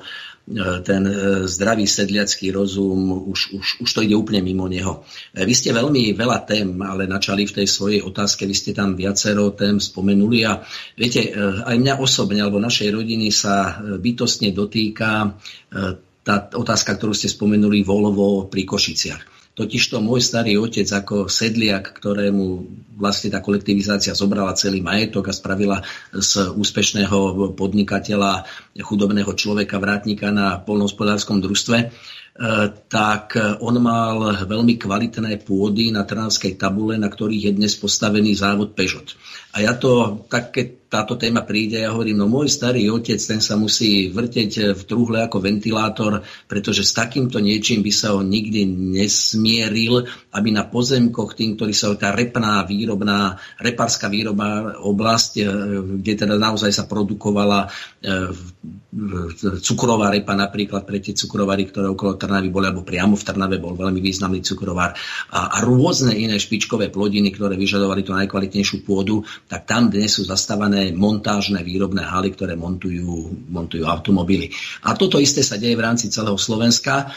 ten zdravý sedliacký rozum, už to ide úplne mimo neho. Vy ste veľmi veľa tém, ale načali v tej svojej otázke, vy ste tam viacero tém spomenuli a viete, aj mňa osobne alebo našej rodiny sa bytostne dotýka tá otázka, ktorú ste spomenuli, Volovo pri Košiciach. Totižto môj starý otec ako sedliak, ktorému vlastne tá kolektivizácia zobrala celý majetok a spravila z úspešného podnikateľa, chudobného človeka, vrátnika na poľnohospodárskom družstve, tak on mal veľmi kvalitné pôdy na Trnavskej tabule, na ktorých je dnes postavený závod Peugeot. A ja to, tak keď táto téma príde, ja hovorím, no môj starý otec, ten sa musí vrteť v truhle ako ventilátor, pretože s takýmto niečím by sa ho nikdy nesmieril, aby na pozemkoch tým, ktorý sa tá repárska výrobná oblasť, kde teda naozaj sa produkovala cukrová repa napríklad pre tie cukrovary, ktoré okolo Trnavy boli, alebo priamo v Trnave bol veľmi významný cukrovár a rôzne iné špičkové plodiny, ktoré vyžadovali tú najkvalitnejšiu pôdu, tak tam dnes sú zastavané montážne výrobné haly, ktoré montujú automobily. A toto isté sa deje v rámci celého Slovenska.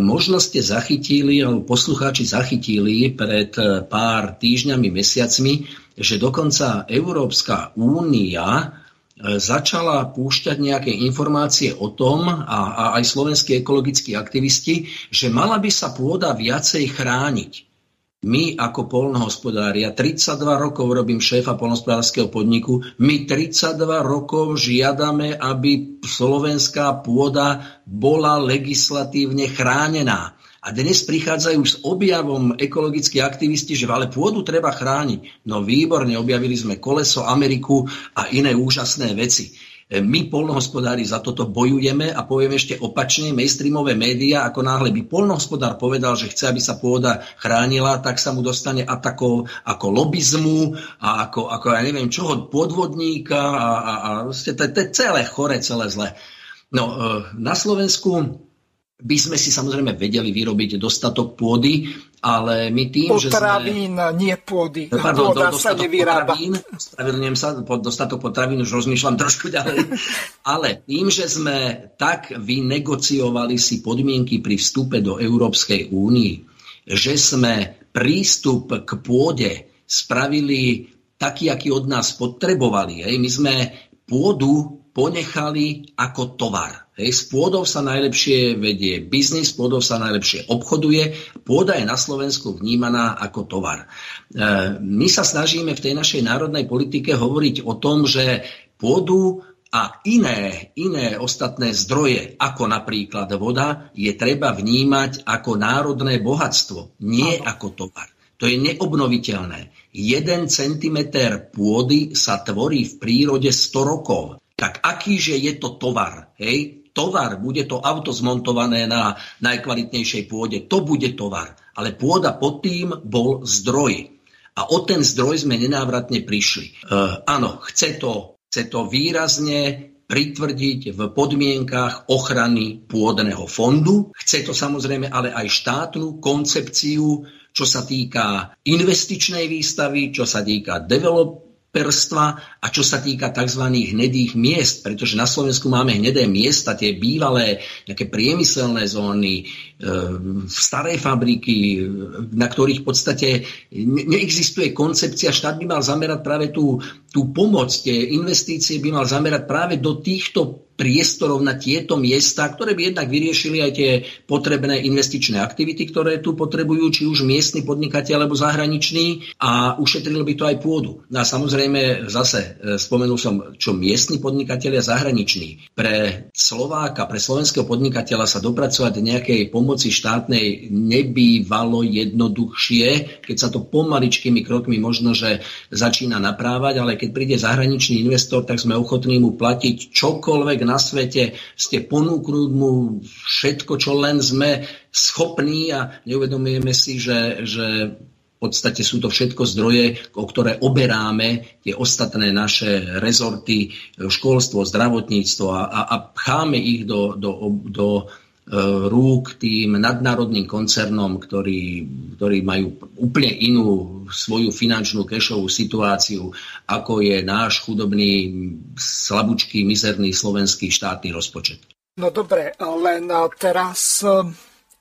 Možno ste zachytili, alebo poslucháči zachytili pred pár týždňami, mesiacmi, že dokonca Európska únia začala púšťať nejaké informácie o tom a aj slovenskí ekologickí aktivisti, že mala by sa pôda viacej chrániť. My ako poľnohospodári, ja 32 rokov robím šéfa poľnohospodárskeho podniku, my 32 rokov žiadame, aby slovenská pôda bola legislatívne chránená. A dnes prichádzajú s objavom ekologickí aktivisti, že ale pôdu treba chrániť. No výborne, objavili sme koleso, Ameriku a iné úžasné veci. My, poľnohospodári, za toto bojujeme a poviem ešte opačne, mainstreamové médiá, ako náhle by poľnohospodár povedal, že chce, aby sa pôda chránila, tak sa mu dostane atakov ako lobizmu a ako ja neviem čoho, podvodníka a to je celé chore, celé zle. No, na Slovensku by sme si samozrejme vedeli vyrobiť dostatok pôdy, ale my tým, že sme... Potravín, nie pôdy. Pardon, pôda sa nevyrába. Spravedlňujem sa, dostatok potravín už rozmýšľam trošku ďalej. Ale tým, že sme tak vynegociovali si podmienky pri vstupe do Európskej únie, že sme prístup k pôde spravili taký, aký od nás potrebovali. My sme pôdu ponechali ako tovar. S pôdou sa najlepšie vedie biznis, pôdou sa najlepšie obchoduje. Pôda je na Slovensku vnímaná ako tovar. My sa snažíme v tej našej národnej politike hovoriť o tom, že pôdu a iné ostatné zdroje, ako napríklad voda, je treba vnímať ako národné bohatstvo, nie ako tovar. To je neobnoviteľné. 1 centimeter pôdy sa tvorí v prírode 100 rokov. Tak akýže je to tovar? Tovar, bude to auto zmontované na najkvalitnejšej pôde, to bude tovar. Ale pôda pod tým bol zdroj. A o ten zdroj sme nenávratne prišli. Áno, chce to výrazne pritvrdiť v podmienkách ochrany pôdneho fondu. Chce to samozrejme ale aj štátnu koncepciu, čo sa týka investičnej výstavy, čo sa týka developerstva a čo sa týka tzv. Hnedých miest, pretože na Slovensku máme hnedé miesta, tie bývalé nejaké priemyselné zóny, staré fabriky, na ktorých v podstate neexistuje koncepcia. Štát by mal zamerať práve tú pomoc, tie investície by mal zamerať práve do týchto priestorov na tieto miesta, ktoré by jednak vyriešili aj tie potrebné investičné aktivity, ktoré tu potrebujú, či už miestni podnikatelia alebo zahraniční, a ušetrilo by to aj pôdu. A samozrejme zase spomenul som, čo miestni podnikatelia zahraniční. Pre Slováka, pre slovenského podnikateľa sa dopracovať nejakej pomoci štátnej nebývalo jednoduchšie, keď sa to pomaličkými krokmi možno, že začína naprávať, ale keď príde zahraničný investor, tak sme ochotní mu platiť čokoľvek na svete, ste ponúknúť mu všetko, čo len sme schopní, a neuvedomujeme si, že v podstate sú to všetko zdroje, o ktoré oberáme tie ostatné naše rezorty, školstvo, zdravotníctvo, a pcháme ich do rúk tým nadnárodným koncernom, ktorí majú úplne inú svoju finančnú kešovú situáciu, ako je náš chudobný, slabúčký, mizerný slovenský štátny rozpočet. No dobre, len teraz,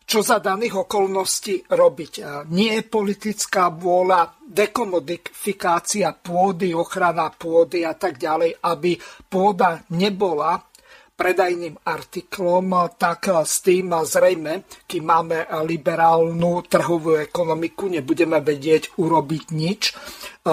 čo za daných okolností robiť? Nie je politická vôľa, dekomodifikácia pôdy, ochrana pôdy a tak ďalej, aby pôda nebola predajným artiklom, tak s tým zrejme, kým máme liberálnu trhovú ekonomiku, nebudeme vedieť urobiť nič,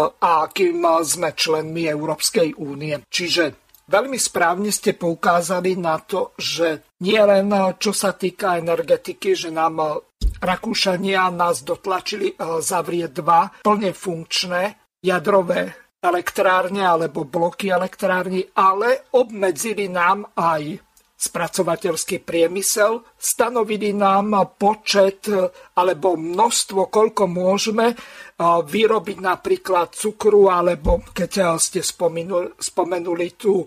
a kým sme členmi Európskej únie. Čiže veľmi správne ste poukázali na to, že nie len čo sa týka energetiky, že nám Rakúšania nás dotlačili zavrieť dva plne funkčné jadrové elektrárne alebo bloky elektrární, ale obmedzili nám aj spracovateľský priemysel, stanovili nám počet alebo množstvo, koľko môžeme vyrobiť napríklad cukru, alebo keď ste spomenuli tú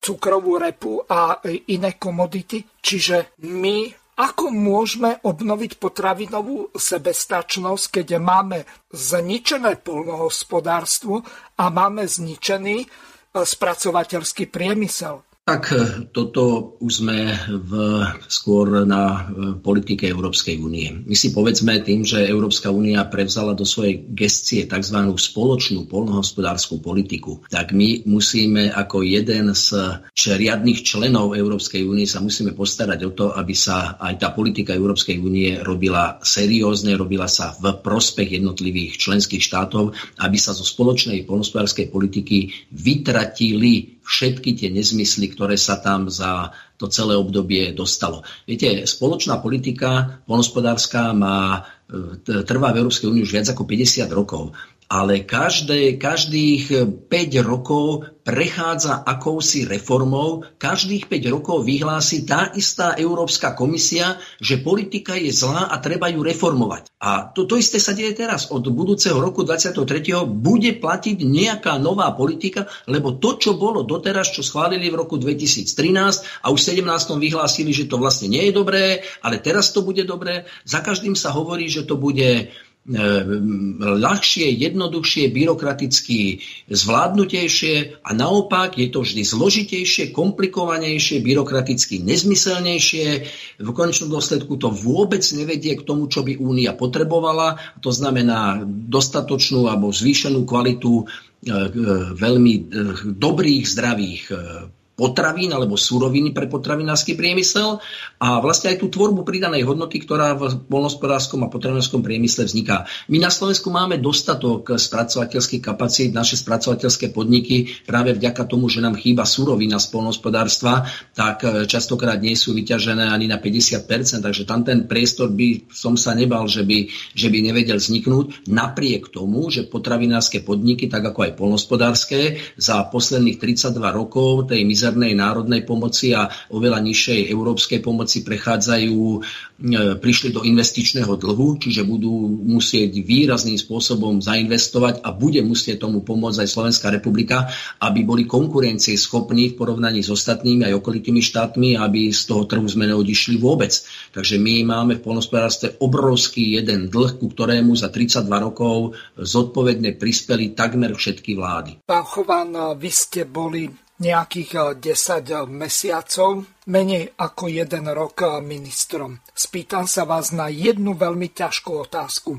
cukrovú repu a iné komodity. Čiže my ako môžeme obnoviť potravinovú sebestačnosť, keď máme zničené poľnohospodárstvo a máme zničený spracovateľský priemysel? Tak toto už sme skôr na politike Európskej únie. My si povedzme tým, že Európska únia prevzala do svojej gestie tzv. Spoločnú poľnohospodárskú politiku, tak my musíme ako jeden z riadnych členov Európskej únie sa musíme postarať o to, aby sa aj tá politika Európskej únie robila seriózne, robila sa v prospech jednotlivých členských štátov, aby sa zo spoločnej poľnohospodárskej politiky vytratili všetky tie nezmysly, ktoré sa tam za to celé obdobie dostalo. Viete, spoločná politika poľnohospodárska trvá v Európskej únii už viac ako 50 rokov, ale každých 5 rokov prechádza akousi reformou, každých 5 rokov vyhlási tá istá Európska komisia, že politika je zlá a treba ju reformovať. A to isté sa deje teraz. Od budúceho roku 23. bude platiť nejaká nová politika, lebo to, čo bolo doteraz, čo schválili v roku 2013 a už v 2017 vyhlásili, že to vlastne nie je dobré, ale teraz to bude dobré. Za každým sa hovorí, že to bude ľahšie, jednoduchšie, byrokraticky zvládnutejšie, a naopak je to vždy zložitejšie, komplikovanejšie, byrokraticky nezmyselnejšie. V konečnom dôsledku to vôbec nevedie k tomu, čo by Únia potrebovala. To znamená dostatočnú alebo zvýšenú kvalitu veľmi dobrých, zdravých potravín alebo suroviny pre potravinársky priemysel, a vlastne aj tú tvorbu pridanej hodnoty, ktorá v poľnohospodárskom a potravinárskom priemysle vzniká. My na Slovensku máme dostatok spracovateľských kapacít, naše spracovateľské podniky práve vďaka tomu, že nám chýba surovina z poľnohospodárstva, tak častokrát nie sú vyťažené ani na 50%, takže tam ten priestor by som sa nebal, že by nevedel vzniknúť, napriek tomu, že potravinárske podniky, tak ako aj poľnohospodárske, za posledných 32 rokov tej národnej pomoci a oveľa nižšej európskej pomoci prišli do investičného dlhu, čiže budú musieť výrazným spôsobom zainvestovať a bude musieť tomu pomôcť aj Slovenská republika, aby boli konkurencieschopní v porovnaní s ostatnými aj okolitými štátmi, aby z toho trhu sme neodišli vôbec. Takže my máme v poľnohospodárstve obrovský jeden dlh, ku ktorému za 32 rokov zodpovedne prispeli takmer všetky vlády. Pán Chovan, vy ste boli nejakých 10 mesiacov, menej ako 1 rok ministrom. Spýtam sa vás na jednu veľmi ťažkú otázku.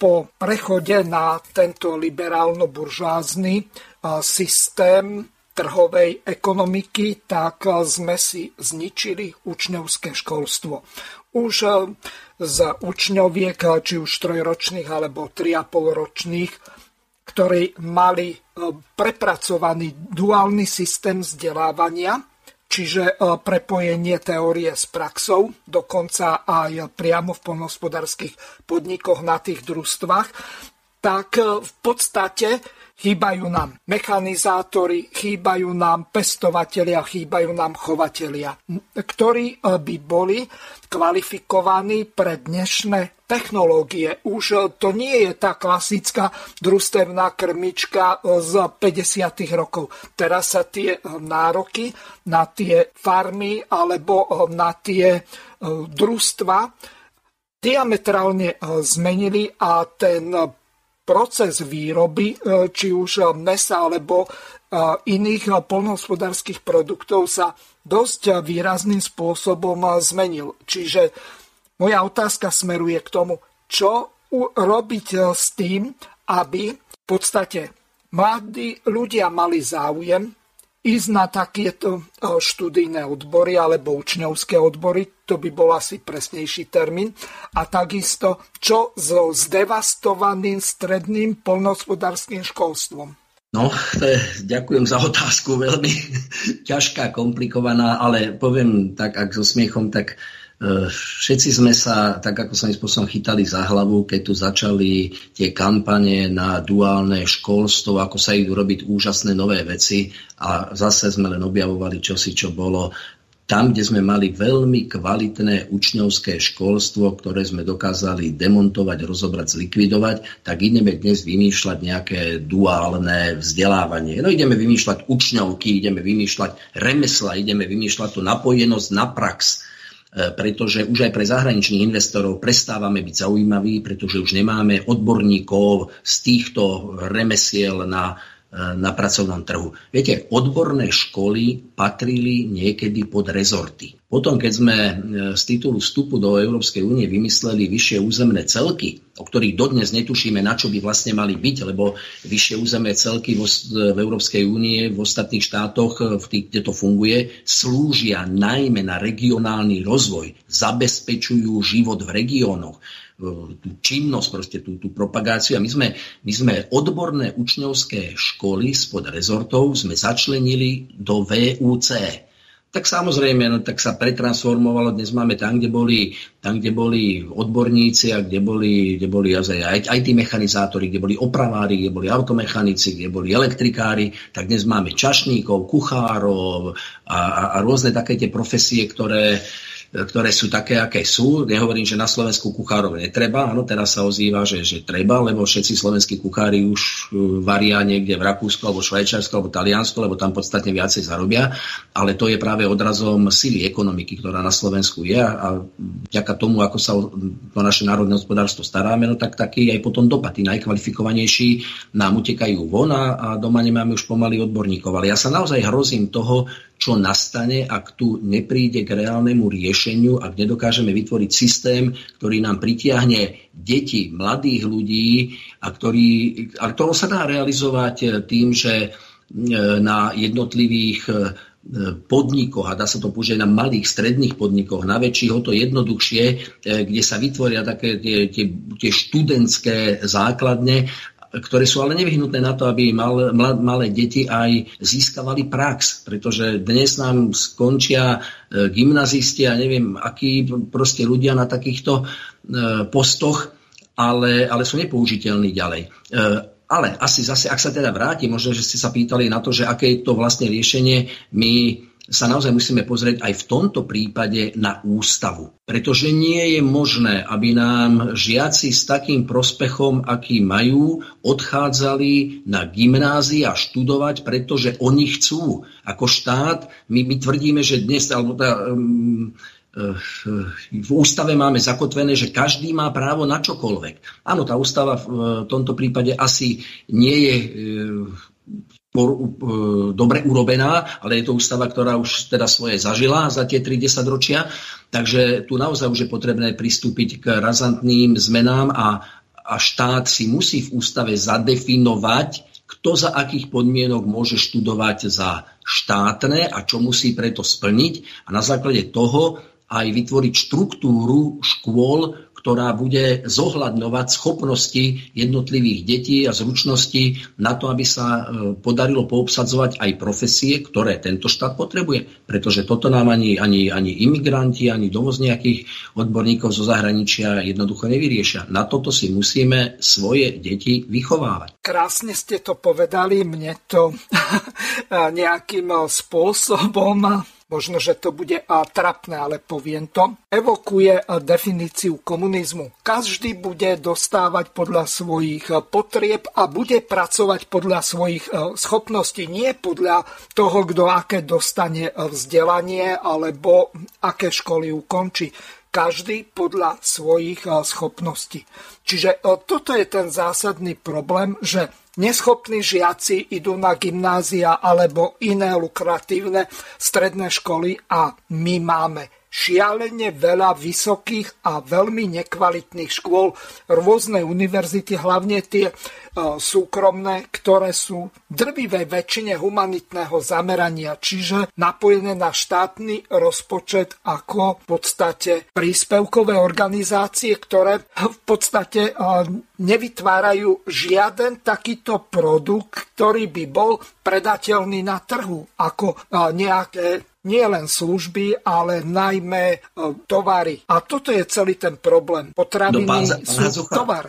Po prechode na tento liberálno-buržoázny systém trhovej ekonomiky, tak sme si zničili učňovské školstvo. Už z učňoviek, či už trojročných alebo 3,5-ročných, ktorí mali prepracovaný duálny systém vzdelávania, čiže prepojenie teórie s praxou, dokonca aj priamo v poľnohospodárskych podnikoch na tých družstvách, tak v podstate chýbajú nám mechanizátori, chýbajú nám pestovatelia, chýbajú nám chovatelia, ktorí by boli kvalifikovaní pre dnešné technológie. Už to nie je tá klasická družstevná krmička z 50. rokov. Teraz sa tie nároky na tie farmy alebo na tie družstva diametrálne zmenili a ten proces výroby, či už mäsa alebo iných poľnohospodárskych produktov sa dosť výrazným spôsobom zmenil. Čiže moja otázka smeruje k tomu, čo robiť s tým, aby v podstate mladí ľudia mali záujem ísť na takéto študijné odbory alebo učňovské odbory, to by bol asi presnejší termín, a takisto čo so zdevastovaným stredným poľnohospodárskym školstvom? No, ďakujem za otázku, veľmi ťažká, komplikovaná, ale poviem tak, ak so smiechom, tak všetci sme sa, tak ako som spôsobom, chytali za hlavu, keď tu začali tie kampane na duálne školstvo, ako sa idú robiť úžasné nové veci a zase sme len objavovali čosi, čo bolo. Tam, kde sme mali veľmi kvalitné učňovské školstvo, ktoré sme dokázali demontovať, rozobrať, zlikvidovať, tak ideme dnes vymýšľať nejaké duálne vzdelávanie. No ideme vymýšľať učňovky, ideme vymýšľať remesla, ideme vymýšľať tú napojenosť na prax, pretože už aj pre zahraničných investorov prestávame byť zaujímaví, pretože už nemáme odborníkov z týchto remesiel na pracovnom trhu. Viete, odborné školy patrili niekedy pod rezorty. Potom, keď sme z titulu vstupu do Európskej únie vymysleli vyššie územné celky, o ktorých dodnes netušíme, na čo by vlastne mali byť, lebo vyššie územné celky v Európskej únie, v ostatných štátoch, v tých, kde to funguje, slúžia najmä na regionálny rozvoj, zabezpečujú život v regiónoch, tú činnosť, proste tú propagáciu. A my sme odborné učňovské školy spod rezortov sme začlenili do VUC. Tak samozrejme, no, tak sa pretransformovalo. Dnes máme tam, kde boli odborníci a kde boli aj tí mechanizátori, kde boli opravári, kde boli automechanici, kde boli elektrikári. Tak dnes máme čašníkov, kuchárov a rôzne také tie profesie, ktoré sú také, aké sú. Nehovorím, že na Slovensku kuchárov netreba. Áno, teraz sa ozýva, že treba, lebo všetci slovenskí kuchári už varia niekde v Rakúsku, alebo Švajčiarsku, alebo Taliansku, lebo tam podstatne viacej zarobia. Ale to je práve odrazom sily ekonomiky, ktorá na Slovensku je. A vďaka tomu, ako sa o naše národné hospodárstvo staráme, no tak taký aj potom dopad. Tí najkvalifikovanejší nám utekajú von a doma nemáme už pomaly odborníkov. Ale ja sa naozaj hrozím toho, čo nastane, ak tu nepríde k reálnemu riešeniu, ak nedokážeme vytvoriť systém, ktorý nám pritiahne deti, mladých ľudí, a ktorého sa dá realizovať tým, že na jednotlivých podnikoch, a dá sa to použiť na malých, stredných podnikoch, na väčších, o to jednoduchšie, kde sa vytvoria také tie študentské základne, ktoré sú ale nevyhnutné na to, aby malé deti aj získavali prax, pretože dnes nám skončia gymnazisti a neviem, akí proste ľudia na takýchto postoch, ale sú nepoužiteľní ďalej. Ale asi zase, ak sa teda vráti, možno, že ste sa pýtali na to, že aké je to vlastne riešenie, my sa naozaj musíme pozrieť aj v tomto prípade na ústavu. Pretože nie je možné, aby nám žiaci s takým prospechom, aký majú, odchádzali na gymnázia študovať, pretože oni chcú. Ako štát, my tvrdíme, že dnes v ústave máme zakotvené, že každý má právo na čokoľvek. Áno, tá ústava v tomto prípade asi nie je dobre urobená, ale je to ústava, ktorá už teda svoje zažila za tie 30 ročia, takže tu naozaj už je potrebné pristúpiť k razantným zmenám a štát si musí v ústave zadefinovať, kto za akých podmienok môže študovať za štátne a čo musí preto splniť a na základe toho aj vytvoriť štruktúru škôl, ktorá bude zohľadňovať schopnosti jednotlivých detí a zručnosti na to, aby sa podarilo poobsadzovať aj profesie, ktoré tento štát potrebuje. Pretože toto nám ani imigranti, ani dovoz nejakých odborníkov zo zahraničia jednoducho nevyriešia. Na toto si musíme svoje deti vychovávať. Krásne ste to povedali, mne to nejakým spôsobom... Možno, že to bude trapné, ale poviem to. Evokuje definíciu komunizmu. Každý bude dostávať podľa svojich potrieb a bude pracovať podľa svojich schopností, nie podľa toho, kto aké dostane vzdelanie alebo aké školy ukončí. Každý podľa svojich schopností. Čiže toto je ten zásadný problém, že neschopní žiaci idú na gymnázia alebo iné lukratívne stredné školy a my máme šialene veľa vysokých a veľmi nekvalitných škôl. Rôzne univerzity, hlavne tie súkromné, ktoré sú drvivej väčšine humanitného zamerania, čiže napojené na štátny rozpočet ako v podstate príspevkové organizácie, ktoré v podstate nevytvárajú žiaden takýto produkt, ktorý by bol predateľný na trhu ako nejaké... Nie len služby, ale najmä tovary. A toto je celý ten problém. Potraviny sú tovar.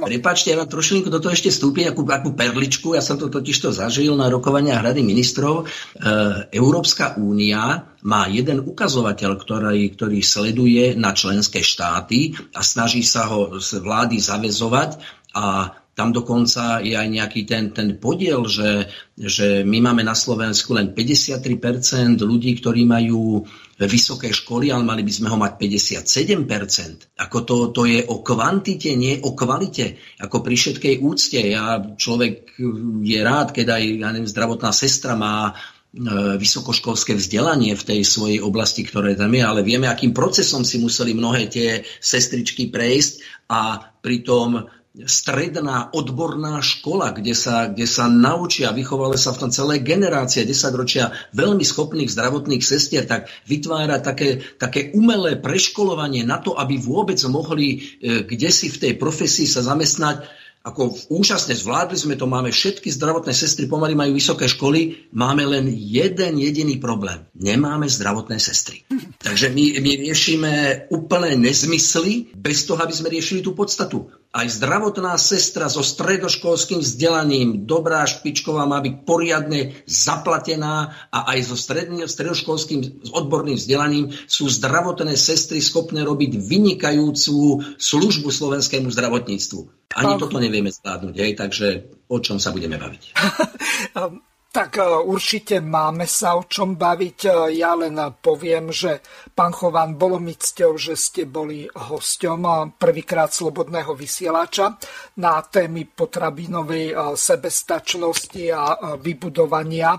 Prepáčte, ja vám trošilinku do toho ešte vstúpiť, akú perličku. Ja som to totižto zažil na rokovaniach Rady ministrov. Európska únia má jeden ukazovateľ, ktorý sleduje na členské štáty a snaží sa ho vlády zaväzovať a tam dokonca je aj nejaký ten podiel, že my máme na Slovensku len 53% ľudí, ktorí majú vysoké školy, ale mali by sme ho mať 57%. Ako to je o kvantite, nie o kvalite. Ako pri všetkej úcte. Človek je rád, keď aj zdravotná sestra má vysokoškolské vzdelanie v tej svojej oblasti, ktoré tam je, ale vieme, akým procesom si museli mnohé tie sestričky prejsť a pritom stredná odborná škola, kde sa naučia, vychovali sa v tom celé generácie, 10 ročia veľmi schopných zdravotných sestier, tak vytvára také umelé preškolovanie na to, aby vôbec mohli kdesi v tej profesii sa zamestnať. Ako úžasne zvládli sme to, máme všetky zdravotné sestry, pomaly majú vysoké školy, máme len jeden jediný problém. Nemáme zdravotné sestry. Takže my riešime úplné nezmysly, bez toho, aby sme riešili tú podstatu. Aj zdravotná sestra so stredoškolským vzdelaním, dobrá špičková, má byť poriadne zaplatená a aj so stredoškolským odborným vzdelaním sú zdravotné sestry schopné robiť vynikajúcu službu slovenskému zdravotníctvu. Ani toto nevieme zvládnuť, takže o čom sa budeme baviť? Tak určite máme sa o čom baviť. Ja len poviem, že pán Chovan, bolo mi cťou, že ste boli hosťom prvýkrát Slobodného vysielača na témy potravinovej sebestačnosti a vybudovania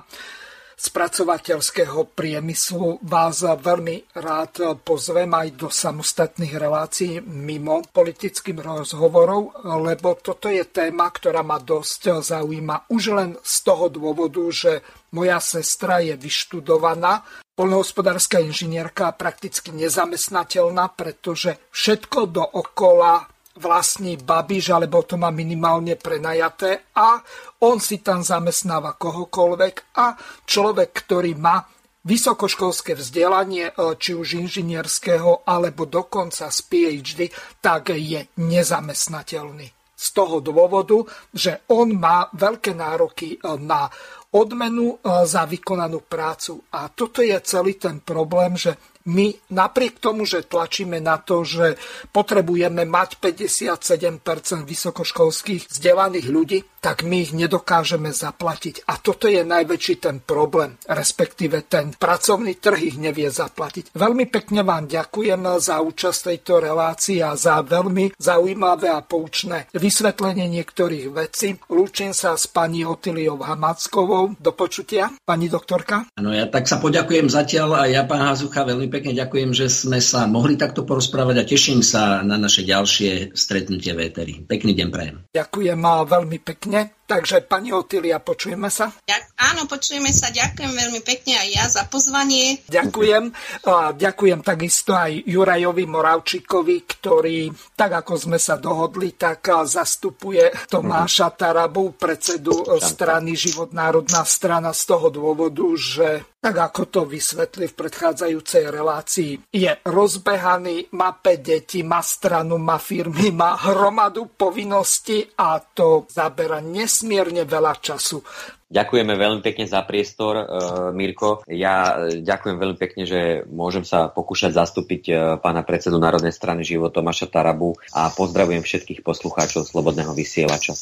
spracovateľského priemyslu. Vás veľmi rád pozvem aj do samostatných relácií mimo politických rozhovorov, lebo toto je téma, ktorá ma dosť zaujíma. Už len z toho dôvodu, že moja sestra je vyštudovaná poľnohospodárska inžinierka, prakticky nezamestnateľná, pretože všetko dookola vlastní babiš, alebo to má minimálne prenajaté a on si tam zamestnáva kohokoľvek a človek, ktorý má vysokoškolské vzdelanie, či už inžinierského, alebo dokonca z PhD, tak je nezamestnateľný. Z toho dôvodu, že on má veľké nároky na odmenu za vykonanú prácu. A toto je celý ten problém, že my napriek tomu, že tlačíme na to, že potrebujeme mať 57% vysokoškolských vzdelaných ľudí, tak my ich nedokážeme zaplatiť. A toto je najväčší ten problém, respektíve ten pracovný trh ich nevie zaplatiť. Veľmi pekne vám ďakujem za účasť tejto relácii a za veľmi zaujímavé a poučné vysvetlenie niektorých vecí. Lúčim sa s pani Otíliou Hamáčkovou. Do počutia, pani doktorka. Áno, ja tak sa poďakujem zatiaľ a ja, pán Hazucha, veľmi pekne ďakujem, že sme sa mohli takto porozprávať a teším sa na naše ďalšie stretnutie v éteri. Pekný deň prajem. Ďakujem veľmi pekne. Takže, pani Otília, počujeme sa? Áno, počujeme sa. Ďakujem veľmi pekne aj ja za pozvanie. Ďakujem. A ďakujem takisto aj Jurajovi Moravčíkovi, ktorý, tak ako sme sa dohodli, tak zastupuje Tomáša Tarabu, predsedu strany Život národná strana, z toho dôvodu, že tak ako to vysvetli v predchádzajúcej relácii, je rozbehaný, má 5 detí, má stranu, má firmy, má hromadu povinností a to zabera nesmierne veľa času. Ďakujeme veľmi pekne za priestor, Mirko. Ja ďakujem veľmi pekne, že môžem sa pokúšať zastúpiť pána predsedu Národnej strany Život Tomáša Tarabu a pozdravujem všetkých poslucháčov Slobodného vysielača.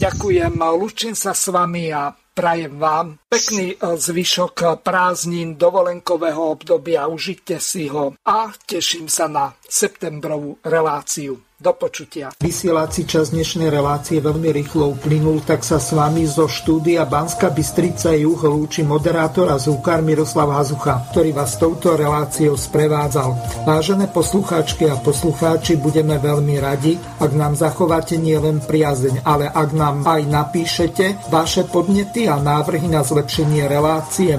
Ďakujem, lúčim sa s vami a prajem vám pekný zvyšok prázdnin dovolenkového obdobia. Užite si ho a teším sa na septembrovú reláciu. Do počutia. Vysielací čas dnešnej relácie veľmi rýchlo uplynul, tak sa s vami zo štúdia Banská Bystrica juh lúči moderátor a zvukár Miroslav Hazucha, ktorý vás touto reláciou sprevádzal. Vážené poslucháčky a poslucháči, budeme veľmi radi, ak nám zachováte nielen priazeň, ale ak nám aj napíšete vaše podnety a návrhy na zlepšenie relácie.